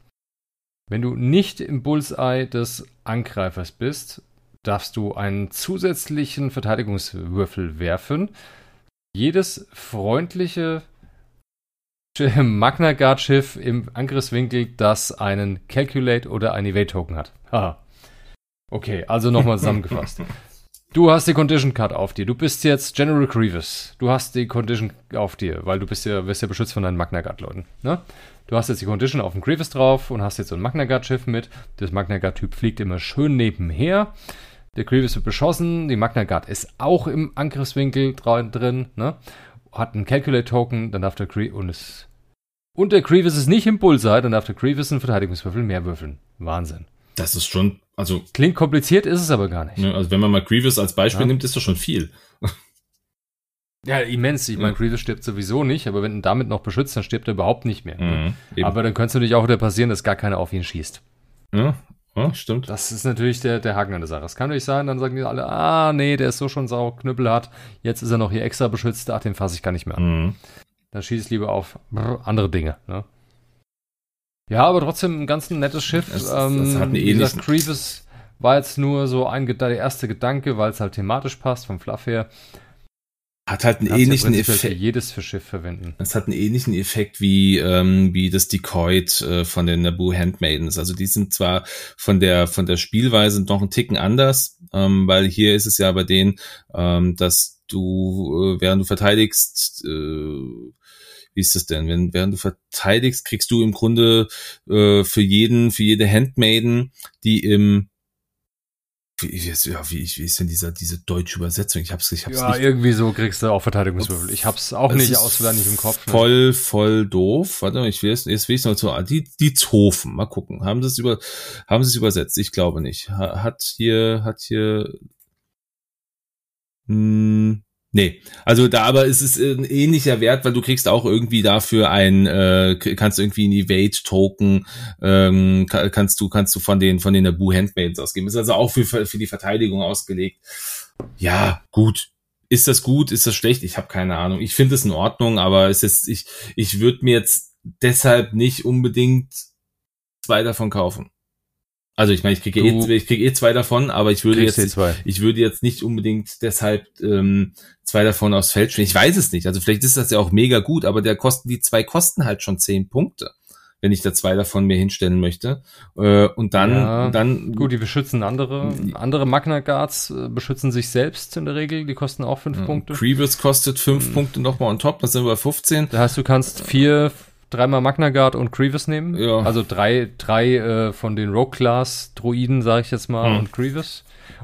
wenn du nicht im Bullseye des Angreifers bist, darfst du einen zusätzlichen Verteidigungswürfel werfen. Jedes freundliche Magna Guard Schiff im Angriffswinkel, das einen Calculate oder einen Evade Token hat. Haha. Okay, also nochmal zusammengefasst. Du hast die Condition Card auf dir. Du bist jetzt General Grievous. Du hast die Condition auf dir, weil du wirst ja beschützt von deinen Magna Guard Leuten. Ne? Du hast jetzt die Condition auf dem Grievous drauf und hast jetzt so ein Magna Guard Schiff mit. Das Magna Guard Typ fliegt immer schön nebenher. Der Grievous wird beschossen, die Magna Guard ist auch im Angriffswinkel drin, ne? Hat einen Calculate-Token, dann darf der Grievous und der Grievous ist nicht im Bullseye, dann darf der Grievous einen Verteidigungswürfel mehr würfeln. Wahnsinn. Das ist schon, also... Klingt kompliziert, ist es aber gar nicht. Ne, also wenn man mal Grievous als Beispiel nimmt, ist das schon viel. Ja, immens. Ich meine, Grievous stirbt sowieso nicht, aber wenn du damit noch beschützt, dann stirbt er überhaupt nicht mehr. Ne? Aber dann könnte es natürlich auch wieder passieren, dass gar keiner auf ihn schießt. Ja. Oh, stimmt. Das ist natürlich der Haken an der Sache. Das kann natürlich sein, dann sagen die alle, nee, der ist so schon sauknüppelhart, jetzt ist er noch hier extra beschützt, den fasse ich gar nicht mehr an. Dann schieße ich lieber auf andere Dinge. Ne? Ja, aber trotzdem ein ganz nettes Schiff. Das hat eine ähnliche. Grievous war jetzt nur so der erste Gedanke, weil es halt thematisch passt, vom Fluff her. Hat halt einen ähnlichen Effekt. Jedes für Schiff verwenden. Es hat einen ähnlichen Effekt wie das Decoyed von den Naboo Handmaidens. Also die sind zwar von der Spielweise noch einen Ticken anders, weil hier ist es ja bei denen, dass du, während du verteidigst, wie ist das denn? Während du verteidigst, kriegst du im Grunde für jede Handmaiden, die im Wie ist denn diese deutsche Übersetzung? Ich hab's ja, nicht. Irgendwie so kriegst du auch Verteidigungswürfel. Ich hab's auch nicht auswendig im Kopf. Ne? Voll doof. Warte mal, jetzt will ich noch zu. Die Zofen, mal gucken. Haben sie es übersetzt? Ich glaube nicht. Nee, also da aber ist es ein ähnlicher Wert, weil du kriegst auch irgendwie dafür kannst irgendwie einen Evade-Token, kannst du von den Naboo Handmaids ausgeben. Ist also auch für die Verteidigung ausgelegt. Ja, gut. Ist das gut? Ist das schlecht? Ich habe keine Ahnung. Ich finde es in Ordnung, aber es ist, ich würde mir jetzt deshalb nicht unbedingt zwei davon kaufen. Also ich meine, ich kriege zwei davon, aber ich würde jetzt nicht unbedingt deshalb zwei davon aufs Feld stellen. Ich weiß es nicht. Also vielleicht ist das ja auch mega gut, aber die zwei kosten halt schon 10 Punkte, wenn ich da zwei davon mir hinstellen möchte. Und dann gut, die beschützen andere Magna Guards beschützen sich selbst in der Regel. Die kosten auch 5 Punkte. Grievous kostet 5 Punkte nochmal on top. Das sind wir 15. Das heißt, du kannst 3-mal Magna Guard und Grievous nehmen. Ja. Also drei von den Rogue-Class-Droiden, sage ich jetzt mal, und Grievous.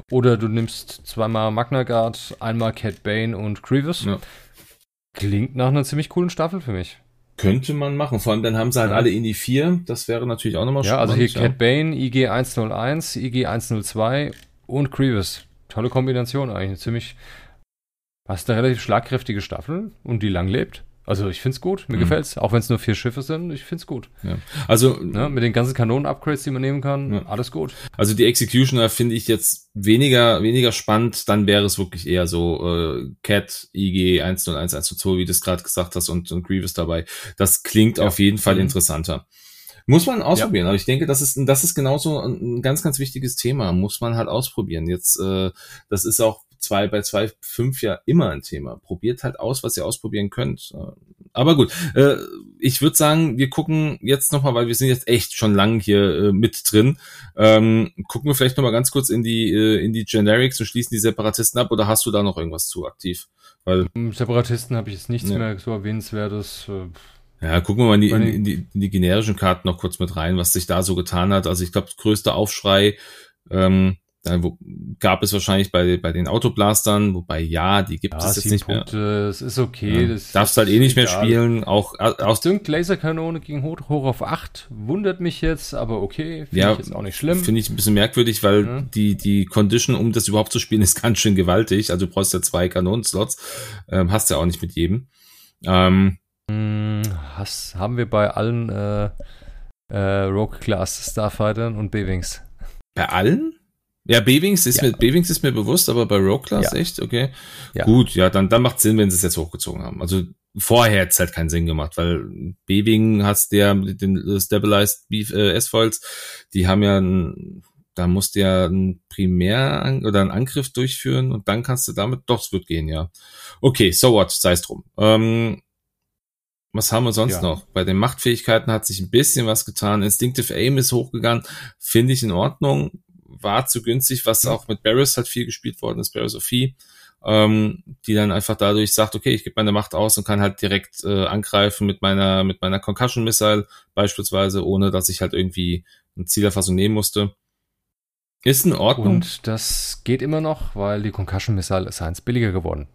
Oder du nimmst 2-mal Magna Guard, 1-mal Cat Bane und Grievous. Ja. Klingt nach einer ziemlich coolen Staffel für mich. Könnte man machen. Vor allem dann haben sie halt alle in die 4. Das wäre natürlich auch nochmal spannend. Ja, also hier Cat Bane, IG 101, IG 102 und Grievous. Tolle Kombination eigentlich. Hast du eine relativ schlagkräftige Staffel und die lang lebt. Also ich find's gut, mir gefällt's. Auch wenn es nur 4 Schiffe sind, ich find's gut. Ja. Also mit den ganzen Kanonen-Upgrades, die man nehmen kann, alles gut. Also die Executioner finde ich jetzt weniger spannend, dann wäre es wirklich eher so Cat, IG 101, 102, wie du es gerade gesagt hast, und Grievous dabei. Das klingt auf jeden Fall interessanter. Muss man ausprobieren, aber ich denke, das ist genauso ein ganz, ganz wichtiges Thema. Muss man halt ausprobieren. Jetzt, das ist auch bei 2.5 ja immer ein Thema. Probiert halt aus, was ihr ausprobieren könnt. Aber gut, ich würde sagen, wir gucken jetzt nochmal, weil wir sind jetzt echt schon lang hier mit drin, gucken wir vielleicht nochmal ganz kurz in die Generics und schließen die Separatisten ab, oder hast du da noch irgendwas zu aktiv? Weil Separatisten habe ich jetzt nichts mehr so erwähnenswertes. Ja, gucken wir mal in die generischen Karten noch kurz mit rein, was sich da so getan hat. Also ich glaube, größter Aufschrei gab es wahrscheinlich bei den Autoblastern, wobei die gibt es jetzt nicht Punkte, mehr. Das ist okay. Ja, das darfst halt nicht mehr spielen. Auch Laserkanone ging hoch auf 8, wundert mich jetzt, aber okay, finde ich jetzt auch nicht schlimm. Finde ich ein bisschen merkwürdig, weil die Condition, um das überhaupt zu spielen, ist ganz schön gewaltig. Also du brauchst ja 2 Kanonenslots, hast ja auch nicht mit jedem. Das haben wir bei allen Rogue-Class Starfightern und B-Wings. Bei allen? Ja, B-Wings ist mir bewusst, aber bei Rogue Class echt? Okay. Ja. Gut, dann macht es Sinn, wenn sie es jetzt hochgezogen haben. Also vorher hätte es halt keinen Sinn gemacht, weil B-Wing hast ja mit den Stabilized S-Foils, die haben ja da musst du ja einen einen Angriff durchführen und dann kannst du damit, doch, es wird gehen, ja. Okay, so what, sei es drum. Was haben wir sonst noch? Bei den Machtfähigkeiten hat sich ein bisschen was getan. Instinctive Aim ist hochgegangen, finde ich in Ordnung. War zu günstig, was auch mit Barriss halt viel gespielt worden ist, Barriss of Fee, die dann einfach dadurch sagt, okay, ich gebe meine Macht aus und kann halt direkt angreifen mit meiner Concussion Missile beispielsweise, ohne dass ich halt irgendwie eine Zielerfassung nehmen musste. Ist in Ordnung. Und das geht immer noch, weil die Concussion Missile ist eins billiger geworden.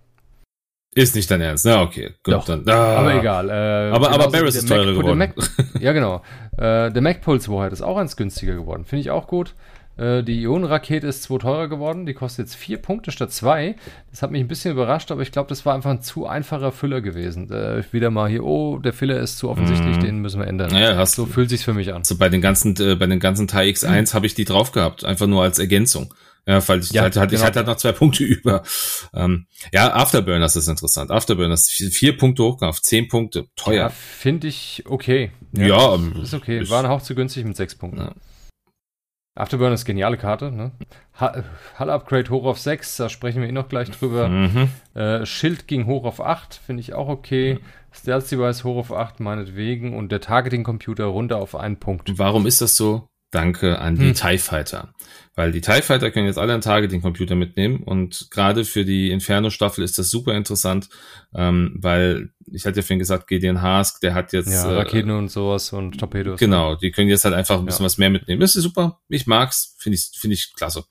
Ist nicht dein Ernst, na okay, gut, doch, dann. Aber egal. Aber Barriss ist teurer geworden. Ja, genau. Der MacPulse Warhead ist auch eins günstiger geworden, finde ich auch gut. Die Ionenrakete ist 2 teurer geworden. Die kostet jetzt 4 Punkte statt 2. Das hat mich ein bisschen überrascht, aber ich glaube, das war einfach ein zu einfacher Füller gewesen. Wieder mal hier, der Filler ist zu offensichtlich, den müssen wir ändern. Naja, so fühlt sich's für mich an. So bei den ganzen TIE X1 habe ich die drauf gehabt, einfach nur als Ergänzung. Ja, weil ich hatte halt noch 2 Punkte über. Afterburners ist interessant. Afterburners 4 Punkte hochgegangen auf 10 Punkte. Teuer. Ja, finde ich okay. Ja, ist okay. War ein Hauch zu günstig mit 6 Punkten. Ja. Afterburn ist geniale Karte, ne? Hull-Upgrade hoch auf 6, da sprechen wir noch gleich drüber. Schild ging hoch auf 8, finde ich auch okay. Stealth-Device hoch auf 8, meinetwegen. Und der Targeting-Computer runter auf 1 Punkt. Warum ist das so? Danke an die TIE Fighter. Weil die TIE Fighter können jetzt alle einen Targeting-Computer mitnehmen. Und gerade für die Inferno-Staffel ist das super interessant, weil ich hatte ja vorhin gesagt, Gideon Hask, der hat jetzt Raketen und sowas und Torpedos. Genau, die können jetzt halt einfach ein bisschen was mehr mitnehmen. Das ist super. Ich mag's, finde ich klasse.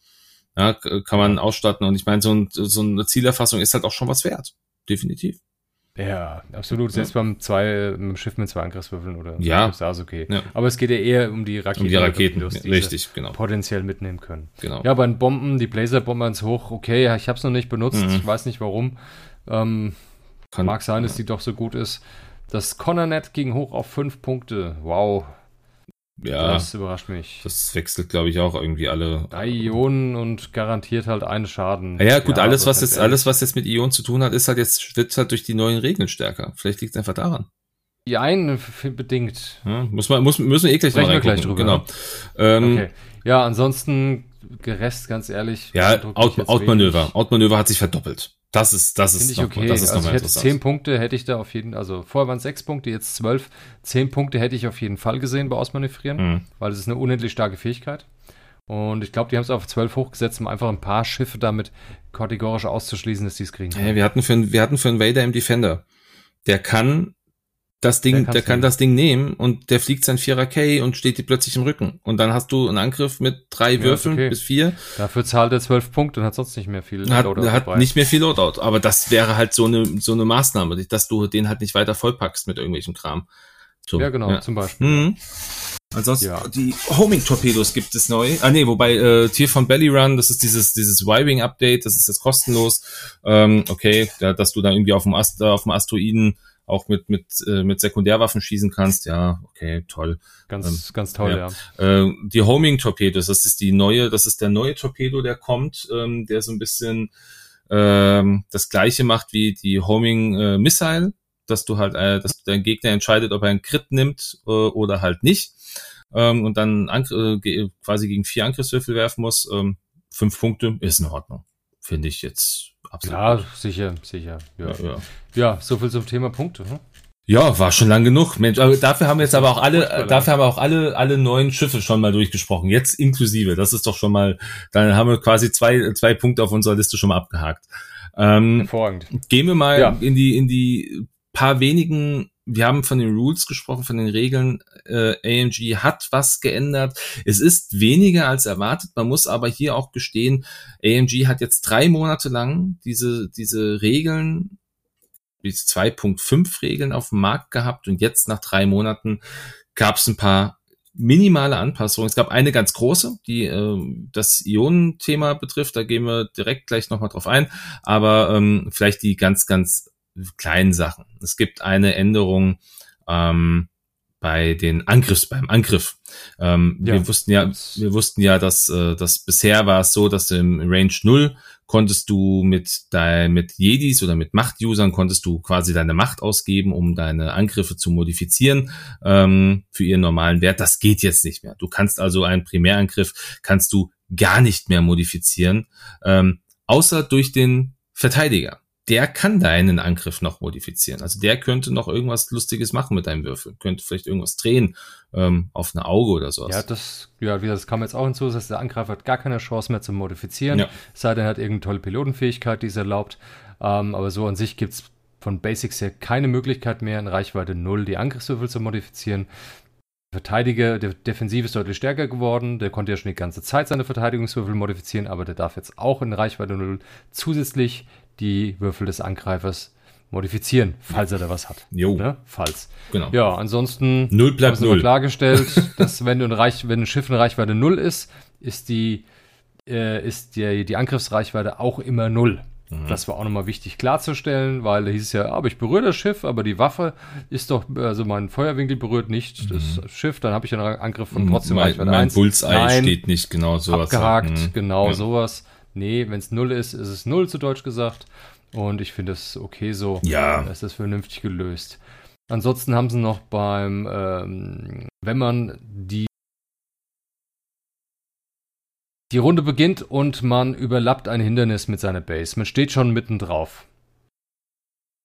Ja, kann man ausstatten. Und ich meine, so eine Zielerfassung ist halt auch schon was wert. Definitiv. Ja, absolut. Selbst beim Schiff mit 2 Angriffswürfeln oder ist das okay. Ja. Aber es geht ja eher um die Raketen. Um die Raketen, richtig, genau. Potenziell mitnehmen können. Genau. Ja, bei den Bomben, die Blazer-Bomber ins Hoch, okay, ich habe es noch nicht benutzt, ich weiß nicht warum. Mag sein, dass die doch so gut ist. Das Connernet ging hoch auf 5 Punkte. Wow. Ja, das überrascht mich. Das wechselt, glaube ich, auch irgendwie alle. 3 Ionen und garantiert halt einen Schaden. Ja, gut, alles, was jetzt mit Ionen zu tun hat, ist halt jetzt, wird halt durch die neuen Regeln stärker. Vielleicht liegt es einfach daran. Ja, bedingt. Ja, müssen wir eh gleich mal reingucken. Genau. Okay. Ja, ansonsten, Rest, ganz ehrlich. Ja, Outmanöver hat sich verdoppelt. Das ist ich hätte 10 Punkte, hätte ich da auf jeden Fall, also vorher waren es 6 Punkte, jetzt 12. 10 Punkte hätte ich auf jeden Fall gesehen bei Ausmanövrieren, weil es ist eine unendlich starke Fähigkeit. Und ich glaube, die haben es auf 12 hochgesetzt, um einfach ein paar Schiffe damit kategorisch auszuschließen, dass die es kriegen. Ja, wir hatten für einen Vader im Defender. Der kann das Ding nehmen und der fliegt sein 4er K und steht dir plötzlich im Rücken. Und dann hast du einen Angriff mit 3 Würfeln bis 4. Dafür zahlt er 12 Punkte und hat sonst nicht mehr viel Loadout. Hat nicht mehr viel Loadout. Aber das wäre halt so eine Maßnahme, dass du den halt nicht weiter vollpackst mit irgendwelchem Kram. So, ja, genau, zum Beispiel. Mhm. Ansonsten, die Homing-Torpedos gibt es neu. Tier von Bellyrun, das ist dieses Y-Wing-Update, das ist jetzt kostenlos. Dass du dann irgendwie auf dem Asteroiden auch mit Sekundärwaffen schießen kannst, ja, okay, toll. Ganz toll, ja. Die Homing-Torpedos, das ist der neue Torpedo, der kommt, der so ein bisschen das Gleiche macht wie die Homing-Missile, dass du halt, dass dein Gegner entscheidet, ob er einen Crit nimmt oder halt nicht, und dann quasi gegen 4 Angriffswürfel werfen muss. 5 Punkte ist in Ordnung, finde ich jetzt. Absolut. Ja, sicher. Ja, so viel zum Thema Punkte. Hm? Ja, war schon lang genug. Mensch, aber dafür haben wir jetzt aber auch alle neuen Schiffe schon mal durchgesprochen. Jetzt inklusive. Das ist doch schon mal, dann haben wir quasi zwei Punkte auf unserer Liste schon mal abgehakt. Hervorragend. Gehen wir mal in die paar wenigen. Wir haben von den Rules gesprochen, von den Regeln. AMG hat was geändert. Es ist weniger als erwartet. Man muss aber hier auch gestehen, AMG hat jetzt 3 Monate lang diese Regeln, diese 2.5 Regeln auf dem Markt gehabt. Und jetzt nach 3 Monaten gab es ein paar minimale Anpassungen. Es gab eine ganz große, die das Ionen-Thema betrifft. Da gehen wir direkt gleich nochmal drauf ein. Aber vielleicht die ganz, ganz kleinen Sachen. Es gibt eine Änderung beim Angriff. Wir wussten ja, dass das bisher war es so, dass im Range 0 konntest du mit Jedis oder mit Macht-Usern konntest du quasi deine Macht ausgeben, um deine Angriffe zu modifizieren für ihren normalen Wert. Das geht jetzt nicht mehr. Du kannst also einen Primärangriff kannst du gar nicht mehr modifizieren, außer durch den Verteidiger. Der kann deinen Angriff noch modifizieren. Also der könnte noch irgendwas Lustiges machen mit deinem Würfel. Könnte vielleicht irgendwas drehen auf ein Auge oder sowas. Ja, das kam jetzt auch hinzu, dass der Angreifer hat gar keine Chance mehr zu modifizieren. Ja. Sei denn, er hat irgendeine tolle Pilotenfähigkeit, die es erlaubt. Aber so an sich gibt es von Basics her keine Möglichkeit mehr, in Reichweite 0 die Angriffswürfel zu modifizieren. Verteidiger, der Defensive ist deutlich stärker geworden, der konnte ja schon die ganze Zeit seine Verteidigungswürfel modifizieren, aber der darf jetzt auch in Reichweite 0 zusätzlich die Würfel des Angreifers modifizieren, falls er da was hat. Jo. Ne? Falls. Genau. Ja, ansonsten 0 bleibt 0. Klargestellt, dass wenn ein Schiff in Reichweite 0 ist, ist die Angriffsreichweite auch immer 0. Das war auch nochmal wichtig klarzustellen, weil da hieß es ja, aber ich berühre das Schiff, aber die Waffe ist doch, also mein Feuerwinkel berührt nicht das Schiff, dann habe ich einen Angriff von trotzdem Reichweite 1. Mein Bullseye steht nicht, genau sowas. Abgehakt, sowas. Nee, wenn es 0 ist, ist es 0 zu Deutsch gesagt. Und ich finde es okay so. Ja. Es ist vernünftig gelöst. Ansonsten haben sie noch beim, wenn man die Runde beginnt und man überlappt ein Hindernis mit seiner Base. Man steht schon mitten drauf.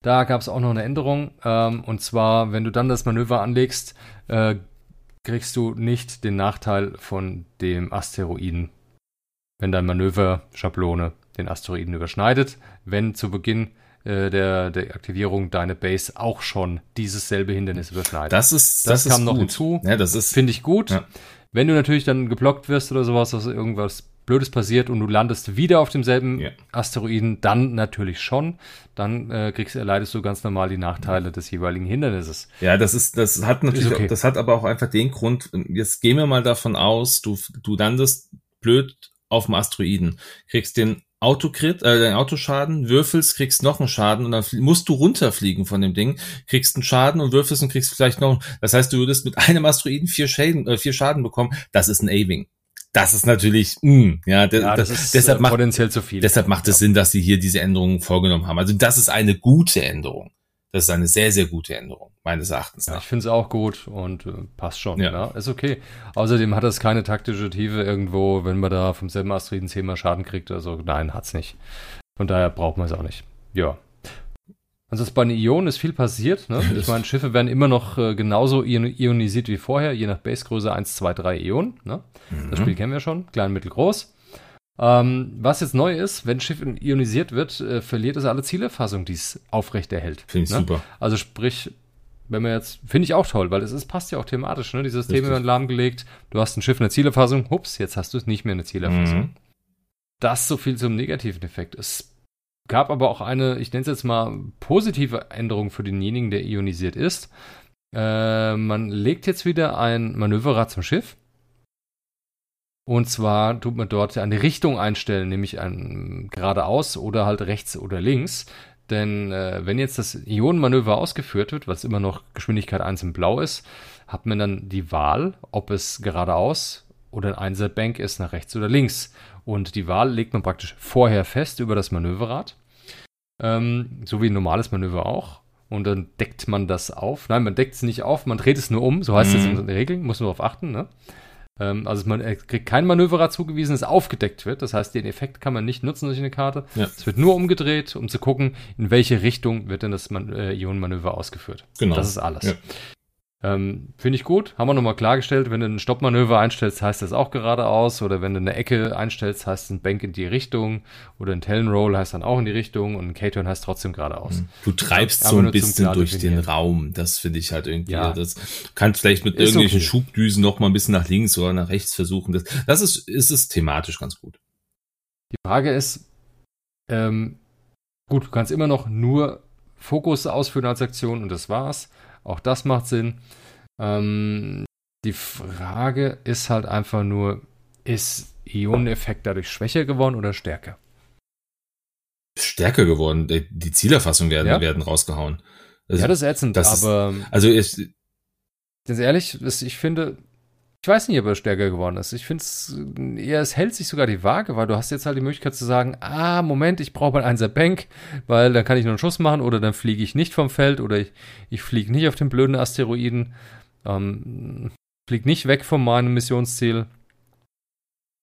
Da gab es auch noch eine Änderung. Und zwar, wenn du dann das Manöver anlegst, kriegst du nicht den Nachteil von dem Asteroiden, wenn dein Manöver-Schablone den Asteroiden überschneidet, wenn zu Beginn der Aktivierung deine Base auch schon dieses selbe Hindernis überschneidet. Das kam noch hinzu. Ja, finde ich gut. Ja. Wenn du natürlich dann geblockt wirst oder sowas, dass irgendwas Blödes passiert und du landest wieder auf demselben Asteroiden, dann natürlich schon. Dann erleidest du ganz normal die Nachteile des jeweiligen Hindernisses. Ja, das hat natürlich, okay. Das hat aber auch einfach den Grund, jetzt gehen wir mal davon aus, du landest blöd auf dem Asteroiden, kriegst den deinen Autoschaden, würfelst, kriegst noch einen Schaden und dann musst du runterfliegen von dem Ding, kriegst einen Schaden und würfelst und kriegst vielleicht noch, das heißt, du würdest mit einem Asteroiden vier Schaden bekommen, das ist ein Aving. Das ist natürlich, deshalb macht potenziell zu viel. Deshalb macht es Sinn, dass sie hier diese Änderungen vorgenommen haben. Also das ist eine gute Änderung. Das ist eine sehr, sehr gute Änderung, meines Erachtens nach. Ja, ich finde es auch gut und passt schon. Ja. Ist okay. Außerdem hat das keine taktische Tiefe irgendwo, wenn man da vom selben Asteroiden 10-mal Schaden kriegt. Also nein, hat's nicht. Von daher braucht man es auch nicht. Ja. Ansonsten bei den Ionen ist viel passiert. Ne? Ich meine, Schiffe werden immer noch genauso ionisiert wie vorher, je nach Basegröße 1, 2, 3 Ionen. Ne? Mhm. Das Spiel kennen wir schon. Klein, mittel, groß. Was jetzt neu ist, wenn ein Schiff ionisiert wird, verliert es alle Zielerfassung, die es aufrecht erhält. Finde ich super. Also sprich, wenn man jetzt, finde ich auch toll, weil passt ja auch thematisch, ne? Die Systeme werden lahmgelegt, du hast ein Schiff in der Zielerfassung, hups, jetzt hast du es nicht mehr in der Zielerfassung. Mhm. Das so viel zum negativen Effekt. Es gab aber auch eine, ich nenne es jetzt mal, positive Änderung für denjenigen, der ionisiert ist. Man legt jetzt wieder ein Manöverrad zum Schiff. Und zwar tut man dort eine Richtung einstellen, nämlich geradeaus oder halt rechts oder links. Denn wenn jetzt das Ionenmanöver ausgeführt wird, was immer noch Geschwindigkeit 1 in Blau ist, hat man dann die Wahl, ob es geradeaus oder ein Einserbank ist, nach rechts oder links. Und die Wahl legt man praktisch vorher fest über das Manöverrad, so wie ein normales Manöver auch. Und dann deckt man das auf. Nein, man deckt es nicht auf, man dreht es nur um. So heißt es in den Regeln, muss man darauf achten, ne? Also man kriegt kein Manöverrad zugewiesen, das aufgedeckt wird. Das heißt, den Effekt kann man nicht nutzen durch eine Karte. Ja. Es wird nur umgedreht, um zu gucken, in welche Richtung wird denn das Ionenmanöver ausgeführt. Genau. Das ist alles. Ja. Finde ich gut. Haben wir nochmal klargestellt, wenn du ein Stoppmanöver einstellst, heißt das auch geradeaus. Oder wenn du eine Ecke einstellst, heißt es ein Bank in die Richtung. Oder ein Talon-Roll heißt dann auch in die Richtung. Und ein K-Turn heißt trotzdem geradeaus. Du treibst so ein bisschen durch den Raum. Das finde ich halt irgendwie. Ja. Das kannst vielleicht mit irgendwelchen Schubdüsen noch mal ein bisschen nach links oder nach rechts versuchen. Das ist thematisch ganz gut. Die Frage ist, gut, du kannst immer noch nur Fokus ausführen als Aktion und das war's. Auch das macht Sinn. Die Frage ist halt einfach nur, ist Ioneneffekt dadurch schwächer geworden oder stärker? Stärker geworden. Die Zielerfassungen werden rausgehauen. Also, ja, das ist ätzend, aber... ich finde... Ich weiß nicht, ob er stärker geworden ist. Ich finde es hält sich sogar die Waage, weil du hast jetzt halt die Möglichkeit zu sagen, Moment, ich brauche mal einen Einser-Bank, weil dann kann ich nur einen Schuss machen oder dann fliege ich nicht vom Feld oder ich fliege nicht auf den blöden Asteroiden, fliege nicht weg von meinem Missionsziel.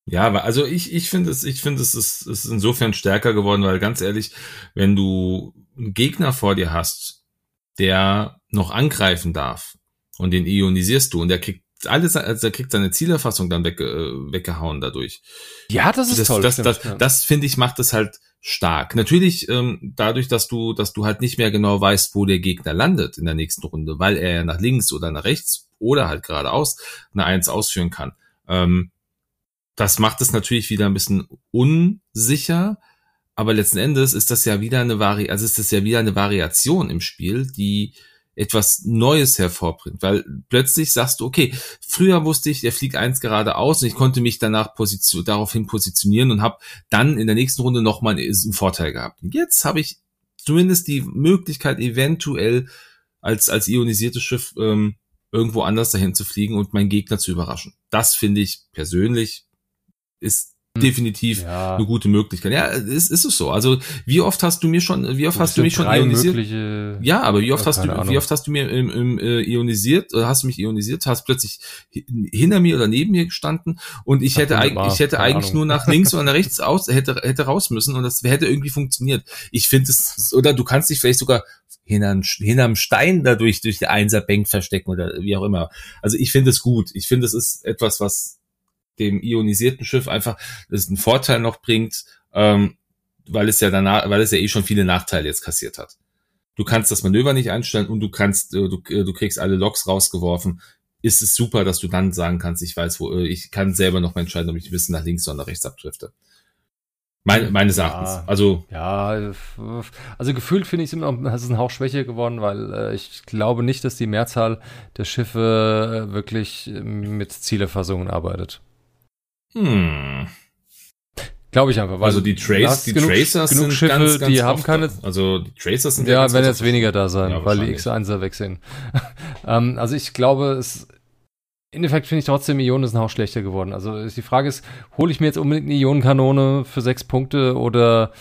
Ja, aber also ich finde, es ist insofern stärker geworden, weil ganz ehrlich, wenn du einen Gegner vor dir hast, der noch angreifen darf und den ionisierst du und der kriegt er kriegt seine Zielerfassung dann weggehauen dadurch. Ja, das ist toll. Das finde ich, macht es halt stark. Natürlich dadurch, dass du halt nicht mehr genau weißt, wo der Gegner landet in der nächsten Runde, weil er ja nach links oder nach rechts oder halt geradeaus eine 1 ausführen kann. Das macht es natürlich wieder ein bisschen unsicher, aber letzten Endes ist das ja wieder eine Variation im Spiel, die etwas Neues hervorbringt, weil plötzlich sagst du, okay, früher wusste ich, der fliegt 1 geradeaus und ich konnte mich danach daraufhin positionieren und habe dann in der nächsten Runde nochmal einen Vorteil gehabt. Jetzt habe ich zumindest die Möglichkeit, eventuell als ionisiertes Schiff irgendwo anders dahin zu fliegen und meinen Gegner zu überraschen. Das finde ich persönlich ist definitiv eine gute Möglichkeit. Ja, ist es so. Also, wie oft hast du mich schon ionisiert? Ja, aber hast du mich ionisiert, hast plötzlich hinter mir oder neben mir gestanden und ich hätte eigentlich nur nach links oder nach rechts hätte raus müssen und das hätte irgendwie funktioniert. Ich finde es, oder du kannst dich vielleicht sogar hinterm Stein dadurch durch die Einserbank verstecken oder wie auch immer. Also, ich finde es gut. Ich finde, es ist etwas, was dem ionisierten Schiff einfach einen Vorteil noch bringt, weil es ja eh schon viele Nachteile jetzt kassiert hat. Du kannst das Manöver nicht einstellen und du kriegst alle Loks rausgeworfen. ist es super, dass du dann sagen kannst, ich weiß, wo, ich kann selber noch mal entscheiden, ob ich ein bisschen nach links oder nach rechts abdrifte. Meines Erachtens. Ja, also. Ja, also gefühlt finde ich es immer noch, es ist ein Hauch Schwäche geworden, weil ich glaube nicht, dass die Mehrzahl der Schiffe wirklich mit Zielerfassungen arbeitet. Glaube ich einfach. Weil also die Tracers genug sind Schiffe, ganz die haben keine. Also die Tracers sind ja, werden jetzt weniger da sein, ja, weil die X1er weg sind. Also ich glaube, es. Im Endeffekt finde ich trotzdem, Ionen ist noch schlechter geworden. Also die Frage ist, hole ich mir jetzt unbedingt eine Ionenkanone für 6 Punkte oder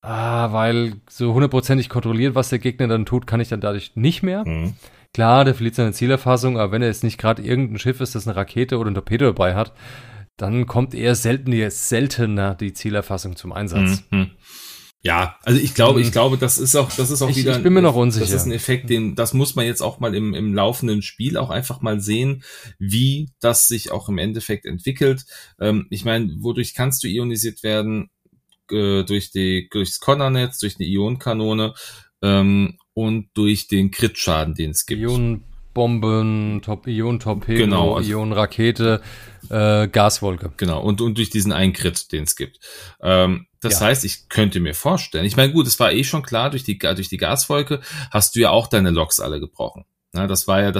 weil so hundertprozentig kontrolliert, was der Gegner dann tut, kann ich dann dadurch nicht mehr. Mhm. Klar, der verliert seine Zielerfassung, aber wenn er jetzt nicht gerade irgendein Schiff ist, das eine Rakete oder ein Torpedo dabei hat, dann kommt eher seltener die Zielerfassung zum Einsatz. Mhm. Ja, also ich glaube, das ist auch wieder. Ich bin mir noch unsicher. Das ist ein Effekt, das muss man jetzt auch mal im laufenden Spiel auch einfach mal sehen, wie das sich auch im Endeffekt entwickelt. Ich meine, wodurch kannst du ionisiert werden? Durchs Connor-Netz, durch eine Ionenkanone, und durch den Crit-Schaden, den es gibt. Bomben, Ion-Torpedo, genau, also Ion-Rakete, Gaswolke. Genau, und durch diesen einen Crit, den es gibt. Das heißt, ich könnte mir vorstellen, ich meine, gut, es war eh schon klar, durch die Gaswolke hast du ja auch deine Loks alle gebrochen. Na, das war ja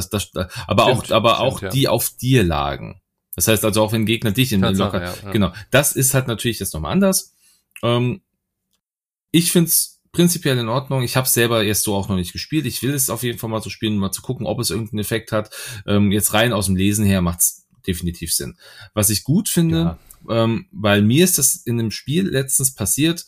aber auch die auf dir lagen. Das heißt also, auch wenn Gegner dich in den Lok hat. Ja. Genau, das ist halt natürlich jetzt nochmal anders. Ich finde es prinzipiell in Ordnung. Ich habe es selber erst so auch noch nicht gespielt. Ich will es auf jeden Fall mal so spielen, mal zu gucken, ob es irgendeinen Effekt hat. Jetzt rein aus dem Lesen her macht's definitiv Sinn. Was ich gut finde, weil mir ist das in einem Spiel letztens passiert.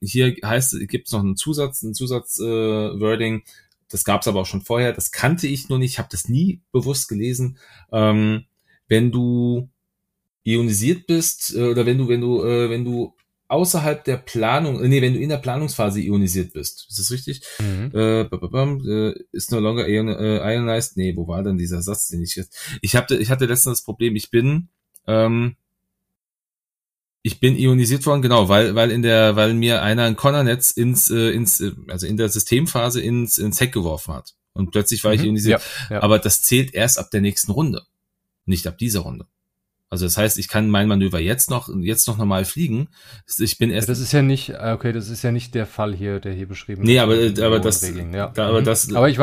Hier gibt's noch einen Zusatzwording. Das gab's aber auch schon vorher. Das kannte ich nur nicht. Habe das nie bewusst gelesen. Wenn du ionisiert bist oder wenn du außerhalb der Planung, wenn du in der Planungsphase ionisiert bist, ist das richtig? Mhm. Ist no longer ionized? Nee, wo war denn dieser Satz, den ich jetzt? Ich hatte letztens das Problem, ich bin ionisiert worden, genau, weil mir einer ein Connor-Netz also in der Systemphase ins Heck geworfen hat. Und plötzlich war ich ionisiert. Ja. Aber das zählt erst ab der nächsten Runde. Nicht ab dieser Runde. Also das heißt, ich kann mein Manöver jetzt noch normal fliegen. Ich bin erst. Das ist ja nicht der Fall hier, der hier beschrieben wird. Nee, aber ich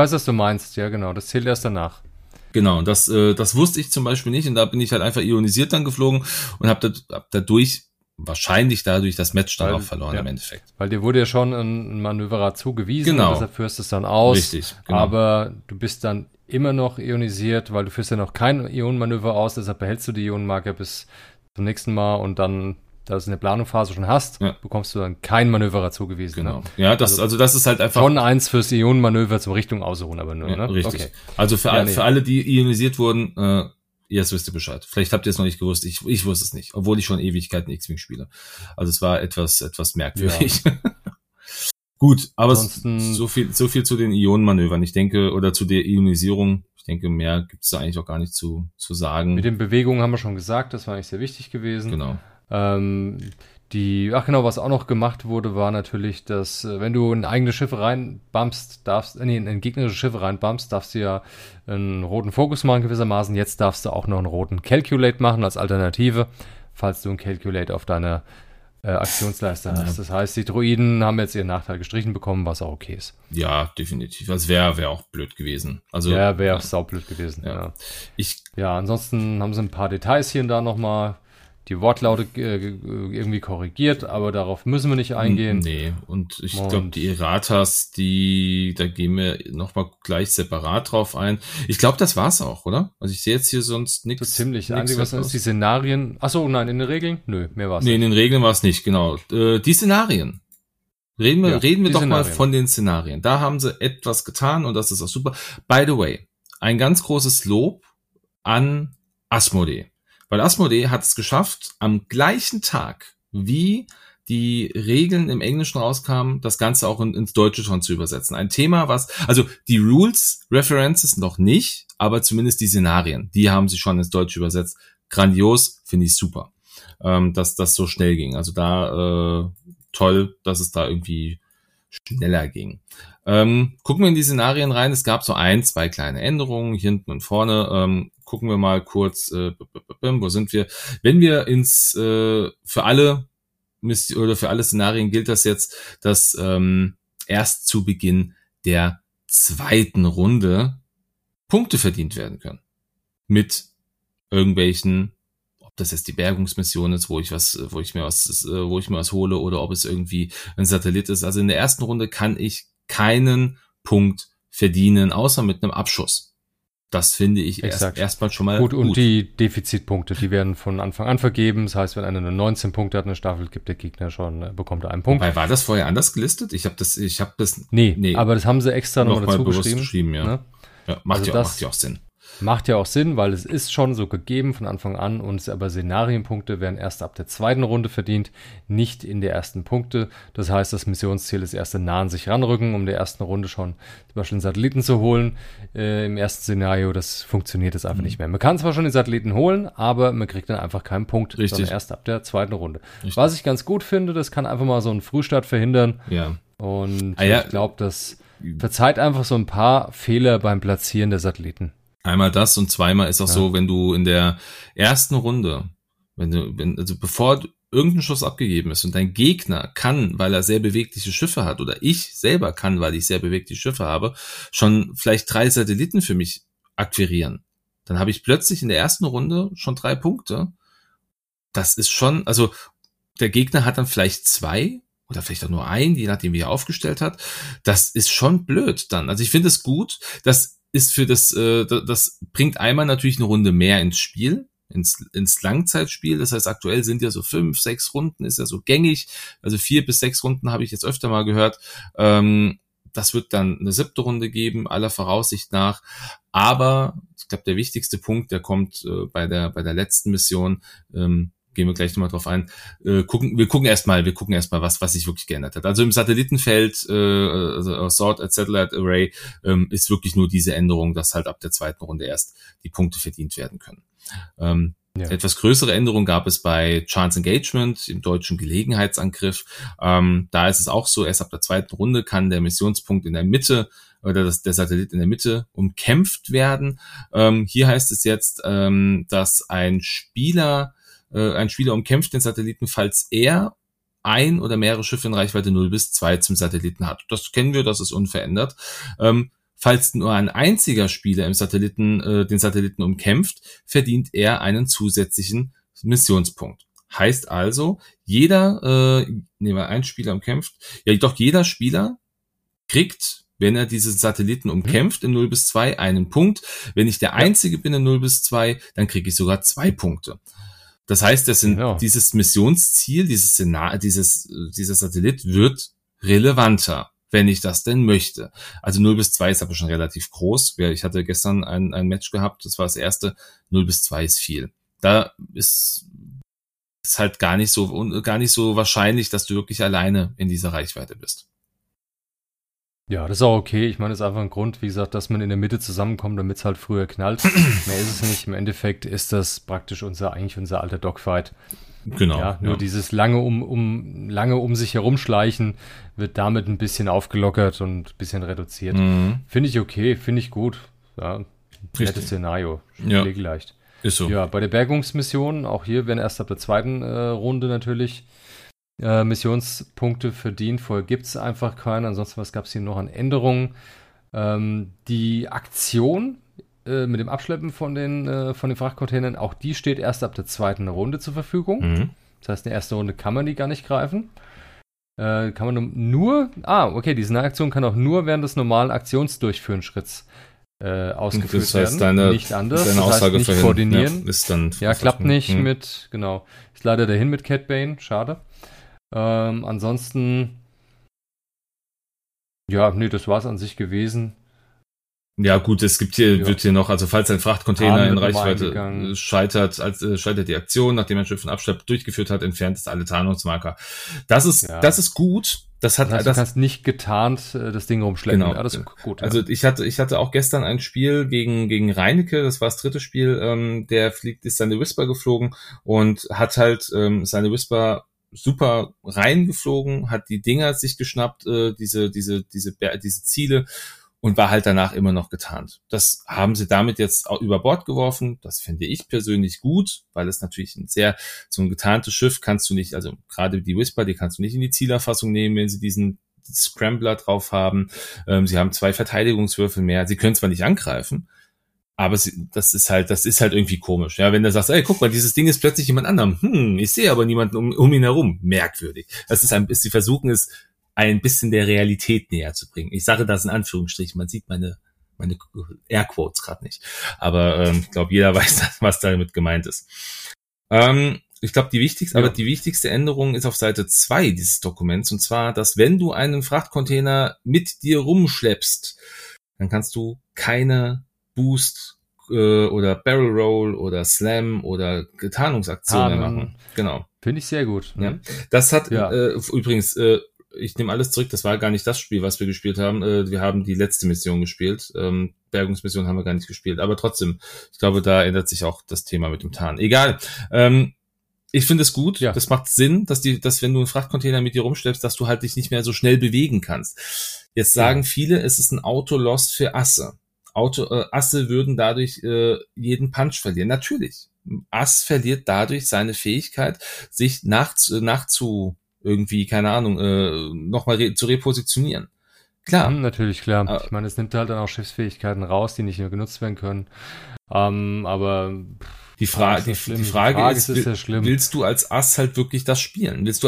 weiß, was du meinst. Ja, genau. Das zählt erst danach. Genau. Das wusste ich zum Beispiel nicht und da bin ich halt einfach ionisiert dann geflogen und habe dadurch das Match dann auch verloren im Endeffekt. Weil dir wurde ja schon ein Manöverer zugewiesen. Genau. Und deshalb führst du es dann aus. Richtig. Genau. Aber du bist dann immer noch ionisiert, weil du führst ja noch kein Ionenmanöver aus, deshalb behältst du die Ionenmarke bis zum nächsten Mal und dann, da du es in der Planungsphase schon hast, bekommst du dann kein Manöverer zugewiesen. Genau. Ne? Ja, das ist halt einfach. Von 1 fürs Ionenmanöver zum Richtung ausruhen, aber nur, ne? Richtig. Okay. Also für alle, die ionisiert wurden, jetzt wisst ihr Bescheid. Vielleicht habt ihr es noch nicht gewusst. Ich wusste es nicht, obwohl ich schon Ewigkeiten X-Wing spiele. Also es war etwas merkwürdig. Ja. Gut, aber ansonsten, so viel zu den Ionenmanövern. Ich denke, oder zu der Ionisierung. Ich denke, mehr gibt es da eigentlich auch gar nicht zu sagen. Mit den Bewegungen haben wir schon gesagt, das war eigentlich sehr wichtig gewesen. Genau. Was auch noch gemacht wurde, war natürlich, dass, wenn du in eigene Schiffe reinbumpst, in gegnerische Schiffe reinbumpst, darfst du ja einen roten Fokus machen gewissermaßen. Jetzt darfst du auch noch einen roten Calculate machen als Alternative, falls du einen Calculate auf deiner Aktionsleiste hast. Das heißt, die Droiden haben jetzt ihren Nachteil gestrichen bekommen, was auch okay ist. Ja, definitiv. Das wäre auch blöd gewesen. Also wäre auch saublöd gewesen. Ja. Ja. Ansonsten haben sie ein paar Details hier und da nochmal die Wortlaute irgendwie korrigiert, aber darauf müssen wir nicht eingehen. Nee, und ich glaube, die Erratas, da gehen wir nochmal gleich separat drauf ein. Ich glaube, das war's auch, oder? Also ich sehe jetzt hier sonst nichts. So ziemlich. Das Einzige, was ist die Szenarien. Achso, nein, in den Regeln? Nö, mehr war's nicht. Nee, in den Regeln war's nicht, genau. Die Szenarien. Reden wir doch mal von den Szenarien. Da haben sie etwas getan und das ist auch super. By the way, ein ganz großes Lob an Asmodee. Weil Asmodee hat es geschafft, am gleichen Tag, wie die Regeln im Englischen rauskamen, das Ganze auch ins Deutsche schon zu übersetzen. Ein Thema, also die Rules, References noch nicht, aber zumindest die Szenarien, die haben sie schon ins Deutsche übersetzt. Grandios, finde ich super, dass das so schnell ging. Also da toll, dass es da irgendwie schneller ging. Gucken wir in die Szenarien rein. Es gab so 1, 2 kleine Änderungen, hinten und vorne. Gucken wir mal kurz, wo sind wir? Wenn wir ins für alle Szenarien gilt das jetzt, dass erst zu Beginn der zweiten Runde Punkte verdient werden können. Mit irgendwelchen, ob das jetzt die Bergungsmission ist, wo ich mir was hole, oder ob es irgendwie ein Satellit ist. Also in der ersten Runde kann ich keinen Punkt verdienen, außer mit einem Abschuss. Das finde ich erstmal schon mal gut. Und die Defizitpunkte, die werden von Anfang an vergeben. Das heißt, wenn einer nur 19 Punkte hat, eine Staffel, gibt der Gegner schon, bekommt er einen Punkt. Weil war das vorher anders gelistet? Ich habe das. Nee, aber das haben sie extra noch dazu geschrieben. Ja. Ne? Ja, macht ja auch Sinn. Macht ja auch Sinn, weil es ist schon so gegeben von Anfang an, und aber Szenarienpunkte werden erst ab der zweiten Runde verdient, nicht in der ersten Punkte. Das heißt, das Missionsziel ist erst in nahen sich ranrücken, um der ersten Runde schon zum Beispiel einen Satelliten zu holen. Im ersten Szenario, das funktioniert das einfach nicht mehr. Man kann zwar schon den Satelliten holen, aber man kriegt dann einfach keinen Punkt, Richtig. Sondern erst ab der zweiten Runde. Richtig. Was ich ganz gut finde, das kann einfach mal so einen Frühstart verhindern. Ja. Und ich glaube, das verzeiht einfach so ein paar Fehler beim Platzieren der Satelliten. Einmal das und zweimal ist auch so, wenn du in der ersten Runde, also bevor irgendein Schuss abgegeben ist und dein Gegner kann, weil er sehr bewegliche Schiffe hat, oder ich selber kann, weil ich sehr bewegliche Schiffe habe, schon vielleicht 3 Satelliten für mich akquirieren, dann habe ich plötzlich in der ersten Runde schon 3 Punkte. Das ist schon, also der Gegner hat dann vielleicht 2 oder vielleicht auch nur 1, je nachdem wie er aufgestellt hat. Das ist schon blöd dann. Also ich finde es gut, dass ist für das, das bringt einmal natürlich eine Runde mehr ins Spiel, ins Langzeitspiel. Das heißt, aktuell sind ja so 5, 6 Runden, ist ja so gängig. Also 4 bis 6 Runden habe ich jetzt öfter mal gehört. Das wird dann eine 7. Runde geben, aller Voraussicht nach. Aber ich glaube, der wichtigste Punkt, der kommt bei der letzten Mission, gehen wir gleich nochmal drauf ein. Wir gucken erstmal, was sich wirklich geändert hat. Also im Satellitenfeld, also Sort at Satellite Array, ist wirklich nur diese Änderung, dass halt ab der zweiten Runde erst die Punkte verdient werden können. Etwas größere Änderung gab es bei Chance Engagement, im deutschen Gelegenheitsangriff. Da ist es auch so, erst ab der zweiten Runde kann der Missionspunkt in der Mitte oder der Satellit in der Mitte umkämpft werden. Hier heißt es jetzt, dass ein Spieler umkämpft den Satelliten, falls er ein oder mehrere Schiffe in Reichweite 0 bis 2 zum Satelliten hat. Das kennen wir, das ist unverändert. Falls nur ein einziger Spieler im Satelliten den Satelliten umkämpft, verdient er einen zusätzlichen Missionspunkt. Heißt also, jeder Spieler kriegt, wenn er diesen Satelliten umkämpft, in 0 bis 2 einen Punkt. Wenn ich der Einzige bin in 0 bis 2, dann kriege ich sogar 2 Punkte. Das heißt, dieses Missionsziel, dieses Szenar, dieser Satellit wird relevanter, wenn ich das denn möchte. Also 0 bis 2 ist aber schon relativ groß. Ich hatte gestern ein Match gehabt, das war das erste. 0 bis 2 ist viel. Da ist halt gar nicht so wahrscheinlich, dass du wirklich alleine in dieser Reichweite bist. Ja, das ist auch okay. Ich meine, das ist einfach ein Grund, wie gesagt, dass man in der Mitte zusammenkommt, damit es halt früher knallt. Mehr ist es nicht. Im Endeffekt ist das praktisch unser alter Dogfight. Genau. Ja, nur dieses lange um sich herumschleichen wird damit ein bisschen aufgelockert und ein bisschen reduziert. Mhm. Finde ich okay, finde ich gut. Ja, nettes Szenario. Pflegeleicht. Ist so. Ja, bei der Bergungsmission, auch hier werden erst ab der zweiten Runde natürlich Missionspunkte verdient. Vorher gibt es einfach keine. Ansonsten, was gab es hier noch an Änderungen? Die Aktion mit dem Abschleppen von den Frachtcontainern, auch die steht erst ab der zweiten Runde zur Verfügung. Mhm. Das heißt, in der ersten Runde kann man die gar nicht greifen. Kann man nur... Diese Aktion kann auch nur während des normalen Aktionsdurchführen-Schritts ausgeführt werden. Das heißt, nicht anders. Das heißt, nicht vorhin koordinieren. Klappt nicht mit... Genau. Ist leider dahin mit Cat Bane. Schade. Ansonsten, das war's an sich gewesen. Ja, gut, es gibt hier, wird hier noch, also falls ein Frachtcontainer in Reichweite scheitert, scheitert die Aktion, nachdem ein Schiff einen Abschlepp durchgeführt hat, entfernt ist alle Tarnungsmarker. Das ist gut. Du kannst nicht getarnt das Ding rumschleppen. Genau. Ja, das ist gut, ja. Also ich hatte auch gestern ein Spiel gegen Reinecke, das war das dritte Spiel, der ist seine Whisper geflogen und hat halt seine Whisper super reingeflogen, hat die Dinger sich geschnappt, diese Ziele, und war halt danach immer noch getarnt. Das haben sie damit jetzt auch über Bord geworfen. Das finde ich persönlich gut, weil es natürlich so ein getarntes Schiff kannst du nicht, also gerade die Whisper, die kannst du nicht in die Zielerfassung nehmen, wenn sie diesen Scrambler drauf haben. Sie haben 2 Verteidigungswürfel mehr. Sie können zwar nicht angreifen, aber das ist halt irgendwie komisch. Ja, wenn du sagst, ey, guck mal, dieses Ding ist plötzlich jemand anderem. Ich sehe aber niemanden um ihn herum. Merkwürdig. Das ist sie versuchen es ein bisschen der Realität näher zu bringen. Ich sage das in Anführungsstrichen. Man sieht meine Airquotes gerade nicht. Aber ich glaube, jeder weiß, was damit gemeint ist. Ich glaube, die wichtigste Änderung ist auf Seite 2 dieses Dokuments, und zwar, dass wenn du einen Frachtcontainer mit dir rumschleppst, dann kannst du keine Boost oder Barrel Roll oder Slam oder Tarnungsaktionen machen. Genau. Finde ich sehr gut. Ne? Ja. Das hat übrigens, ich nehme alles zurück, das war gar nicht das Spiel, was wir gespielt haben. Wir haben die letzte Mission gespielt. Bergungsmission haben wir gar nicht gespielt. Aber trotzdem, ich glaube, da ändert sich auch das Thema mit dem Tarn. Egal. Ich finde es gut, Das macht Sinn, dass wenn du einen Frachtcontainer mit dir rumschleppst, dass du halt dich nicht mehr so schnell bewegen kannst. Jetzt sagen viele, es ist ein Auto-Loss für Asse. Asse würden dadurch jeden Punch verlieren. Natürlich. Ass verliert dadurch seine Fähigkeit, sich nochmal zu repositionieren. Klar. Natürlich, klar. Ich meine, es nimmt halt dann auch Schiffsfähigkeiten raus, die nicht mehr genutzt werden können. Aber... Die Frage ist, willst du als Ass halt wirklich das spielen? Willst du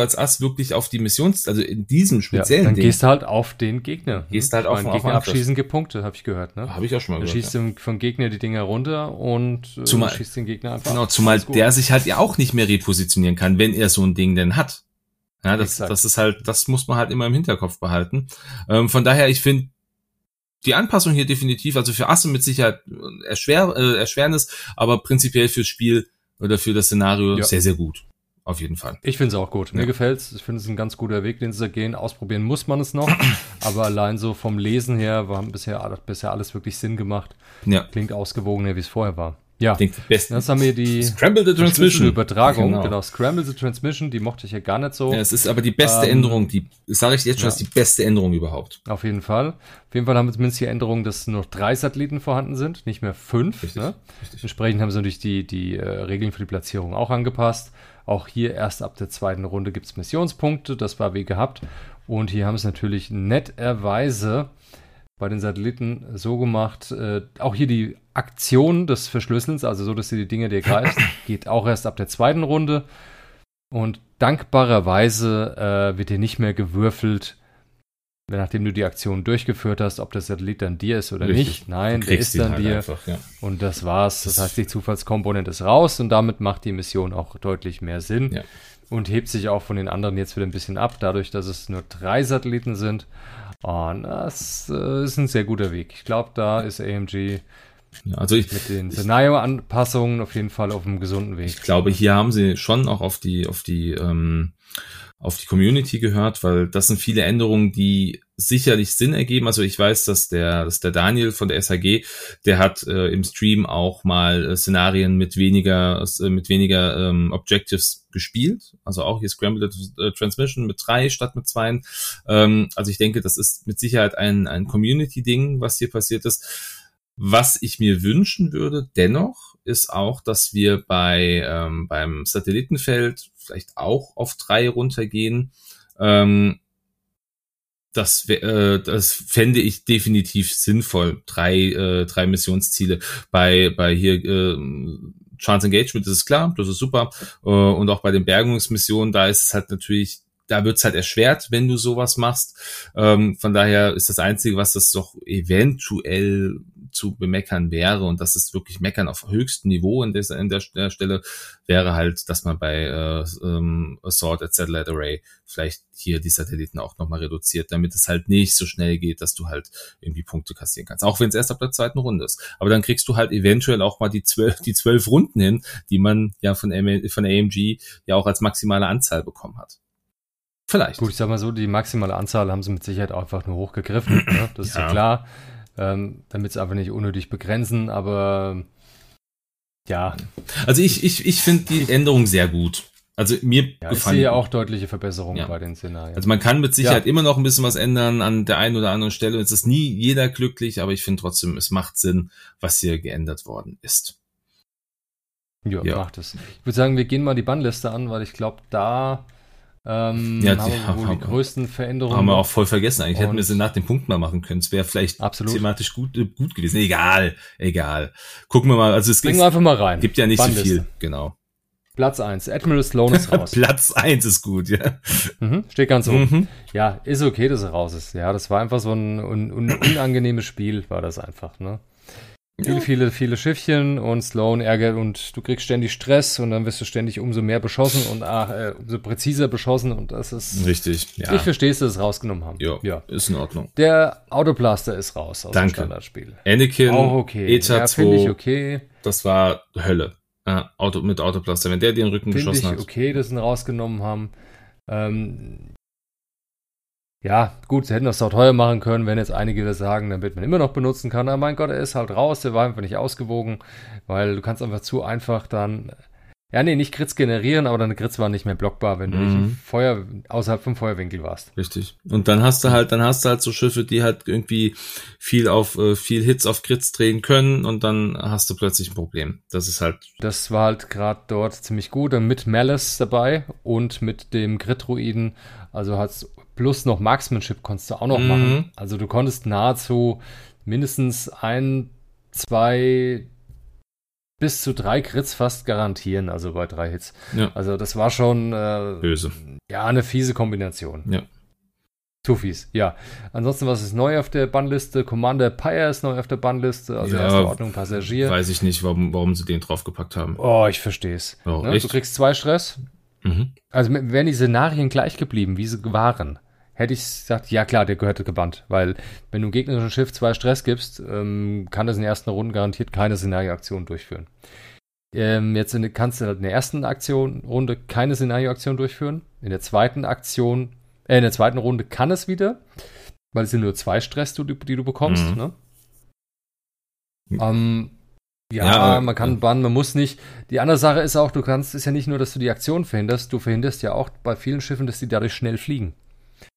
als Ass wirklich auf die Missions, also in diesem speziellen Ding? Dann gehst du halt auf den Gegner. Gehst halt auf den Gegner abschießen gepunktet, habe ich gehört. Ne? Habe ich auch schon mal gehört. Du schießt vom Gegner die Dinger runter und schießt den Gegner einfach. Genau, zumal der sich halt ja auch nicht mehr repositionieren kann, wenn er so ein Ding denn hat. Ja, das muss man halt immer im Hinterkopf behalten. Von daher, ich finde, die Anpassung hier definitiv, also für Asse mit Sicherheit Erschwernis, aber prinzipiell fürs Spiel oder für das Szenario sehr, sehr gut. Auf jeden Fall. Ich finde es auch gut. Ja. Mir gefällt's. Ich finde es ein ganz guter Weg, den sie da gehen. Ausprobieren muss man es noch. Aber allein so vom Lesen her haben bisher alles wirklich Sinn gemacht. Ja. Klingt ausgewogener, wie es vorher war. Ja, das haben wir die Scramble the Transmission Übertragung, genau, Scramble the Transmission, die mochte ich ja gar nicht so. Ja, es ist aber die beste Änderung, das ist die beste Änderung überhaupt. Auf jeden Fall. Auf jeden Fall haben wir zumindest die Änderung, dass nur 3 Satelliten vorhanden sind, nicht mehr 5. Richtig, ne? Richtig. Entsprechend haben sie natürlich die Regeln für die Platzierung auch angepasst. Auch hier erst ab der 2. Runde gibt es Missionspunkte, das war wie gehabt. Und hier haben es natürlich netterweise bei den Satelliten so gemacht, auch hier die Aktion des Verschlüsselns, also so, dass du die Dinge dir greifst, geht auch erst ab der 2. Runde. Und dankbarerweise wird dir nicht mehr gewürfelt, nachdem du die Aktion durchgeführt hast, ob der Satellit dann dir ist oder nicht. Nein, der ist dann dir. Einfach, ja. Und das war's. Das heißt, die Zufallskomponente ist raus und damit macht die Mission auch deutlich mehr Sinn und hebt sich auch von den anderen jetzt wieder ein bisschen ab, dadurch, dass es nur 3 Satelliten sind. Und das ist ein sehr guter Weg. Ich glaube, da ist AMG mit den Szenario-Anpassungen auf jeden Fall auf einem gesunden Weg. Ich glaube, hier haben sie schon auch auf die Community gehört, weil das sind viele Änderungen, die sicherlich Sinn ergeben. Also ich weiß, dass der Daniel von der SHG, der hat im Stream auch mal Szenarien mit weniger Objectives gespielt. Also auch hier Scrambled Transmission mit 3 statt mit 2. Also ich denke, das ist mit Sicherheit ein Community-Ding, was hier passiert ist. Was ich mir wünschen würde, dennoch, ist auch, dass wir beim Satellitenfeld vielleicht auch auf 3 runtergehen. Das fände ich definitiv sinnvoll. 3 Missionsziele. Bei hier Chance Engagement ist es klar, das ist super. Und auch bei den Bergungsmissionen, da ist es halt natürlich, da wird's halt erschwert, wenn du sowas machst. Von daher ist das Einzige, was das doch eventuell zu bemeckern wäre, und das ist wirklich Meckern auf höchstem Niveau an der Stelle, wäre halt, dass man bei Assault at Satellite Array vielleicht hier die Satelliten auch nochmal reduziert, damit es halt nicht so schnell geht, dass du halt irgendwie Punkte kassieren kannst, auch wenn es erst ab der 2. Runde ist. Aber dann kriegst du halt eventuell auch mal die 12 Runden hin, die man ja von AMG ja auch als maximale Anzahl bekommen hat. Vielleicht. Gut, ich sag mal so, die maximale Anzahl haben sie mit Sicherheit auch einfach nur hochgegriffen, ne? Das ist ja klar. Damit es einfach nicht unnötig begrenzen, aber ja. Also ich finde die Änderung sehr gut. Also mir ja, gefallen. Ich sehe auch deutliche Verbesserungen bei den Szenarien. Also man kann mit Sicherheit immer noch ein bisschen was ändern an der einen oder anderen Stelle. Es ist nie jeder glücklich, aber ich finde trotzdem, es macht Sinn, was hier geändert worden ist. Ja, macht es. Ich würde sagen, wir gehen mal die Bannliste an, weil ich glaube, da haben wir die größten Veränderungen. Haben wir auch voll vergessen eigentlich. Hätten wir sie nach dem Punkt mal machen können. Es wäre vielleicht thematisch gut gewesen. Egal. Gucken wir mal. Also es bringen wir einfach mal rein. Gibt ja nicht Bannliste. So viel. Genau. Platz 1. Admiral Sloan ist raus. Platz 1 ist gut, ja. Mhm, steht ganz oben. Mhm. Ja, ist okay, dass er raus ist. Ja, das war einfach so ein unangenehmes Spiel, war das einfach, ne? Viele Schiffchen und Sloan ärgert und du kriegst ständig Stress und dann wirst du ständig umso mehr beschossen und umso präziser beschossen und das ist... Richtig, ja. Ich verstehe es, dass sie es rausgenommen haben. Ja, ist in Ordnung. Der Autoblaster ist raus aus dem Standardspiel. Anakin, auch okay. ETA 2, finde ich okay. Das war Hölle. Mit Autoblaster, wenn der dir den Rücken geschossen hat. Finde ich okay, dass sie ihn rausgenommen haben. Sie hätten das auch teuer machen können, wenn jetzt einige das sagen, damit man immer noch benutzen kann. Aber mein Gott, er ist halt raus, der war einfach nicht ausgewogen, weil du kannst einfach zu einfach dann, nicht Crits generieren, aber deine Crits waren nicht mehr blockbar, wenn du nicht im Feuer, außerhalb vom Feuerwinkel warst. Richtig. Und dann hast du halt so Schiffe, die halt irgendwie viel Hits auf Crits drehen können und dann hast du plötzlich ein Problem. Das ist halt. Das war halt gerade dort ziemlich gut, dann mit Malice dabei und mit dem Crit-Druiden, also hat's plus noch Marksmanship konntest du auch noch machen. Also du konntest nahezu mindestens 1, 2 bis zu 3 Crits fast garantieren, also bei 3 Hits. Ja. Also das war schon böse. Ja, eine fiese Kombination. Ja. Zu fies, ja. Ansonsten, was ist neu auf der Bannliste? Commander Pyre ist neu auf der Bannliste, also erste Ordnung Passagier. Weiß ich nicht, warum sie den draufgepackt haben. Oh, ich verstehe es. Oh, ne? Du kriegst 2 Stress. Mhm. Also wären die Szenarien gleich geblieben, wie sie waren. Hätte ich gesagt, ja klar, der gehörte gebannt. Weil wenn du einem gegnerischen Schiff 2 Stress gibst, kann das in der ersten Runde garantiert keine Szenarioaktion durchführen. Kannst du in der ersten Runde keine Szenarioaktion durchführen. In der zweiten Runde kann es wieder, weil es sind nur 2 Stress, die du bekommst. Mhm. Ne? Man kann bannen, man muss nicht. Die andere Sache ist auch, ist ja nicht nur, dass du die Aktion verhinderst, du verhinderst ja auch bei vielen Schiffen, dass die dadurch schnell fliegen.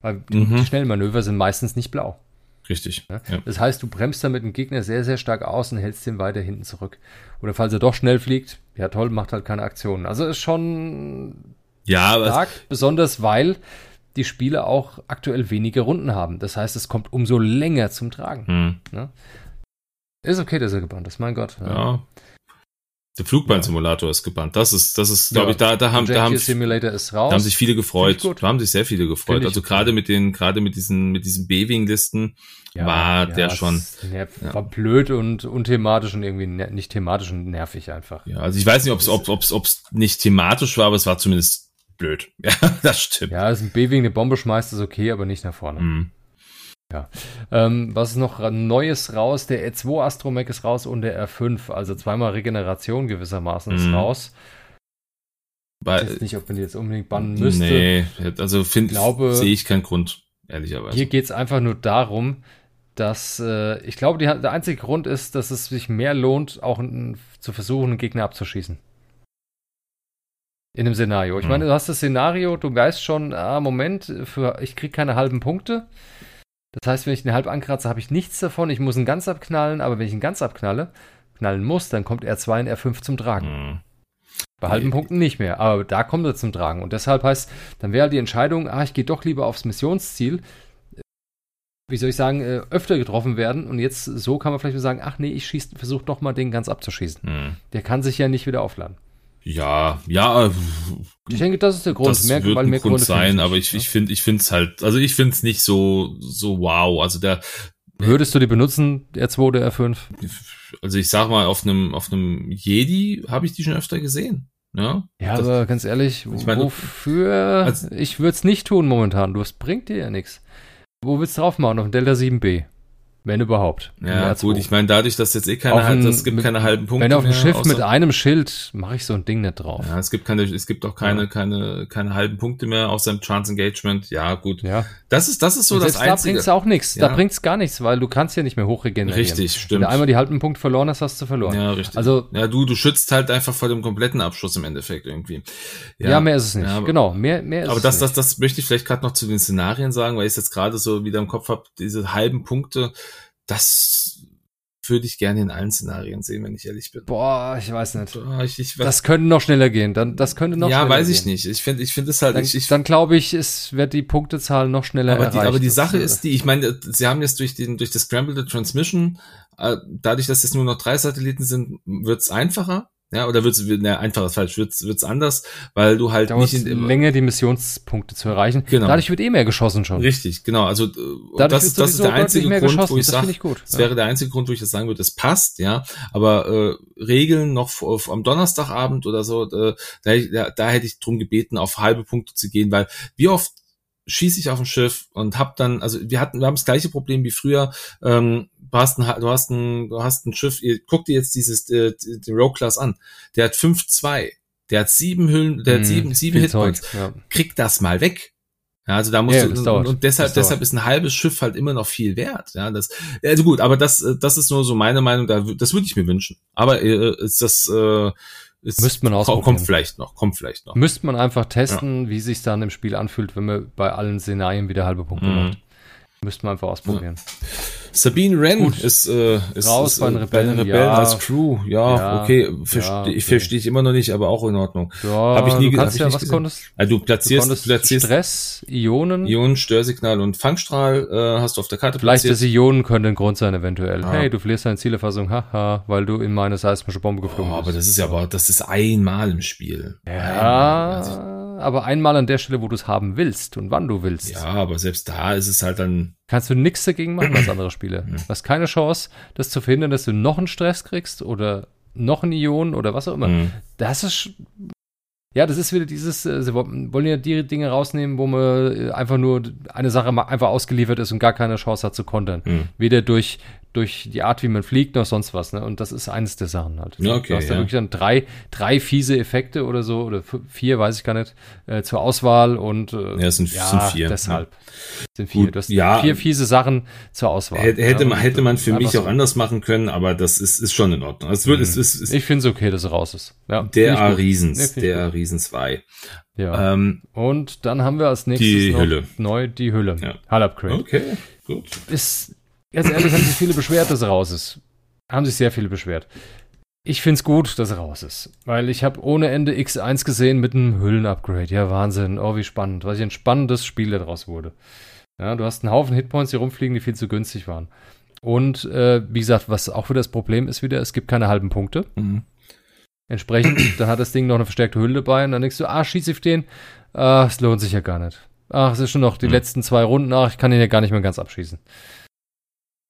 Weil die Schnellmanöver sind meistens nicht blau. Richtig. Ja? Ja. Das heißt, du bremst damit den Gegner sehr, sehr stark aus und hältst den weiter hinten zurück. Oder falls er doch schnell fliegt, ja toll, macht halt keine Aktionen. Also ist schon stark, besonders weil die Spiele auch aktuell wenige Runden haben. Das heißt, es kommt umso länger zum Tragen. Ne? Ist okay, dass er gebannt ist, mein Gott. Ja. Der Flugbahn-Simulator ist gebannt. Das ist, glaube ich, da haben sich viele gefreut. Da haben sich sehr viele gefreut. Also gerade mit diesen B-Wing-Listen war der schon. War blöd und unthematisch und irgendwie nicht thematisch und nervig einfach. Ja, also ich weiß nicht, ob es nicht thematisch war, aber es war zumindest blöd. Ja, das stimmt. Ja, ist ein B-Wing, eine Bombe schmeißt, ist okay, aber nicht nach vorne. Mhm. Ja, was ist noch Neues raus? Der E2 Astromech ist raus und der R5, also 2-mal Regeneration gewissermaßen ist raus. Ich weiß nicht, ob man die jetzt unbedingt bannen müsste. Nee, also sehe ich keinen Grund, ehrlicherweise. Hier geht es einfach nur darum, dass, ich glaube, der einzige Grund ist, dass es sich mehr lohnt, auch zu versuchen, einen Gegner abzuschießen. In einem Szenario. Ich meine, du hast das Szenario, du weißt schon, ich kriege keine halben Punkte. Das heißt, wenn ich den halb ankratze, habe ich nichts davon. Ich muss ihn ganz abknallen, aber wenn ich ihn ganz knallen muss, dann kommt R2 und R5 zum Tragen. Bei halben Punkten nicht mehr, aber da kommt er zum Tragen. Und deshalb heißt, dann wäre die Entscheidung, ich gehe doch lieber aufs Missionsziel, wie soll ich sagen, öfter getroffen werden. Und jetzt so kann man vielleicht mal sagen, ich versuche doch mal den ganz abzuschießen. Der kann sich ja nicht wieder aufladen. Ja. Ich denke, das ist der Grund. Das wird ein Grund sein, aber ich finde es nicht so wow. Also würdest du die benutzen, R2 oder R5? Also ich sag mal, auf einem Jedi habe ich die schon öfter gesehen. Ja, aber ganz ehrlich, wofür? Also, ich würde es nicht tun momentan. Das bringt dir ja nichts. Wo willst du drauf machen? Auf dem Delta 7B. Wenn überhaupt. Ja, gut, ich meine, dadurch, dass jetzt eh keine halben Punkte mehr. Wenn auf dem Schiff mit einem Schild, mache ich so ein Ding nicht drauf. Ja, es gibt auch keine halben Punkte mehr, außer im Chance-Engagement. Ja, gut. Ja. Das ist so das Einzige. Da bringt's auch nichts. Ja. Da bringt's gar nichts, weil du kannst ja nicht mehr hochregenerieren. Richtig, stimmt. Wenn du einmal die halben Punkte verloren hast, hast du verloren. Ja, richtig. Also, ja, du schützt halt einfach vor dem kompletten Abschuss im Endeffekt irgendwie. Ja, mehr ist es nicht. Ja, aber, genau, mehr ist es nicht. Aber das möchte ich vielleicht gerade noch zu den Szenarien sagen, weil ich es jetzt gerade so wieder im Kopf habe, diese halben Punkte. Das würde ich gerne in allen Szenarien sehen, wenn ich ehrlich bin. Boah, ich weiß nicht. Das könnte noch schneller gehen. Ja, weiß ich nicht. Ich find es halt... Dann glaube ich, es wird die Punktezahl noch schneller erreicht. Aber die Sache ist die, ich meine, sie haben jetzt durch das Scrambled Transmission, dadurch, dass jetzt nur noch 3 Satelliten sind, wird's einfacher. Ja, oder einfach ist falsch, wird's anders, weil du halt dauert nicht länger die Missionspunkte zu erreichen. Genau. Dadurch wird eh mehr geschossen schon. Richtig, genau. Also das ist der einzige Grund, wo ich sage, wäre der einzige Grund, wo ich das sagen würde, das passt, ja. Aber Regeln noch am Donnerstagabend oder so, da hätte ich drum gebeten, auf halbe Punkte zu gehen, weil wie oft schieße ich auf ein Schiff und hab dann, also wir haben das gleiche Problem wie früher. Du hast ein Schiff, guck dir jetzt den Rogue Class an. Der hat 5-2, der hat 7 Hüllen, der hat 7 Hitpoints. Ja. Krieg das mal weg. Ja, also da musst deshalb ist ein halbes Schiff halt immer noch viel wert. Ja, also gut, aber das ist nur so meine Meinung, das würde ich mir wünschen. Aber müsste man ausprobieren. Kommt vielleicht noch. Müsste man einfach testen, wie sich dann im Spiel anfühlt, wenn man bei allen Szenarien wieder halbe Punkte macht. Müsste man einfach ausprobieren. Ja. Sabine Wren ist raus bei den Rebellen als Crew. Ja, okay. Verstehe ich immer noch nicht, aber auch in Ordnung. Ja, habe ich nie gesagt. Du platzierst Stress, Ionen, Störsignal und Fangstrahl hast du auf der Karte platziert. Leichtes Ionen können ein Grund sein eventuell. Ah. Hey, du verlierst deine Zielerfassung, haha, weil du in meine seismische Bombe geflogen bist. Aber das ist einmal im Spiel. Ja. Aber einmal an der Stelle, wo du es haben willst und wann du willst. Ja, aber selbst da ist es halt dann... Kannst du nichts dagegen machen als andere Spiele. Du hast keine Chance, das zu verhindern, dass du noch einen Stress kriegst oder noch einen Ion oder was auch immer. Mhm. Das ist... Ja, das ist wieder dieses... Sie wollen ja die Dinge rausnehmen, wo man einfach nur eine Sache einfach ausgeliefert ist und gar keine Chance hat zu kontern. Mhm. Weder durch die Art, wie man fliegt, noch sonst was. Ne? Und das ist eines der Sachen halt. Ja, okay, du hast da wirklich dann drei fiese Effekte oder so, oder 4, weiß ich gar nicht, zur Auswahl. Und sind 4. Deshalb. Ja. Sind 4. Gut, du hast 4 fiese Sachen zur Auswahl. Hätte man für mich auch anders machen können, aber das ist schon in Ordnung. Ich finde es okay, dass es raus ist. Ja, der Riesen 2. Ja. Und dann haben wir als nächstes die Hülle. Ja. Hull-Upgrade. Okay, gut. Ganz ehrlich, haben sich viele beschwert, dass er raus ist. Haben sich sehr viele beschwert. Ich find's gut, dass er raus ist. Weil ich habe ohne Ende X1 gesehen mit einem Hüllen-Upgrade. Ja, Wahnsinn. Oh, wie spannend. Was ein spannendes Spiel daraus wurde. Ja, du hast einen Haufen Hitpoints, die rumfliegen, die viel zu günstig waren. Und wie gesagt, was auch wieder das Problem ist wieder, es gibt keine halben Punkte. Mhm. Entsprechend, dann hat das Ding noch eine verstärkte Hülle dabei. Und dann denkst du, schieß auf den. Es lohnt sich ja gar nicht. Es ist schon noch die letzten 2 Runden. Ich kann den ja gar nicht mehr ganz abschießen.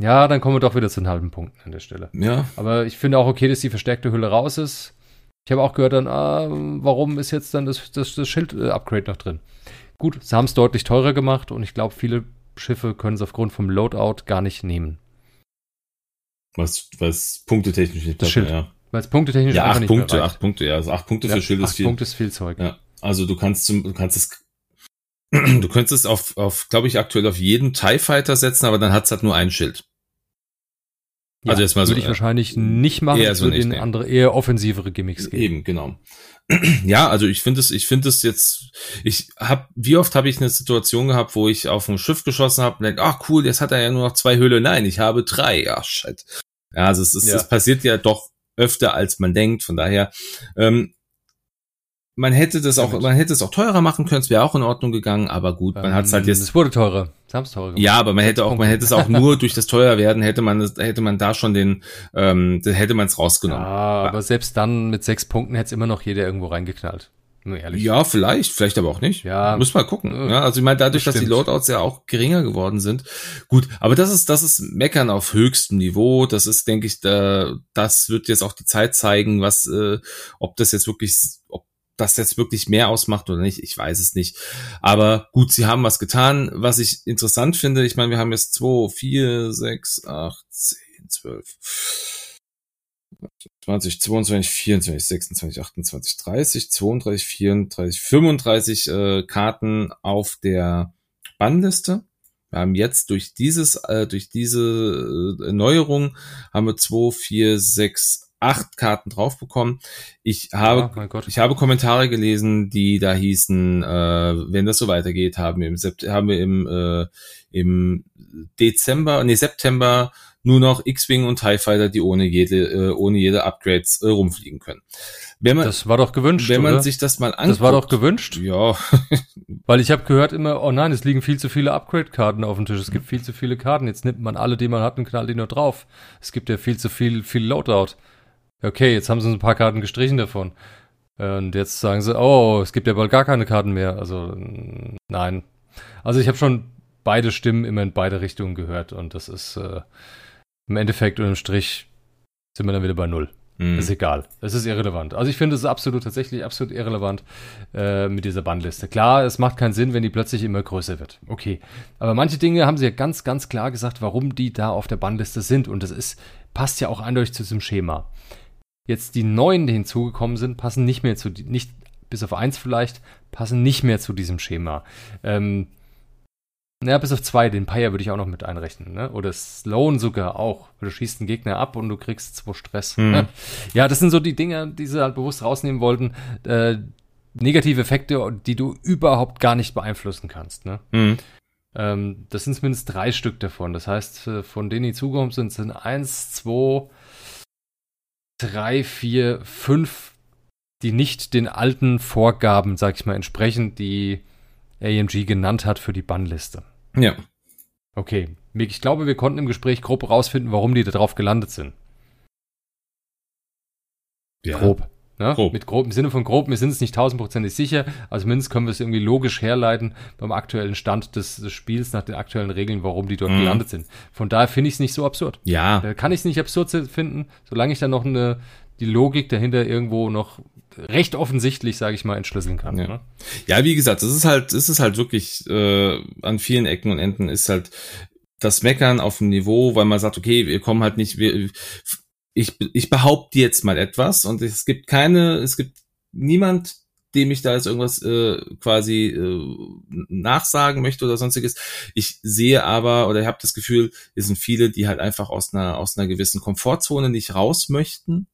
Ja, dann kommen wir doch wieder zu den halben Punkten an der Stelle. Ja. Aber ich finde auch okay, dass die verstärkte Hülle raus ist. Ich habe auch gehört dann, warum ist jetzt dann das Schild-Upgrade noch drin? Gut, sie haben es deutlich teurer gemacht und ich glaube, viele Schiffe können es aufgrund vom Loadout gar nicht nehmen. Was punktetechnisch nicht das Schild. Ja. Weil es punktetechnisch einfach nicht reicht. 8 Punkte, ja. Also 8 Punkte für Schild ist viel. 8 Punkte ist viel Zeug. Ja. Also du könntest es auf, glaube ich, aktuell auf jeden TIE Fighter setzen, aber dann hat es halt nur ein Schild. Ja, also erstmal so. Würde ich wahrscheinlich nicht machen, es würde denen andere eher offensivere Gimmicks geben. Eben, genau. Ja, also ich finde es jetzt, wie oft habe ich eine Situation gehabt, wo ich auf ein Schiff geschossen habe und denke, cool, jetzt hat er ja nur noch 2 Höhle. Nein, ich habe 3. Shit. Ja, also es passiert ja doch öfter, als man denkt, von daher, Man hätte es auch teurer machen können, es wäre auch in Ordnung gegangen, aber gut, man hat es halt jetzt. Es wurde teurer. Ja, aber man hätte es auch nur durch das Teuerwerden hätte man es rausgenommen. Ja, aber selbst dann mit 6 Punkten hätte es immer noch jeder irgendwo reingeknallt. Ehrlich. Ja, vielleicht aber auch nicht. Ja. Muss mal gucken. Ja, also ich meine, dadurch, dass die Loadouts ja auch geringer geworden sind. Gut, aber das ist Meckern auf höchstem Niveau. Das ist, denke ich, das wird jetzt auch die Zeit zeigen, ob das jetzt wirklich mehr ausmacht oder nicht, ich weiß es nicht. Aber gut, sie haben was getan, was ich interessant finde. Ich meine, wir haben jetzt 2, 4, 6, 8, 10, 12, 20, 22, 24, 26, 28, 30, 32, 34, 35 Karten auf der Bannliste. Wir haben jetzt durch diese Neuerung haben wir 2, 4, 6, 8 Karten drauf bekommen. Ich habe Kommentare gelesen, die da hießen, wenn das so weitergeht, haben wir im September nur noch X-Wing und TIE Fighter, die ohne jede Upgrades rumfliegen können. Das war doch gewünscht, wenn man sich das mal anguckt. Das war doch gewünscht? Ja. Weil ich habe gehört immer, oh nein, es liegen viel zu viele Upgrade-Karten auf dem Tisch. Es gibt viel zu viele Karten. Jetzt nimmt man alle, die man hat, und knallt die nur drauf. Es gibt ja viel Loadout. Okay, jetzt haben sie ein paar Karten gestrichen davon. Und jetzt sagen sie, oh, es gibt ja bald gar keine Karten mehr. Also, nein. Also ich habe schon beide Stimmen immer in beide Richtungen gehört. Und das ist im Endeffekt und im Strich sind wir dann wieder bei null. Mm. Ist egal. Es ist irrelevant. Also ich finde, es ist tatsächlich absolut irrelevant mit dieser Bannliste. Klar, es macht keinen Sinn, wenn die plötzlich immer größer wird. Okay. Aber manche Dinge haben sie ja ganz, ganz klar gesagt, warum die da auf der Bannliste sind. Und das passt ja auch eindeutig zu diesem Schema. Jetzt die neuen, die hinzugekommen sind, passen nicht mehr zu, nicht bis auf 1 vielleicht, passen nicht mehr zu diesem Schema. Bis auf 2, den Paya würde ich auch noch mit einrechnen, ne? Oder Sloan sogar auch. Du schießt einen Gegner ab und du kriegst 2 Stress. Mhm. Ne? Ja, das sind so die Dinger, die sie halt bewusst rausnehmen wollten. Negative Effekte, die du überhaupt gar nicht beeinflussen kannst. Ne? Mhm. Das sind zumindest 3 Stück davon. Das heißt, von denen, die zugekommen sind, sind 1, 2, 3, 4, 5, die nicht den alten Vorgaben, sag ich mal, entsprechen, die AMG genannt hat für die Bannliste. Ja. Okay. Mick, ich glaube, wir konnten im Gespräch grob rausfinden, warum die da drauf gelandet sind. Ja. Grob. Ne? Grob. Mit grob, im Sinne von grob, wir sind es nicht 1000%ig sicher, also mindestens können wir es irgendwie logisch herleiten beim aktuellen Stand des Spiels, nach den aktuellen Regeln, warum die dort gelandet sind. Von daher finde ich es nicht so absurd. Ja. Da kann ich es nicht absurd finden, solange ich dann noch die Logik dahinter irgendwo noch recht offensichtlich, sage ich mal, entschlüsseln kann. Ja, ne? Ja, wie gesagt, es ist halt wirklich an vielen Ecken und Enden ist halt das Meckern auf dem Niveau, weil man sagt, okay, wir kommen halt nicht, ich behaupte jetzt mal etwas und es gibt niemand, dem ich da jetzt irgendwas nachsagen möchte oder sonstiges. Ich sehe aber, oder ich habe das Gefühl, es sind viele, die halt einfach aus einer gewissen Komfortzone nicht raus möchten,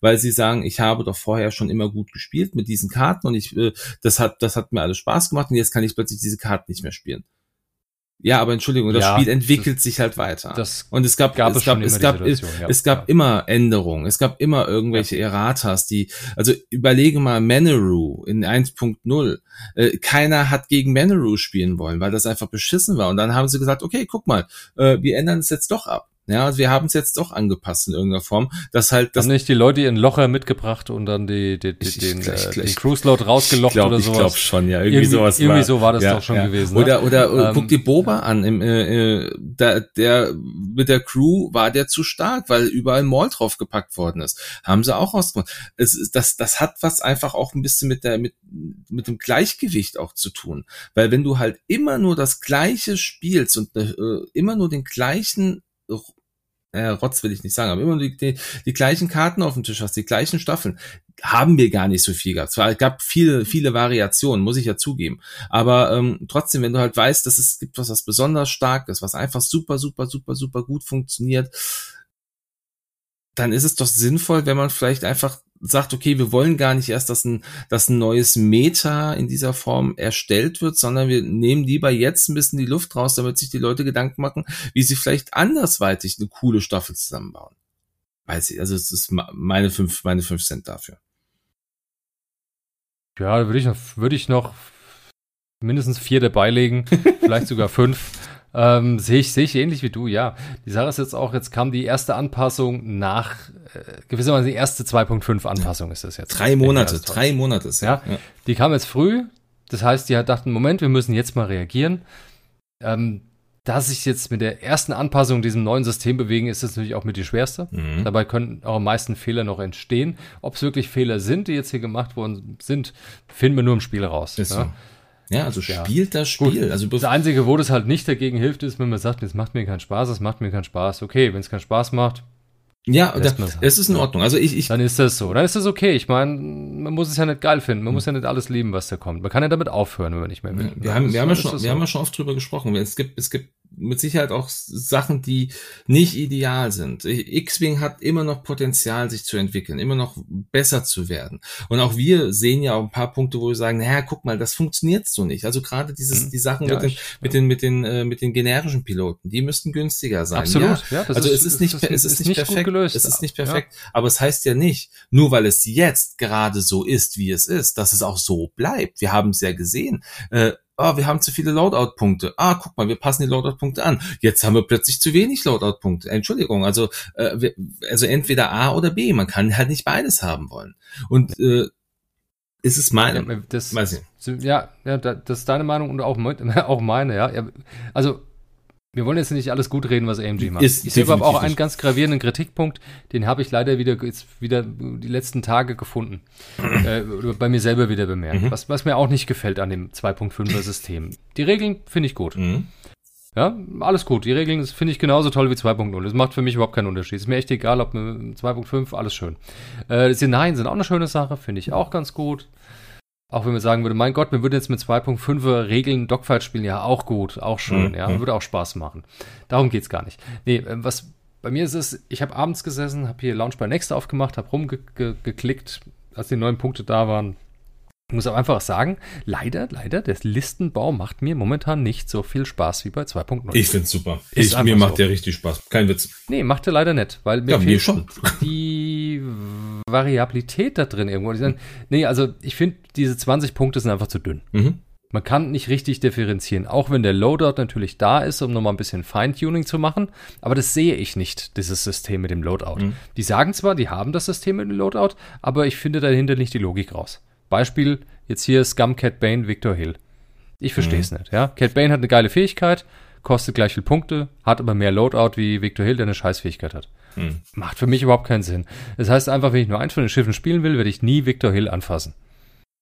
weil sie sagen, ich habe doch vorher schon immer gut gespielt mit diesen Karten und das hat mir alles Spaß gemacht und jetzt kann ich plötzlich diese Karten nicht mehr spielen. Ja, aber Entschuldigung, das Spiel entwickelt sich halt weiter. Und es gab immer Änderungen, es gab immer irgendwelche Erratas, also überlege mal Maneru in 1.0. Keiner hat gegen Maneru spielen wollen, weil das einfach beschissen war. Und dann haben sie gesagt, okay, guck mal, wir ändern es jetzt doch ab. Ja, wir haben es jetzt doch angepasst in irgendeiner Form, dass halt das. Haben nicht die Leute ihren Locher mitgebracht und dann den Cruise Load rausgelockt oder sowas? Ich glaube schon, ja, irgendwie so war das doch schon gewesen. Oder guck dir Boba an, der mit der Crew war der zu stark, weil überall Maul draufgepackt worden ist. Haben sie auch rausgemacht. Das hat was einfach auch ein bisschen mit dem Gleichgewicht auch zu tun, weil wenn du halt immer nur das Gleiche spielst und immer nur den gleichen Rotz will ich nicht sagen, aber immer die gleichen Karten auf dem Tisch hast, die gleichen Staffeln, haben wir gar nicht so viel gehabt. Es gab viele Variationen, muss ich ja zugeben. Aber trotzdem, wenn du halt weißt, dass es gibt was besonders Starkes, was einfach super, super, super, super gut funktioniert, dann ist es doch sinnvoll, wenn man vielleicht einfach sagt, okay, wir wollen gar nicht erst, dass ein neues Meta in dieser Form erstellt wird, sondern wir nehmen lieber jetzt ein bisschen die Luft raus, damit sich die Leute Gedanken machen, wie sie vielleicht andersweitig eine coole Staffel zusammenbauen. Weiß ich, also es ist meine fünf Cent dafür. Ja, da würde ich noch mindestens 4 dabei legen, vielleicht sogar 5. Sehe ich ähnlich wie du, ja. Die Sache ist jetzt auch, jetzt kam die erste Anpassung nach, gewissermaßen die erste 2.5 Anpassung ist das jetzt. 3 Monate ist ja. Ja. Die kam jetzt früh, das heißt, die dachten, Moment, wir müssen jetzt mal reagieren. Da sich jetzt mit der ersten Anpassung diesem neuen System bewegen, ist das natürlich auch mit die schwerste. Mhm. Dabei können auch am meisten Fehler noch entstehen. Ob es wirklich Fehler sind, die jetzt hier gemacht worden sind, finden wir nur im Spiel raus. Ist ja. So. Ja, also spielt das Spiel. Gut. Also das Einzige, wo das halt nicht dagegen hilft, ist, wenn man sagt, das macht mir keinen Spaß, das macht mir keinen Spaß. Okay, wenn es keinen Spaß macht, ja, es ist in Ordnung. Also dann ist das so. Dann ist das okay. Ich meine, man muss es ja nicht geil finden. Man muss ja nicht alles lieben, was da kommt. Man kann ja damit aufhören, wenn man nicht mehr will. Wir haben ja schon oft drüber gesprochen. Es gibt mit Sicherheit auch Sachen, die nicht ideal sind. X-Wing hat immer noch Potenzial, sich zu entwickeln, immer noch besser zu werden. Und auch wir sehen ja auch ein paar Punkte, wo wir sagen, naja, guck mal, das funktioniert so nicht. Also gerade die Sachen mit den generischen Piloten, die müssten günstiger sein. Absolut. Ja. Also es ist nicht perfekt, aber es heißt ja nicht, nur weil es jetzt gerade so ist, wie es ist, dass es auch so bleibt. Wir haben es ja gesehen. Wir haben zu viele Loadout-Punkte. Guck mal, wir passen die Loadout-Punkte an. Jetzt haben wir plötzlich zu wenig Loadout-Punkte. Entschuldigung, also entweder A oder B. Man kann halt nicht beides haben wollen. Und ist es meine? Das ist deine Meinung und auch meine. Ja, also wir wollen jetzt nicht alles gut reden, was AMG macht. Ich sehe aber auch einen ganz gravierenden Kritikpunkt, den habe ich leider wieder die letzten Tage gefunden. Bei mir selber wieder bemerkt. Mhm. Was mir auch nicht gefällt an dem 2.5er System. Die Regeln finde ich gut. Mhm. Ja, alles gut. Die Regeln finde ich genauso toll wie 2.0. Das macht für mich überhaupt keinen Unterschied. Ist mir echt egal, ob 2.5, alles schön. Das Szenarien sind auch eine schöne Sache, finde ich auch ganz gut. Auch wenn man sagen würde, mein Gott, wir würden jetzt mit 2.5er Regeln Dogfight spielen, ja, auch gut, auch schön, ja, würde auch Spaß machen. Darum geht's gar nicht. Nee, was bei mir ist, ich habe abends gesessen, habe hier Launch by Next aufgemacht, habe rumgeklickt, als die 9 Punkte da waren. Ich muss auch einfach sagen, leider, der Listenbau macht mir momentan nicht so viel Spaß wie bei 2.0. Ich find's super. Mir macht der richtig Spaß. Kein Witz. Nee, macht der leider nicht, weil mir fehlt schon die Variabilität da drin irgendwo. Nee, also ich finde, diese 20 Punkte sind einfach zu dünn. Mhm. Man kann nicht richtig differenzieren, auch wenn der Loadout natürlich da ist, um nochmal ein bisschen Feintuning zu machen. Aber das sehe ich nicht, dieses System mit dem Loadout. Mhm. Die sagen zwar, die haben das System mit dem Loadout, aber ich finde dahinter nicht die Logik raus. Beispiel, jetzt hier Scum, Cad Bane, Victor Hill. Ich verstehe es nicht, ja. Cad Bane hat eine geile Fähigkeit, kostet gleich viel Punkte, hat aber mehr Loadout wie Victor Hill, der eine Scheißfähigkeit hat. Macht für mich überhaupt keinen Sinn. Das heißt einfach, wenn ich nur eins von den Schiffen spielen will, werde ich nie Victor Hill anfassen.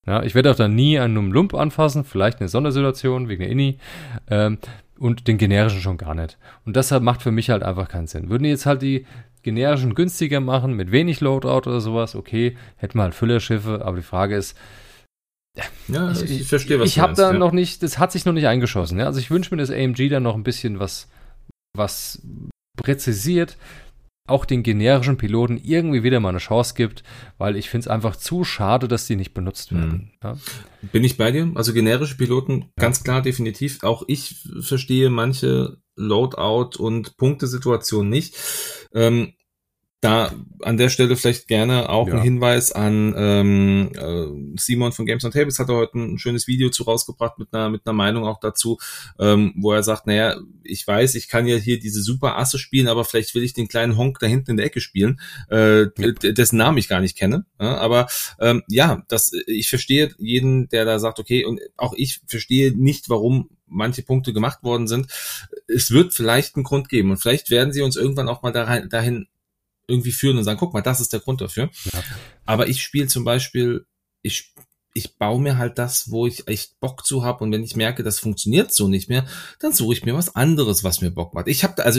Ja, ich werde auch dann nie einen Numlump anfassen, vielleicht eine Sondersituation wegen der Inni, und den generischen schon gar nicht. Und deshalb macht für mich halt einfach keinen Sinn. Würden die jetzt halt die generischen günstiger machen, mit wenig Loadout oder sowas, okay, hätten wir halt Füllerschiffe, aber die Frage ist, ja, ich verstehe, was du meinst. Das hat sich noch nicht eingeschossen. Ja? Also ich wünsche mir, dass AMG da noch ein bisschen was präzisiert, auch den generischen Piloten irgendwie wieder mal eine Chance gibt, weil ich finde es einfach zu schade, dass die nicht benutzt werden. Ja? Bin ich bei dir? Also generische Piloten, ganz klar, definitiv. Auch ich verstehe manche Loadout- und Punktesituation nicht. Da an der Stelle vielleicht gerne auch ein Hinweis an Simon von Games on Tables, hat er heute ein schönes Video zu rausgebracht mit einer Meinung auch dazu, wo er sagt, naja, ich weiß, ich kann ja hier diese super Asse spielen, aber vielleicht will ich den kleinen Honk da hinten in der Ecke spielen, dessen Namen ich gar nicht kenne. Aber ich verstehe jeden, der da sagt, okay, und auch ich verstehe nicht, warum manche Punkte gemacht worden sind. Es wird vielleicht einen Grund geben und vielleicht werden sie uns irgendwann auch mal dahin irgendwie führen und sagen, guck mal, das ist der Grund dafür. Ja. Aber ich spiele zum Beispiel, ich baue mir halt das, wo ich echt Bock zu habe, und wenn ich merke, das funktioniert so nicht mehr, dann suche ich mir was anderes, was mir Bock macht.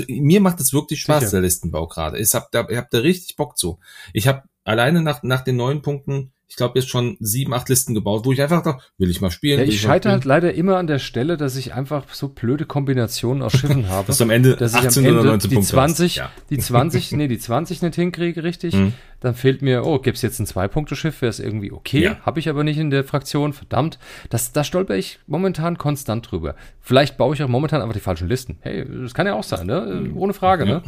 Mir macht es wirklich Spaß, der Listenbau gerade. Ich hab da richtig Bock zu. Ich habe alleine nach den 9 Punkten, ich glaube, jetzt schon 7, 8 Listen gebaut, wo ich einfach dachte, will ich mal spielen. Ja, ich scheitere halt leider immer an der Stelle, dass ich einfach so blöde Kombinationen aus Schiffen habe. Dass am Ende 18 oder 19 die Punkte 20, ja. Die 20 nicht hinkriege, richtig. Mhm. Dann fehlt mir, gibt's jetzt ein 2-Punkte-Schiff, wäre es irgendwie okay. Ja. Habe ich aber nicht in der Fraktion, verdammt. Da stolper ich momentan konstant drüber. Vielleicht baue ich auch momentan einfach die falschen Listen. Hey, das kann ja auch sein, ne? Ohne Frage, ne?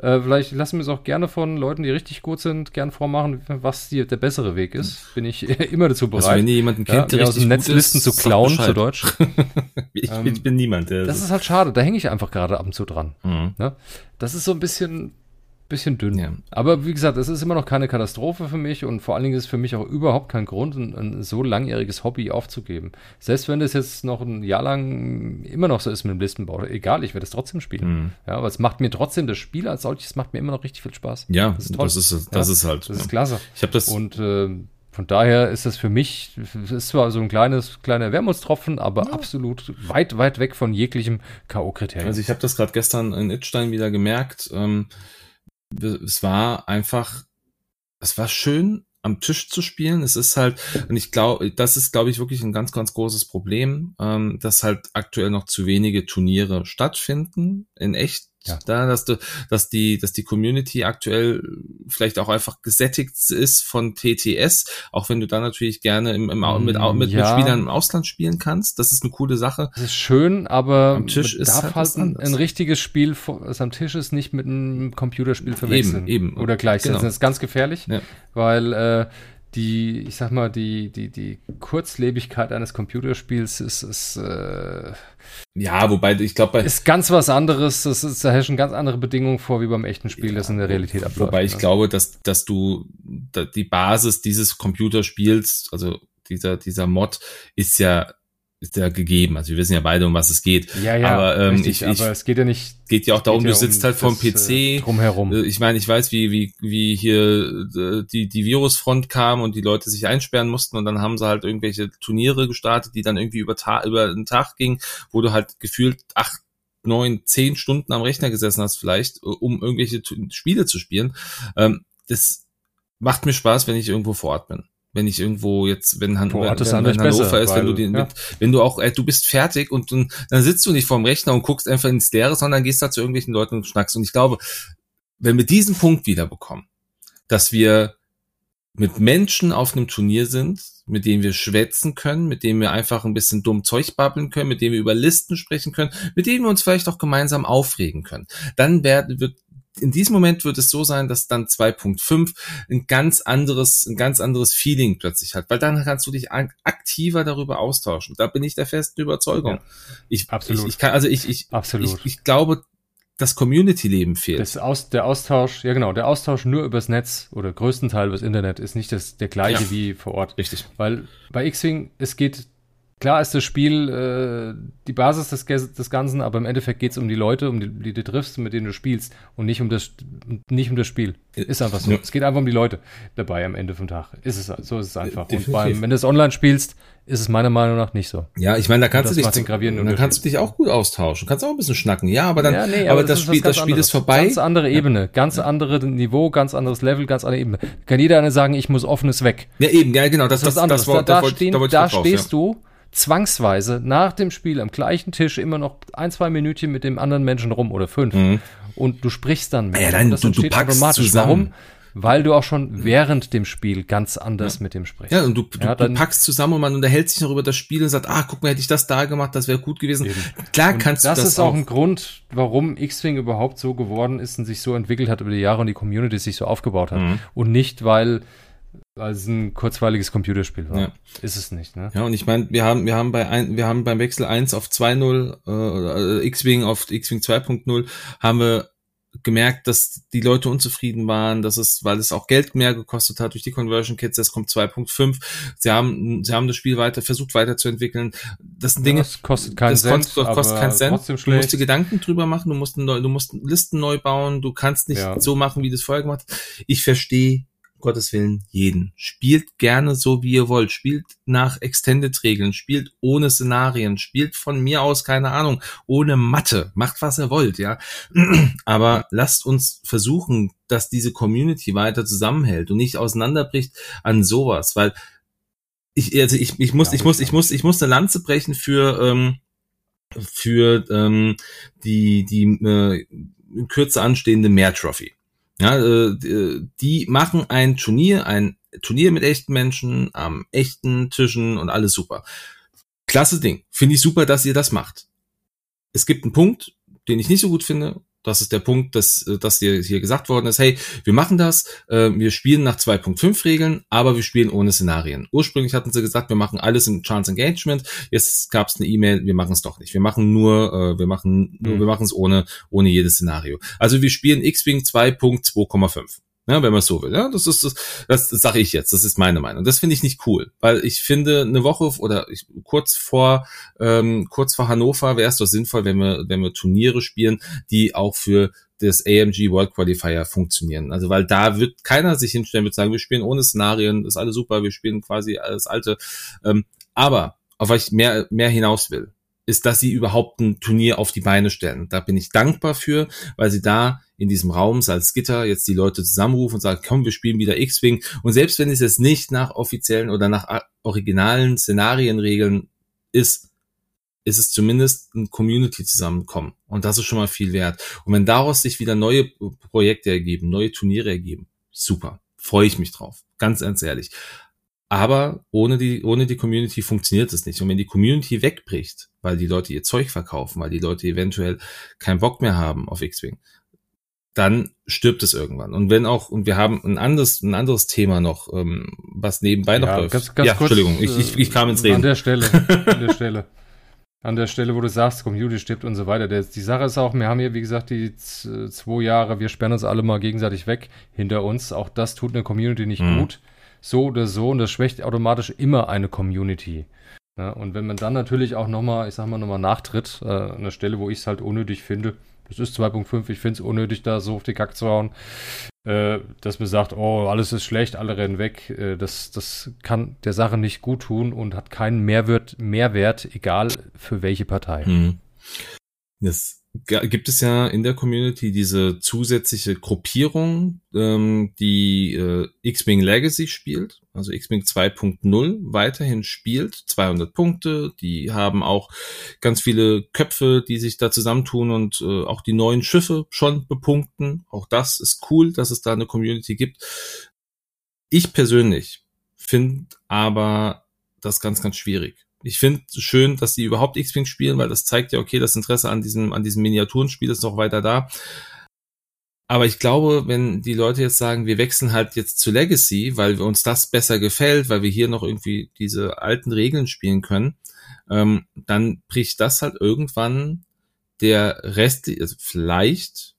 Vielleicht lassen wir es auch gerne von Leuten, die richtig gut sind, gern vormachen, was der bessere Weg ist. Bin ich immer dazu bereit. Also wenn ihr jemanden kennt, der aus dem Netz Listen zu klauen, zu Deutsch. Ich bin niemand. Das ist halt schade. Da hänge ich einfach gerade ab und zu dran. Mhm. Ja? Das ist so ein bisschen Bisschen dünn. Ja. Aber wie gesagt, es ist immer noch keine Katastrophe für mich und vor allen Dingen ist es für mich auch überhaupt kein Grund, ein so langjähriges Hobby aufzugeben. Selbst wenn das jetzt noch ein Jahr lang immer noch so ist mit dem Listenbau, egal, ich werde es trotzdem spielen. Mhm. Ja, aber es macht mir trotzdem, das Spiel als solches macht mir immer noch richtig viel Spaß. Ja, das ist toll. Das ist halt. Das ist klasse. Ich habe das. Und von daher ist das für mich, es ist zwar so ein kleiner Wermutstropfen, aber absolut weit weg von jeglichem K.O.-Kriterium. Also ich habe das gerade gestern in Idstein wieder gemerkt. Es war schön, am Tisch zu spielen. Es ist halt, und ich glaube, das ist, glaube ich, wirklich ein ganz, ganz großes Problem, dass halt aktuell noch zu wenige Turniere stattfinden, in echt. Ja. Dass die Community aktuell vielleicht auch einfach gesättigt ist von TTS, auch wenn du da natürlich gerne mit Spielern im Ausland spielen kannst. Das ist eine coole Sache. Das ist schön, aber am Tisch ist darf halt ein richtiges Spiel, das am Tisch ist, nicht mit einem Computerspiel verwechseln. Eben. Oder gleichsetzen. Genau. Das ist ganz gefährlich, ja. Weil die Kurzlebigkeit eines Computerspiels ist ja, wobei ich glaube, ist ganz was anderes. Da herrschen ganz andere Bedingungen vor wie beim echten Spiel, das in der Realität abläuft. Wobei ich glaube, dass du die Basis dieses Computerspiels, also dieser Mod, ist ja gegeben. Also wir wissen ja beide, um was es geht. Ja, aber, richtig, aber es geht ja nicht. Geht ja auch darum, du sitzt halt vorm PC. Drumherum. Ich meine, ich weiß, wie hier die Virusfront kam und die Leute sich einsperren mussten und dann haben sie halt irgendwelche Turniere gestartet, die dann irgendwie über den Tag gingen, wo du halt gefühlt 8, 9, 10 Stunden am Rechner gesessen hast vielleicht, um irgendwelche Spiele zu spielen. Das macht mir Spaß, wenn ich irgendwo vor Ort bin. Wenn ich irgendwo jetzt, wenn Hannover besser, ist, weil, wenn du auch, du bist fertig und dann sitzt du nicht vorm Rechner und guckst einfach ins Leere, sondern gehst da zu irgendwelchen Leuten und schnackst. Und ich glaube, wenn wir diesen Punkt wiederbekommen, dass wir mit Menschen auf einem Turnier sind, mit denen wir schwätzen können, mit denen wir einfach ein bisschen dumm Zeug babbeln können, mit denen wir über Listen sprechen können, mit denen wir uns vielleicht auch gemeinsam aufregen können, dann in diesem Moment wird es so sein, dass dann 2.5 ein ganz anderes Feeling plötzlich hat, weil dann kannst du dich aktiver darüber austauschen. Da bin ich der festen Überzeugung. Ja, Ich glaube, das Community-Leben fehlt. Der Austausch nur übers Netz oder größtenteils übers Internet ist nicht der gleiche wie vor Ort. Richtig. Weil bei X-Wing, klar ist das Spiel die Basis des Ganzen, aber im Endeffekt geht's um die Leute, um die du triffst, mit denen du spielst und nicht um das Spiel. Ist einfach so. Ja. Es geht einfach um die Leute dabei am Ende vom Tag. So ist es einfach. Definitiv. Und wenn du es online spielst, ist es meiner Meinung nach nicht so. Ja, ich meine, da kannst du dich auch gut austauschen, kannst auch ein bisschen schnacken. Ja, aber das Spiel ist vorbei. Ganz andere Ebene, ganz andere Niveau, ganz anderes Level, ganz andere Ebene. Kann jeder einer sagen, ich muss offenes weg. Ja, eben, ja, genau, das ist was anderes. Da stehst du zwangsweise nach dem Spiel am gleichen Tisch immer noch 1, 2 Minütchen mit dem anderen Menschen rum oder 5 und du sprichst dann mit. Ja, du packst zusammen. Warum? Weil du auch schon während dem Spiel ganz anders mit dem sprichst. Ja, und du packst zusammen und man unterhält sich noch über das Spiel und sagt, guck mal, hätte ich das da gemacht, das wäre gut gewesen. Eben. Klar und kannst das du das ist auch ein Grund, warum X-Wing überhaupt so geworden ist und sich so entwickelt hat über die Jahre und die Community sich so aufgebaut hat. Mhm. Und nicht, weil es ein kurzweiliges Computerspiel war. Ja. Ist es nicht, ne? Ja, und ich meine, wir haben beim Wechsel 1 auf 2.0, X-Wing auf X-Wing 2.0, haben wir gemerkt, dass die Leute unzufrieden waren, weil es auch Geld mehr gekostet hat durch die Conversion Kits, jetzt kommt 2.5. Sie haben das Spiel weiterzuentwickeln. Das sind Dinge, das kostet keinen Cent. Du musst dir Gedanken drüber machen, du musst Listen neu bauen, du kannst nicht so machen, wie du es vorher gemacht hast. Ich verstehe Gottes Willen jeden. Spielt gerne so, wie ihr wollt. Spielt nach Extended-Regeln. Spielt ohne Szenarien. Spielt von mir aus, keine Ahnung, ohne Mathe. Macht, was ihr wollt, ja. Aber lasst uns versuchen, dass diese Community weiter zusammenhält und nicht auseinanderbricht an sowas, weil ich muss eine Lanze brechen für die in Kürze anstehende Meer-Trophy. Ja, die machen ein Turnier mit echten Menschen, am echten Tischen und alles super. Klasse Ding. Finde ich super, dass ihr das macht. Es gibt einen Punkt, den ich nicht so gut finde. das ist der Punkt, dass dir hier gesagt worden ist, hey, wir machen das, wir spielen nach 2.5-Regeln, aber wir spielen ohne Szenarien. Ursprünglich hatten sie gesagt, wir machen alles im Chance Engagement, jetzt gab es eine E-Mail, wir machen es doch nicht. Wir machen es ohne jedes Szenario. Also wir spielen X-Wing 2.2,5. Ja, wenn man es so will. Ja, das sage ich jetzt. Das ist meine Meinung. Das finde ich nicht cool, weil ich finde, eine Woche oder kurz vor Hannover wäre es doch sinnvoll, wenn wir Turniere spielen, die auch für das AMG World Qualifier funktionieren. Also weil da wird keiner sich hinstellen und sagen, wir spielen ohne Szenarien, ist alles super, wir spielen quasi alles Alte. Aber auf was ich mehr hinaus will, ist, dass sie überhaupt ein Turnier auf die Beine stellen. Da bin ich dankbar für, weil sie da in diesem Raum Salzgitter jetzt die Leute zusammenrufen und sagen, komm, wir spielen wieder X-Wing. Und selbst wenn es jetzt nicht nach offiziellen oder nach originalen Szenarienregeln ist, ist es zumindest ein Community-Zusammenkommen. Und das ist schon mal viel wert. Und wenn daraus sich wieder neue Projekte ergeben, neue Turniere ergeben, super, freue ich mich drauf, ganz ehrlich. Aber ohne die Community funktioniert es nicht. Und wenn die Community wegbricht, weil die Leute ihr Zeug verkaufen, weil die Leute eventuell keinen Bock mehr haben auf X-Wing, dann stirbt es irgendwann. Und wenn auch, und wir haben ein anderes Thema noch, was nebenbei noch läuft. Ganz kurz, Entschuldigung, ich kam ins Reden. An der Stelle, wo du sagst, Community stirbt und so weiter. Die Sache ist auch, wir haben hier, wie gesagt, die 2 Jahre, wir sperren uns alle mal gegenseitig weg hinter uns. Auch das tut eine Community nicht gut. So oder so, und das schwächt automatisch immer eine Community. Ja, und wenn man dann natürlich auch nochmal nachtritt, an der Stelle, wo ich es halt unnötig finde, das ist 2.5, ich finde es unnötig, da so auf die Kack zu hauen, dass man sagt, oh, alles ist schlecht, alle rennen weg, das kann der Sache nicht gut tun und hat keinen Mehrwert, egal für welche Partei. Yes. Gibt es ja in der Community diese zusätzliche Gruppierung, die X-Wing Legacy spielt, also X-Wing 2.0 weiterhin spielt, 200 Punkte, die haben auch ganz viele Köpfe, die sich da zusammentun und auch die neuen Schiffe schon bepunkten. Auch das ist cool, dass es da eine Community gibt. Ich persönlich finde aber das ganz, ganz schwierig. Ich finde es schön, dass sie überhaupt X-Wing spielen, weil das zeigt ja, okay, das Interesse an diesem Miniaturenspiel ist noch weiter da. Aber ich glaube, wenn die Leute jetzt sagen, wir wechseln halt jetzt zu Legacy, weil uns das besser gefällt, weil wir hier noch irgendwie diese alten Regeln spielen können, dann bricht das halt irgendwann der Rest, also vielleicht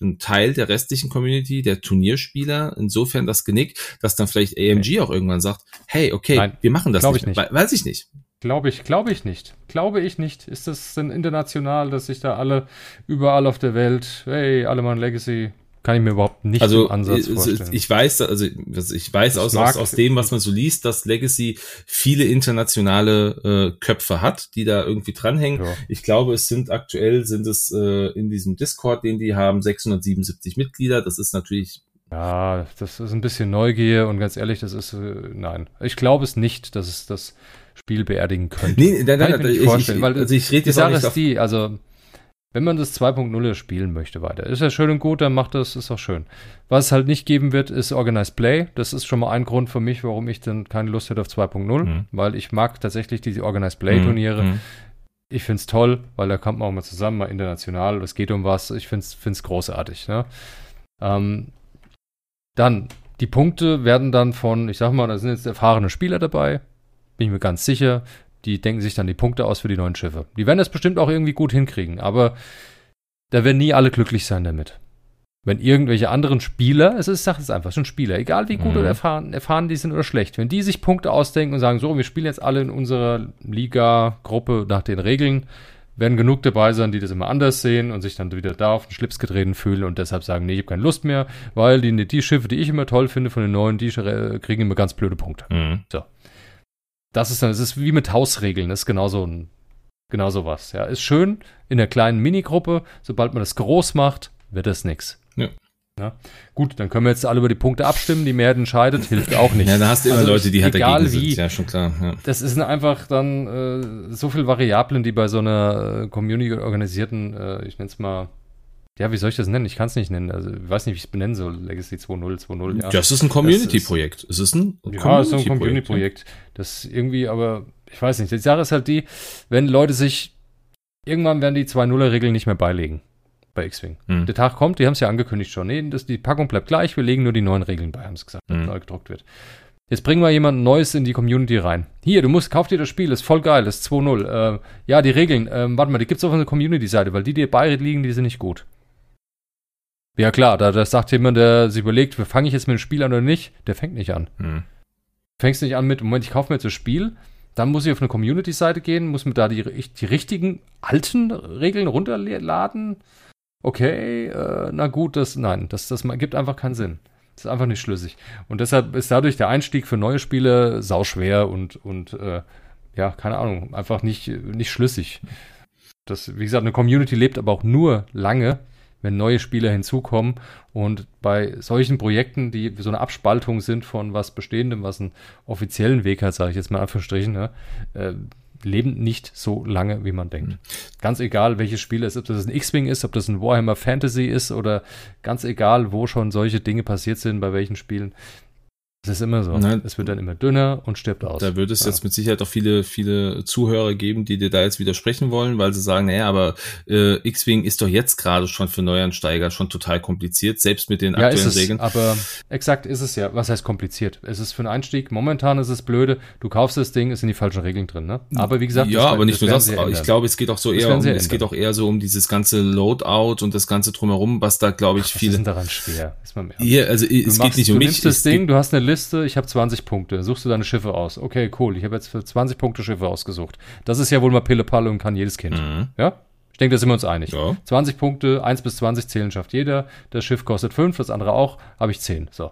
ein Teil der restlichen Community, der Turnierspieler, insofern das Genick, dass dann vielleicht AMG auch irgendwann sagt, hey, okay, nein, wir machen das nicht. Weiß ich nicht. Glaube ich nicht. Ist das denn international, dass sich da alle überall auf der Welt, hey, alle machen Legacy, kann ich mir überhaupt nicht im Ansatz vorstellen. Ich weiß aus dem, was man so liest, dass Legacy viele internationale Köpfe hat, die da irgendwie dranhängen. Ja. Ich glaube, aktuell sind es in diesem Discord, den die haben, 677 Mitglieder. Das ist natürlich... Ja, das ist ein bisschen Neugier und ganz ehrlich, das ist... Nein, ich glaube es nicht, dass es das Spiel beerdigen könnte. Nein, ich rede jetzt nicht. Wenn man das 2.0 spielen möchte weiter, ist ja schön und gut, dann macht das, ist auch schön. Was es halt nicht geben wird, ist Organized Play. Das ist schon mal ein Grund für mich, warum ich dann keine Lust hätte auf 2.0, weil ich mag tatsächlich diese Organized Play Turniere. Ich find's toll, weil da kommt man auch mal zusammen, mal international, es geht um was, ich find's großartig. Ne? Dann, die Punkte werden dann von, ich sag mal, da sind jetzt erfahrene Spieler dabei, bin ich mir ganz sicher, die denken sich dann die Punkte aus für die neuen Schiffe. Die werden das bestimmt auch irgendwie gut hinkriegen, aber da werden nie alle glücklich sein damit. Wenn irgendwelche anderen Spieler, es ist Spieler, egal wie gut oder erfahren die sind oder schlecht, wenn die sich Punkte ausdenken und sagen, so, wir spielen jetzt alle in unserer Liga-Gruppe nach den Regeln, werden genug dabei sein, die das immer anders sehen und sich dann wieder da auf den Schlips getreten fühlen und deshalb sagen, nee, ich habe keine Lust mehr, weil die Schiffe, die ich immer toll finde von den neuen, die kriegen immer ganz blöde Punkte. So. Das ist wie mit Hausregeln, das ist genauso was. Ja, ist schön in der kleinen Minigruppe, sobald man das groß macht, wird das nix. Ja. Ja. Gut, dann können wir jetzt alle über die Punkte abstimmen, die Mehrheit entscheidet, hilft auch nicht. Ja, da hast du immer Leute, die halt dagegen sind, ja, schon klar. Ja. Das sind einfach dann so viele Variablen, die bei so einer Community-organisierten, ich nenne es mal, ja, wie soll ich das nennen? Ich kann es nicht nennen. Also, ich weiß nicht, wie ich es benennen soll. Legacy 2.0. Ja. Das ist ein Community-Projekt. Es ist ein Community-Projekt. Ja, es ist ein Community-Projekt. Das irgendwie, aber ich weiß nicht. Die Sache ist halt die, wenn Leute sich irgendwann werden die 2.0er-Regeln nicht mehr beilegen. bei X-Wing. Mhm. Der Tag kommt, die haben es ja angekündigt schon. Nee, die Packung bleibt gleich, wir legen nur die neuen Regeln bei, haben sie gesagt, wenn neu gedruckt wird. Jetzt bringen wir jemand Neues in die Community rein. Hier, kauf dir das Spiel, ist voll geil, ist 2.0. Ja, die Regeln, warte mal, die gibt's auf unserer Community-Seite, weil die dir beiliegen, die sind nicht gut. Ja klar, da sagt jemand, der sich überlegt, fange ich jetzt mit dem Spiel an oder nicht, der fängt nicht an. Mhm. Fängst nicht an mit, Moment, ich kaufe mir jetzt das Spiel, dann muss ich auf eine Community-Seite gehen, muss mir da die richtigen alten Regeln runterladen. Okay, na gut, das gibt einfach keinen Sinn. Das ist einfach nicht schlüssig. Und deshalb ist dadurch der Einstieg für neue Spiele sauschwer und keine Ahnung, einfach nicht schlüssig. Das, wie gesagt, eine Community lebt aber auch nur lange, wenn neue Spieler hinzukommen, und bei solchen Projekten, die so eine Abspaltung sind von was Bestehendem, was einen offiziellen Weg hat, sage ich jetzt mal in Anführungsstrichen, ne, leben nicht so lange, wie man denkt. Mhm. Ganz egal, welches Spiel es ist, ob das ein X-Wing ist, ob das ein Warhammer Fantasy ist oder ganz egal, wo schon solche Dinge passiert sind, bei welchen Spielen. Das ist immer so. Nein. Es wird dann immer dünner und stirbt aus. Da wird es jetzt mit Sicherheit auch viele, viele Zuhörer geben, die dir da jetzt widersprechen wollen, weil sie sagen, naja, aber X-Wing ist doch jetzt gerade schon für Neuansteiger schon total kompliziert, selbst mit den aktuellen Regeln. Ja, aber exakt ist es ja. Was heißt kompliziert? Es ist für einen Einstieg, momentan ist es blöde, du kaufst das Ding, es sind die falschen Regeln drin, ne? Aber wie gesagt... Ja, aber nicht nur das, ich glaube, es geht auch so eher um dieses ganze Loadout und das ganze Drumherum, was da, glaube ich, viele... sind daran schwer, ist mal mehr. Ja, also es geht nicht um mich. Du nimmst das Ding, du hast eine Liste, ich habe 20 Punkte, suchst du deine Schiffe aus. Okay, cool, ich habe jetzt für 20 Punkte Schiffe ausgesucht. Das ist ja wohl mal Pille-Palle und kann jedes Kind. Mhm. Ja? Ich denke, da sind wir uns einig. Ja. 20 Punkte, 1 bis 20 zählen schafft jeder. Das Schiff kostet 5, das andere auch, habe ich 10. So.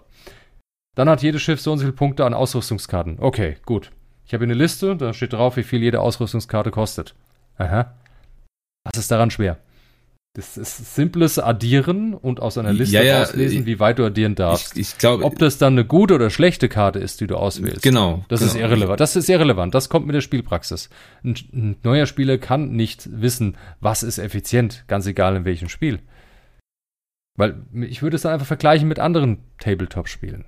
Dann hat jedes Schiff so und so viele Punkte an Ausrüstungskarten. Okay, gut. Ich habe hier eine Liste, da steht drauf, wie viel jede Ausrüstungskarte kostet. Aha. Was ist daran schwer? Das ist simples Addieren und aus einer Liste auslesen, wie weit du addieren darfst. Ich glaube, ob das dann eine gute oder schlechte Karte ist, die du auswählst. Genau. Das ist irrelevant. Das kommt mit der Spielpraxis. Ein neuer Spieler kann nicht wissen, was ist effizient, ganz egal in welchem Spiel. Weil ich würde es dann einfach vergleichen mit anderen Tabletop-Spielen.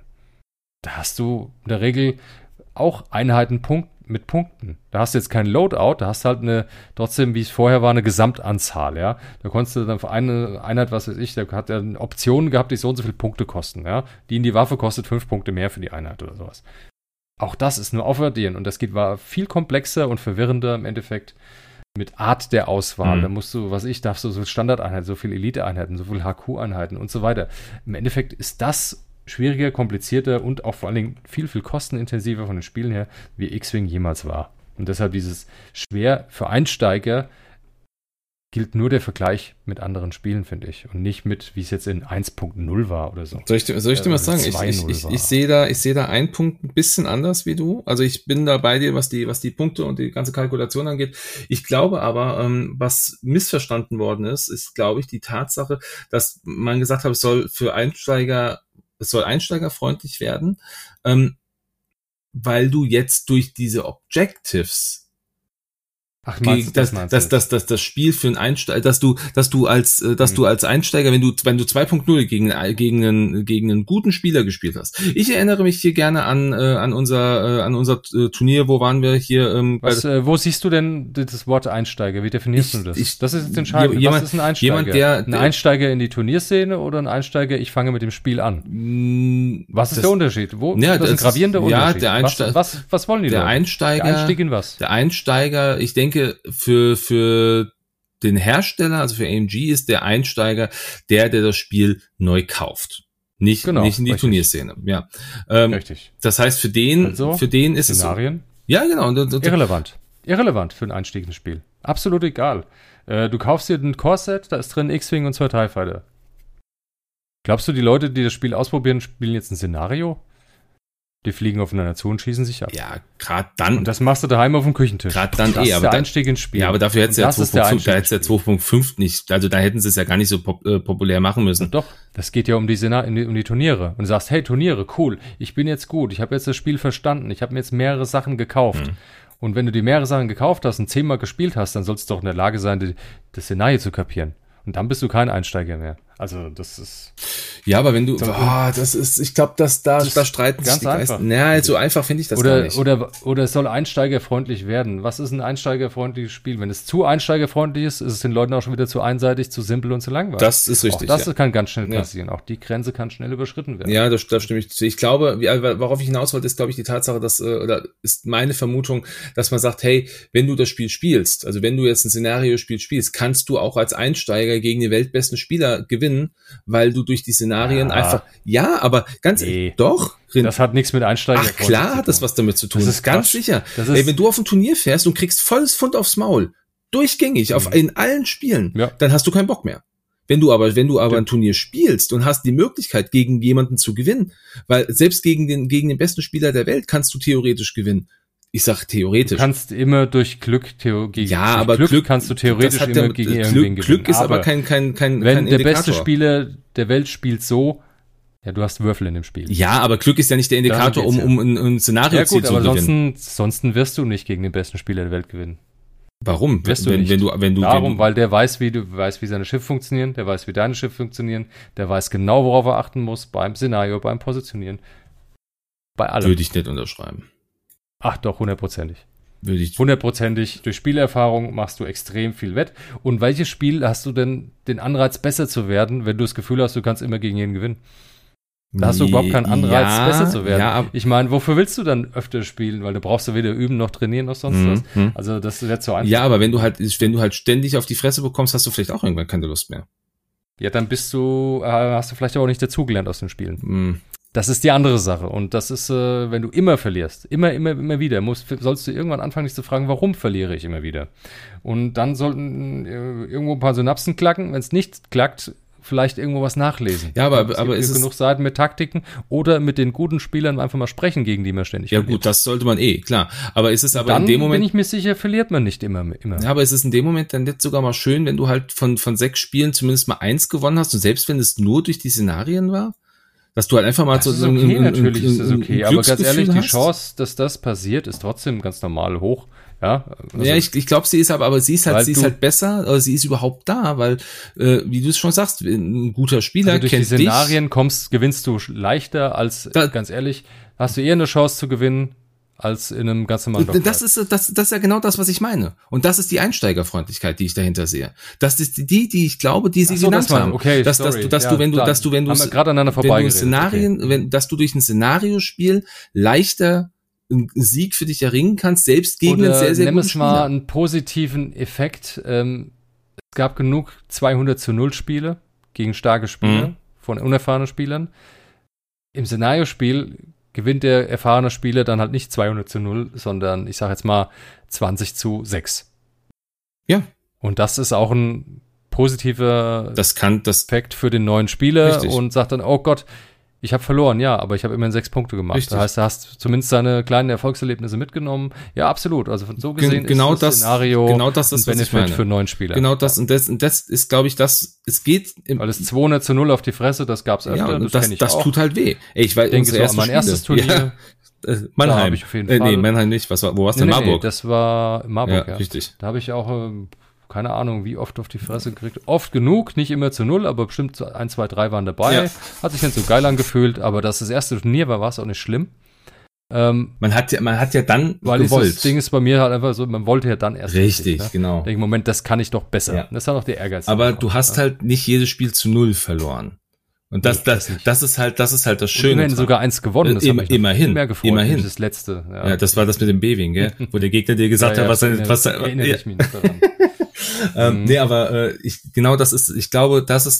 Da hast du in der Regel auch Einheiten mit Punkten. Da hast du jetzt kein Loadout, da hast du halt trotzdem, wie es vorher war, eine Gesamtanzahl, ja. Da konntest du dann für eine Einheit, was weiß ich, da hat er Optionen gehabt, die so und so viele Punkte kosten, ja. Die Waffe kostet 5 Punkte mehr für die Einheit oder sowas. Auch das ist nur Aufaddieren und das war viel komplexer und verwirrender im Endeffekt mit Art der Auswahl. Mhm. Da musst du, darfst du so Standardeinheiten, so viele Elite-Einheiten, so viele HQ-Einheiten und so weiter. Im Endeffekt ist das schwieriger, komplizierter und auch vor allen Dingen viel, viel kostenintensiver von den Spielen her, wie X-Wing jemals war. Und deshalb dieses schwer für Einsteiger gilt nur der Vergleich mit anderen Spielen, finde ich. Und nicht mit, wie es jetzt in 1.0 war oder so. Soll ich dir was sagen? Ich sehe da einen Punkt ein bisschen anders wie du. Also ich bin da bei dir, was die Punkte und die ganze Kalkulation angeht. Ich glaube aber, was missverstanden worden ist, glaube ich, die Tatsache, dass man gesagt hat, es soll einsteigerfreundlich werden, weil du jetzt durch diese Objectives das Spiel für einen Einsteiger, dass du als Einsteiger, wenn du 2.0 gegen einen guten Spieler gespielt hast. Ich erinnere mich hier gerne an unser Turnier, wo waren wir hier? Wo siehst du denn das Wort Einsteiger? Wie definierst du das? Das ist jetzt entscheidend. Was ist ein Einsteiger? Ein Einsteiger in die Turnierszene oder ein Einsteiger, ich fange mit dem Spiel an? Was ist der Unterschied? Das ist ein gravierender Unterschied. Ja, der Einsteiger. Was wollen die da? Der Einstieg in was? Der Einsteiger, ich denke, für den Hersteller, also für AMG, ist der Einsteiger der das Spiel neu kauft. Nicht in die Turnierszene. Ja. Richtig. Das heißt, für den ist Szenarien? Es so. Ja, genau. Irrelevant für den Einstieg ins Spiel. Absolut egal. Du kaufst dir ein Core-Set, da ist drin X-Wing und 2 TIE Fighter. Glaubst du, die Leute, die das Spiel ausprobieren, spielen jetzt ein Szenario? Die fliegen aufeinander zu und schießen sich ab. Ja, gerade dann. Und das machst du daheim auf dem Küchentisch. Gerade dann das ist aber der Einstieg ins Spiel. Ja, aber dafür hättest du ja 2.5 nicht. Also da hätten sie es ja gar nicht so populär machen müssen. Und doch, das geht ja um die Turniere. Und du sagst, hey, Turniere, cool, ich bin jetzt gut, ich habe jetzt das Spiel verstanden, ich habe mir jetzt mehrere Sachen gekauft. Mhm. Und wenn du dir mehrere Sachen gekauft hast und 10-mal gespielt hast, dann sollst du doch in der Lage sein, das Szenario zu kapieren. Und dann bist du kein Einsteiger mehr. Also das ist... Ja, aber wenn du... das ist... Ich glaube, dass da streiten sich die Geister. Naja, so einfach finde ich das gar nicht. Oder es soll einsteigerfreundlich werden. Was ist ein einsteigerfreundliches Spiel? Wenn es zu einsteigerfreundlich ist, ist es den Leuten auch schon wieder zu einseitig, zu simpel und zu langweilig. Das ist richtig. Auch das kann ganz schnell passieren. Ja. Auch die Grenze kann schnell überschritten werden. Ja, da stimme ich zu. Ich glaube, worauf ich hinaus wollte, ist, glaube ich, die Tatsache, dass, oder ist meine Vermutung, dass man sagt, hey, wenn du das Spiel spielst, also wenn du jetzt ein Szenariospiel spielst, kannst du auch als Einsteiger gegen den weltbesten Spieler gewinnen, weil du durch die Szenarien einfach... Ja, aber ganz ehrlich, doch... Das hat nichts mit Einsteiger. Ach klar hat das was damit zu tun. Das ist ganz sicher. Ey, wenn du auf ein Turnier fährst und kriegst volles Pfund aufs Maul, durchgängig, in allen Spielen, dann hast du keinen Bock mehr. Wenn du aber ein Turnier spielst und hast die Möglichkeit, gegen jemanden zu gewinnen, weil selbst gegen den besten Spieler der Welt kannst du theoretisch gewinnen. Ich sag theoretisch. Du kannst immer durch Glück kannst du theoretisch immer gegen irgendwen gewinnen. Glück ist aber kein Wenn der beste Spieler der Welt spielt so, ja, du hast Würfel in dem Spiel. Ja, aber Glück ist ja nicht der Indikator, um ein Szenario-Ziel zu gewinnen. Ansonsten wirst du nicht gegen den besten Spieler der Welt gewinnen. Warum? Wirst du nicht. Weil der weiß, wie seine Schiffe funktionieren, der weiß, wie deine Schiffe funktionieren, der weiß genau, worauf er achten muss, beim Szenario, beim Positionieren, bei allem. Würde ich nicht unterschreiben. Ach doch, hundertprozentig. Würde ich. Hundertprozentig. Durch Spielerfahrung machst du extrem viel wett. Und welches Spiel hast du denn den Anreiz, besser zu werden, wenn du das Gefühl hast, du kannst immer gegen jeden gewinnen? Da hast du überhaupt keinen Anreiz, besser zu werden. Ja, ich meine, wofür willst du dann öfter spielen? Weil du brauchst ja weder üben noch trainieren noch sonst was. Also das wäre zu einfach. Ja, aber wenn du halt ständig auf die Fresse bekommst, hast du vielleicht auch irgendwann keine Lust mehr. Ja, dann hast du vielleicht auch nicht dazugelernt aus den Spielen. Mhm. Das ist die andere Sache. Und das ist, wenn du immer verlierst, immer wieder, sollst du irgendwann anfangen, dich zu fragen, warum verliere ich immer wieder? Und dann sollten irgendwo ein paar Synapsen klacken. Wenn es nicht klackt, vielleicht irgendwo was nachlesen. Ja, aber es gibt genug Seiten mit Taktiken oder mit den guten Spielern einfach mal sprechen, gegen die man ständig verliert. Ja gut, das sollte man klar. Aber ist es aber dann in dem Moment... Dann bin ich mir sicher, verliert man nicht immer. Ja, aber ist es in dem Moment dann jetzt sogar mal schön, wenn du halt von 6 Spielen zumindest mal 1 gewonnen hast und selbst wenn es nur durch die Szenarien war? Dass du halt einfach mal so ein Glücksgefühl hast. Natürlich ist das okay, aber ganz ehrlich, die Chance, dass das passiert, ist trotzdem ganz normal hoch. Ja, also ja, ich glaube, sie ist aber sie ist halt besser, aber sie ist überhaupt da, weil, wie du es schon sagst, ein guter Spieler kennt dich. Durch die Szenarien gewinnst du leichter als, ganz ehrlich, hast du eher eine Chance zu gewinnen, als in einem ganz normalen Doppel. Das ist ja genau das, was ich meine. Und das ist die Einsteigerfreundlichkeit, die ich dahinter sehe. Das ist die ich glaube, die sie genannt haben. Okay, dass du durch ein Szenariospiel leichter einen Sieg für dich erringen kannst, selbst gegen einen sehr, sehr guten Spieler. Nimm es mal einen positiven Effekt. Es gab genug 200:0 Spiele gegen starke Spieler von unerfahrenen Spielern. Im Szenariospiel gewinnt der erfahrene Spieler dann halt nicht 200:0, sondern ich sag jetzt mal 20:6. Ja. Und das ist auch ein positiver Effekt für den neuen Spieler. Richtig. Und sagt dann, oh Gott, ich habe verloren, ja, aber ich habe immerhin 6 Punkte gemacht. Richtig. Das heißt, du hast zumindest seine kleinen Erfolgserlebnisse mitgenommen. Ja, absolut. Also von so gesehen ist das Szenario ein Benefit für einen neuen Spieler. Genau das. Und das ist, glaube ich, das, es geht... Weil es 200:0 auf die Fresse, das gab's öfter. Ja, das kenne ich auch. Das tut halt weh. Ey, ich denke, das war mein erstes Turnier. Ja. Mannheim. Ich auf jeden Fall. Nee, Mannheim nicht. Wo war's denn? Marburg? Nee, das war Marburg, ja. Richtig. Da habe ich auch... keine Ahnung, wie oft auf die Fresse gekriegt. Oft genug, nicht immer 0, aber bestimmt 1, 2, 3 waren dabei. Ja. Hat sich nicht so geil angefühlt, aber dass das erste Turnier war, war es auch nicht schlimm. Man hat ja dann gewollt. Das Ding ist bei mir halt einfach so, man wollte ja dann erst. Richtig, richtig, genau. Im Moment, das kann ich doch besser. Ja. Das war doch der Ehrgeiz. Aber du hast halt nicht jedes Spiel 0 verloren. Und das ist halt das Schöne. Immerhin sogar 1 gewonnen. Das hat mich mehr gefreut. Immerhin. Das letzte. Ja. Ja, das war das mit dem Beving, gell? Wo der Gegner dir gesagt hat, was erinnere ich mich nicht daran. Nee, aber ich glaube, das ist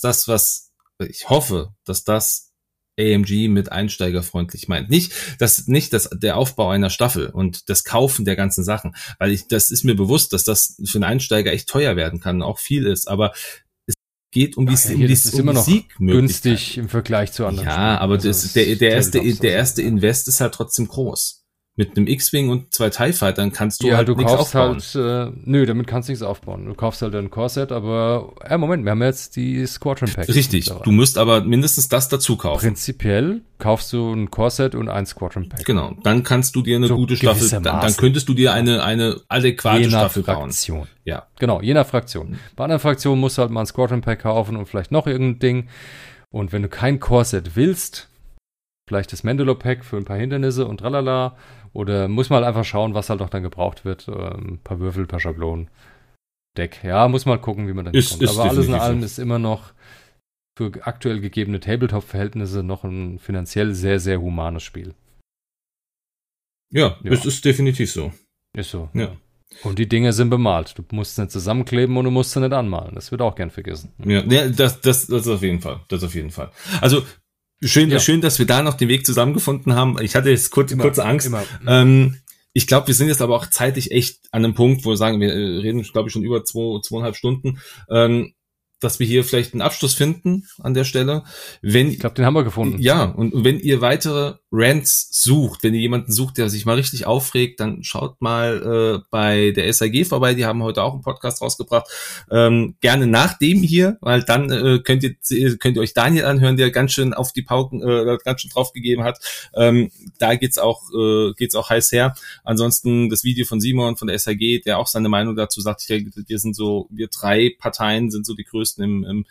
das, was ich hoffe, dass das AMG mit einsteigerfreundlich meint. Nicht, dass der Aufbau einer Staffel und das Kaufen der ganzen Sachen, weil das ist mir bewusst, dass das für einen Einsteiger echt teuer werden kann und auch viel ist, aber geht um die Siegmöglichkeit. Günstig im Vergleich zu anderen. Ja, Spielen. Aber also der erste Invest ist halt trotzdem groß. Mit einem X-Wing und 2 TIE Fightern kannst du ja, halt nichts aufbauen. Nö, damit kannst du nichts aufbauen. Du kaufst halt ein Core-Set, aber Moment, wir haben jetzt die Squadron Packs. Richtig, du musst aber mindestens das dazu kaufen. Prinzipiell kaufst du ein Core-Set und ein Squadron Pack. Genau, dann kannst du dir eine gute Staffel, dann könntest du dir eine adäquate Staffel Fraktion bauen. Ja. Genau, je nach Fraktion. Bei anderen Fraktionen musst du halt mal ein Squadron Pack kaufen und vielleicht noch irgendein Ding. Und wenn du kein Core-Set willst, vielleicht das Mandalore-Pack für ein paar Hindernisse und tralala. Oder muss man halt einfach schauen, was halt auch dann gebraucht wird. Ein paar Würfel, ein paar Schablonen, Deck. Ja, muss man gucken, wie man dann kommt. Aber alles in allem ist immer noch für aktuell gegebene Tabletop-Verhältnisse noch ein finanziell sehr, sehr humanes Spiel. Ja, ja. Es ist definitiv so. Ist so, ja. Und die Dinge sind bemalt. Du musst sie nicht zusammenkleben und du musst sie nicht anmalen. Das wird auch gern vergessen. Ja das auf jeden Fall. Das auf jeden Fall. Also, Schön, dass wir da noch den Weg zusammengefunden haben. Ich hatte jetzt kurze Angst. Ich glaube, wir sind jetzt aber auch zeitlich echt an einem Punkt, wo wir sagen, wir reden, glaube ich, schon über 2,5 Stunden, dass wir hier vielleicht einen Abschluss finden an der Stelle. Ich glaube, den haben wir gefunden. Ja, und wenn ihr weitere Rants sucht, wenn ihr jemanden sucht, der sich mal richtig aufregt, dann schaut mal bei der SAG vorbei. Die haben heute auch einen Podcast rausgebracht. Gerne nach dem hier, weil dann könnt ihr euch Daniel anhören, der ganz schön auf die Pauken, ganz schön draufgegeben hat. Da geht's auch heiß her. Ansonsten das Video von Simon von der SAG, der auch seine Meinung dazu sagt. Wir drei Parteien sind so die größten im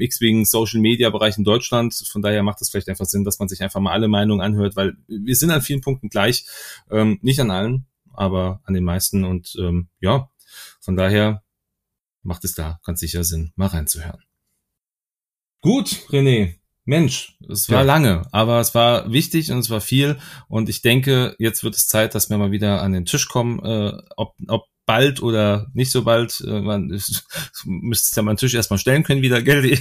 X-Wing Social Media Bereich in Deutschland. Von daher macht es vielleicht einfach Sinn, dass man sich einfach mal alle Meinungen anhört, weil wir sind an vielen Punkten gleich. Nicht an allen, aber an den meisten. Und von daher macht es da ganz sicher Sinn, mal reinzuhören. Gut, René. Mensch, es war lange, aber es war wichtig und es war viel. Und ich denke, jetzt wird es Zeit, dass wir mal wieder an den Tisch kommen, ob bald oder nicht so bald, man müsste ja meinen Tisch erstmal stellen können wieder, gell?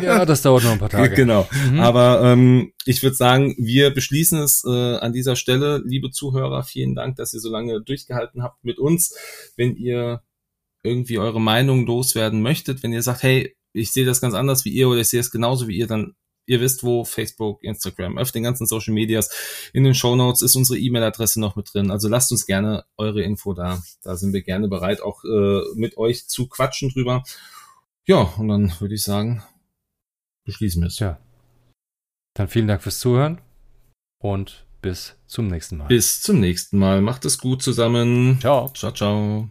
Ja, das dauert noch ein paar Tage. Genau, aber ich würde sagen, wir beschließen es an dieser Stelle. Liebe Zuhörer, vielen Dank, dass ihr so lange durchgehalten habt mit uns. Wenn ihr irgendwie eure Meinung loswerden möchtet, wenn ihr sagt, hey, ich sehe das ganz anders wie ihr oder ich sehe es genauso wie ihr, dann ihr wisst wo, Facebook, Instagram, auf den ganzen Social Medias. In den Shownotes ist unsere E-Mail-Adresse noch mit drin. Also lasst uns gerne eure Info da. Da sind wir gerne bereit, auch mit euch zu quatschen drüber. Ja, und dann würde ich sagen, beschließen wir es. Ja. Dann vielen Dank fürs Zuhören und bis zum nächsten Mal. Macht es gut zusammen. Ciao. Ciao, ciao.